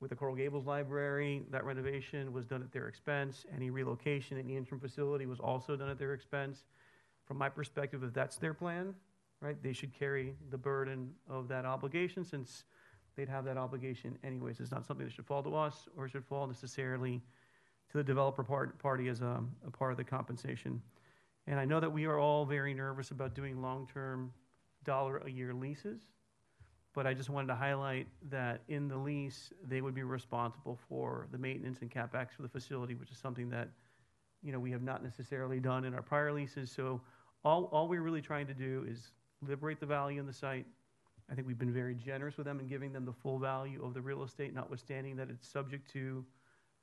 with the Coral Gables Library. That renovation was done at their expense. Any relocation in the interim facility was also done at their expense. From my perspective, if that's their plan, right, they should carry the burden of that obligation since they'd have that obligation anyways. It's not something that should fall to us or should fall necessarily to the developer part, party as a, a part of the compensation. And I know that we are all very nervous about doing long-term dollar-a-year leases, but I just wanted to highlight that in the lease, they would be responsible for the maintenance and CapEx for the facility, which is something that, you know, we have not necessarily done in our prior leases. So all, all we're really trying to do is liberate the value in the site. I think we've been very generous with them in giving them the full value of the real estate, notwithstanding that it's subject to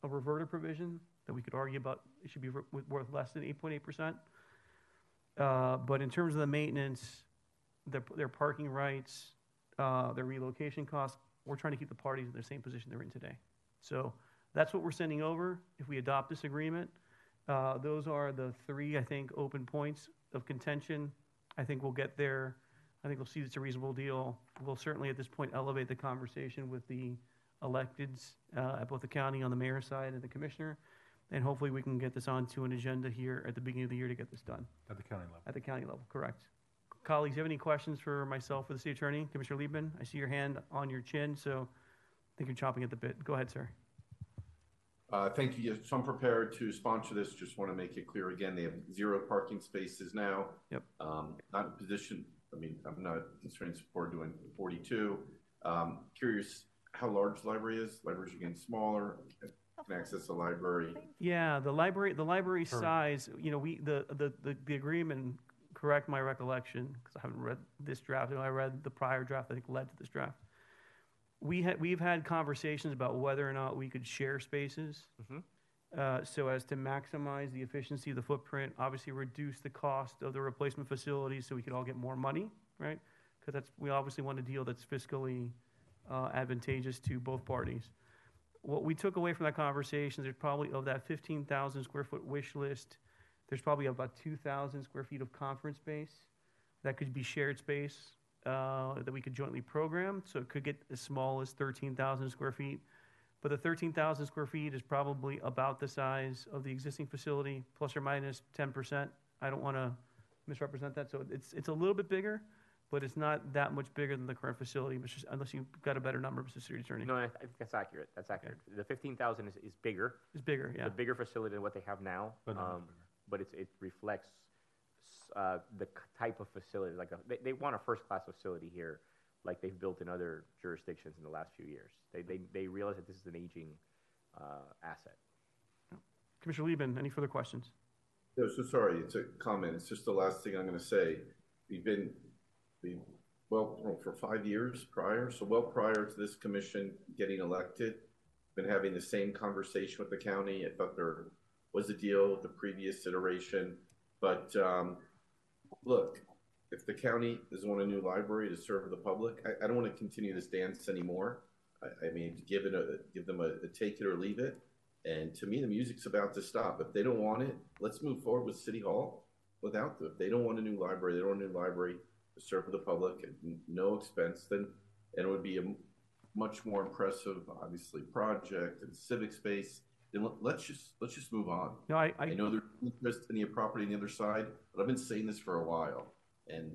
a reverter provision that we could argue about. It should be worth less than eight point eight percent. Uh, but in terms of the maintenance, their, their parking rights, uh, their relocation costs, we're trying to keep the parties in the same position they're in today. So that's what we're sending over if we adopt this agreement. Uh, those are the three, I think, open points of contention. I think we'll get there. I think we'll see it's a reasonable deal. We'll certainly at this point elevate the conversation with the electeds uh, at both the county on the mayor's side and the commissioner, and hopefully we can get this onto an agenda here at the beginning of the year to get this done. At the county level. At the county level, correct. Colleagues, do you have any questions for myself or the city attorney? Commissioner Liebman, I see your hand on your chin, so I think you're chomping at the bit. Go ahead, sir. Uh, thank you. So I'm prepared to sponsor this. Just want to make it clear again, they have zero parking spaces now. Yep. Um, not in position, I mean, I'm not constrained to support doing forty-two. Um, curious how large the library is. Libraries are getting smaller. Can access the library. Yeah, the library, the library Perfect. size, you know, we the, the, the, the agreement, correct my recollection, because I haven't read this draft. You know, I read the prior draft, I think led to this draft. We had we've had conversations about whether or not we could share spaces, mm-hmm. uh, so as to maximize the efficiency of the footprint. Obviously, reduce the cost of the replacement facilities, so we could all get more money, right? Because that's we obviously want a deal that's fiscally uh, advantageous to both parties. What we took away from that conversation, there's probably of that fifteen thousand square foot wish list, there's probably about two thousand square feet of conference space that could be shared space. Uh, that we could jointly program, so it could get as small as thirteen thousand square feet. But the thirteen thousand square feet is probably about the size of the existing facility, plus or minus ten percent. I don't want to misrepresent that, so it's it's a little bit bigger, but it's not that much bigger than the current facility, which is, unless you've got a better number, Mister City Attorney. No, I, I think that's accurate. That's accurate. Yeah. The fifteen thousand is, is bigger. It's bigger, yeah. It's a bigger facility than what they have now, but, um, but it's, it reflects Uh, the type of facility, like a, they, they want a first-class facility here, like they've built in other jurisdictions in the last few years. They they, they realize that this is an aging uh, asset. Commissioner Liebman, any further questions? No, so sorry, it's a comment. It's just the last thing I'm going to say. We've been, been well for five years prior, so well prior to this commission getting elected, been having the same conversation with the county. I thought there was a deal with the previous iteration, but. Um, Look, if the county doesn't want a new library to serve the public, I, I don't want to continue this dance anymore. I, I mean, give it a, give them a, a take it or leave it. And to me, the music's about to stop. If they don't want it, let's move forward with City Hall without them. If they don't want a new library, they don't want a new library to serve the public at no expense, then and it would be a much more impressive, obviously, project and civic space. Then let's just let's just move on. No, I, I, I know there's interest in the property on the other side, but I've been saying this for a while, and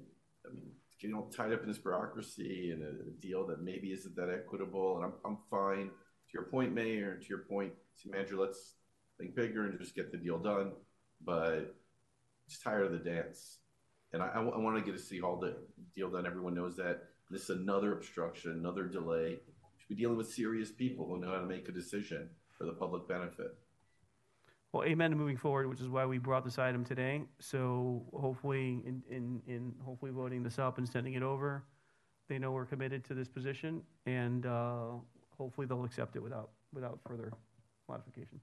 I mean, getting all tied up in this bureaucracy and a, a deal that maybe isn't that equitable. And I'm I'm fine. To your point, Mayor, to your point, City Manager, let's think bigger and just get the deal done. But I'm just tired of the dance, and I, I, I want to get a City Hall deal done. Everyone knows that. This is another obstruction, another delay. We should be dealing with serious people who know how to make a decision for the public benefit. Well, amen to moving forward, which is why we brought this item today. So hopefully in, in, in hopefully voting this up and sending it over, They know we're committed to this position, and uh, hopefully they'll accept it without without further modification.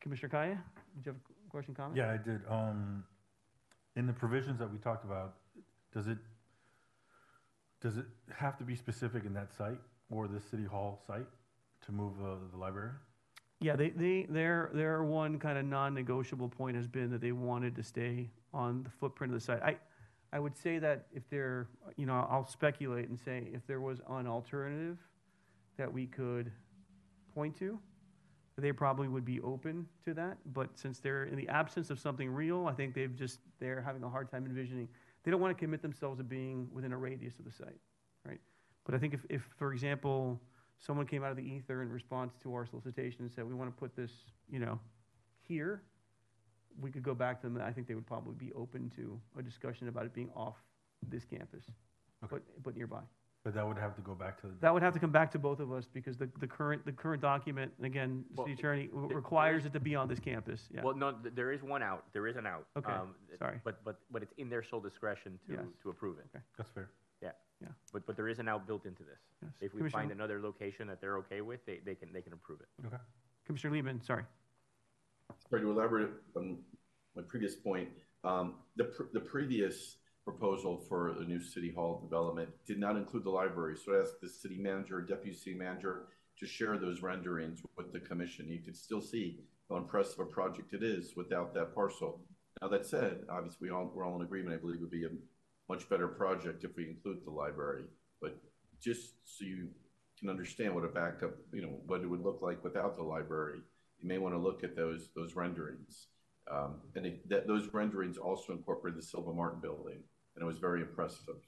Commissioner Kaya, did you have a question, comment? Yeah, I did. Um, in the provisions that we talked about, does it does it have to be specific in that site or the city hall site to move uh, the library? Yeah, they, they their their one kind of non-negotiable point has been that they wanted to stay on the footprint of the site. I I would say that if there, you know, I'll speculate and say if there was an alternative that we could point to, they probably would be open to that. But since they're in the absence of something real, I think they've just they're having a hard time envisioning. They don't want to commit themselves to being within a radius of the site, right? But I think if, if for example, someone came out of the ether in response to our solicitation and said, we want to put this, you know, here, we could go back to them. I think they would probably be open to a discussion about it being off this campus, okay, but but nearby. But that would have to go back to the that would have to come back to both of us, because the, the current the current document, again, the well, city attorney w requires it to be on this campus. Yeah. Well, no, th there is one out. There is an out. Okay. Um, Sorry. But but but it's in their sole discretion to yes. to approve it. Okay. That's fair. Yeah. Yeah. But but there is an out built into this. Yes. If we find another location that they're okay with, they, they can they can approve it. Okay. Commissioner Liebman, sorry. Sorry, to elaborate on my previous point, um, the, pr the previous proposal for the new City Hall development did not include the library. So I asked the city manager, deputy city manager, to share those renderings with the commission. You could still see how impressive a project it is without that parcel. Now that said, obviously we all, we're all in agreement. I believe it would be a much better project if we include the library. But just so you can understand what a backup, you know, what it would look like without the library, you may want to look at those those renderings. Um, and it, that, those renderings also incorporated the Silva Martin building, and it was very impressive.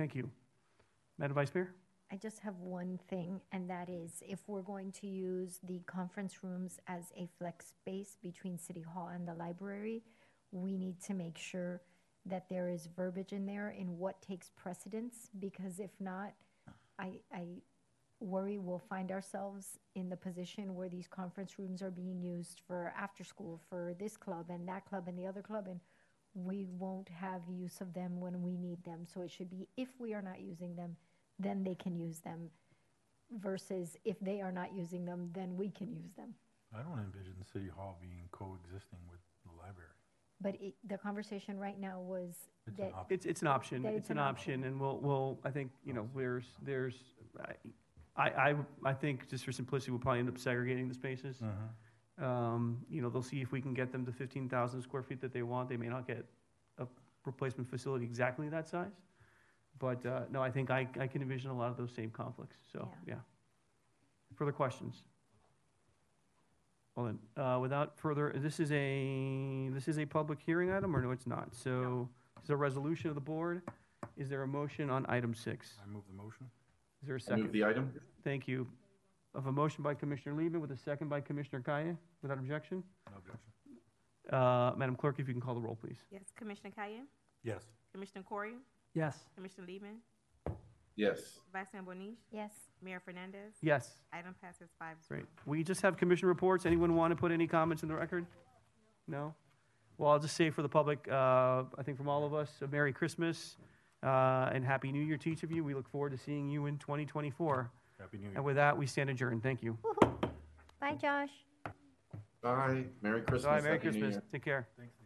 Thank you. Madam Vice Mayor? I just have one thing, and that is if we're going to use the conference rooms as a flex space between City Hall and the library, we need to make sure that there is verbiage in there in what takes precedence, because if not, I... I worry we'll find ourselves in the position where these conference rooms are being used for after school, for this club and that club and the other club, and we won't have use of them when we need them. So it should be if we are not using them, then they can use them, versus if they are not using them, then we can use them. I don't envision City Hall being coexisting with the library. But it, the conversation right now was it's that an it's, it's an option. It's, it's an, an option. option, and we'll, we'll I think, you know, there's, there's, I, I, I think just for simplicity, we'll probably end up segregating the spaces. Uh-huh. um, you know, they'll see if we can get them to fifteen thousand square feet that they want. They may not get a replacement facility exactly that size. But uh, no, I think I, I can envision a lot of those same conflicts. So, yeah. yeah. Further questions? Well then, uh, without further, this is a this is a public hearing item, or no, it's not. So, no. It's a resolution of the board. Is there a motion on item six? I move the motion. Is there a second? I move the item. Thank you. Of a motion by Commissioner Liebman with a second by Commissioner Kaya. Without objection? No objection. Uh, Madam Clerk, if you can call the roll, please. Yes. Commissioner Kaya? Yes. Commissioner Corey? Yes. Commissioner Liebman? Yes. Vice Mayor Bonich? Yes. Mayor Fernandez? Yes. Item passes five. Great. We just have commission reports. Anyone want to put any comments in the record? No? Well, I'll just say for the public, uh, I think from all of us, a Merry Christmas. Uh, and Happy New Year to each of you. We look forward to seeing you in twenty twenty-four. Happy New Year. And with that, we stand adjourned. Thank you. Woo-hoo. Bye, Josh. Bye. Merry Christmas. Bye. Merry Happy Christmas. Take care. Thanks.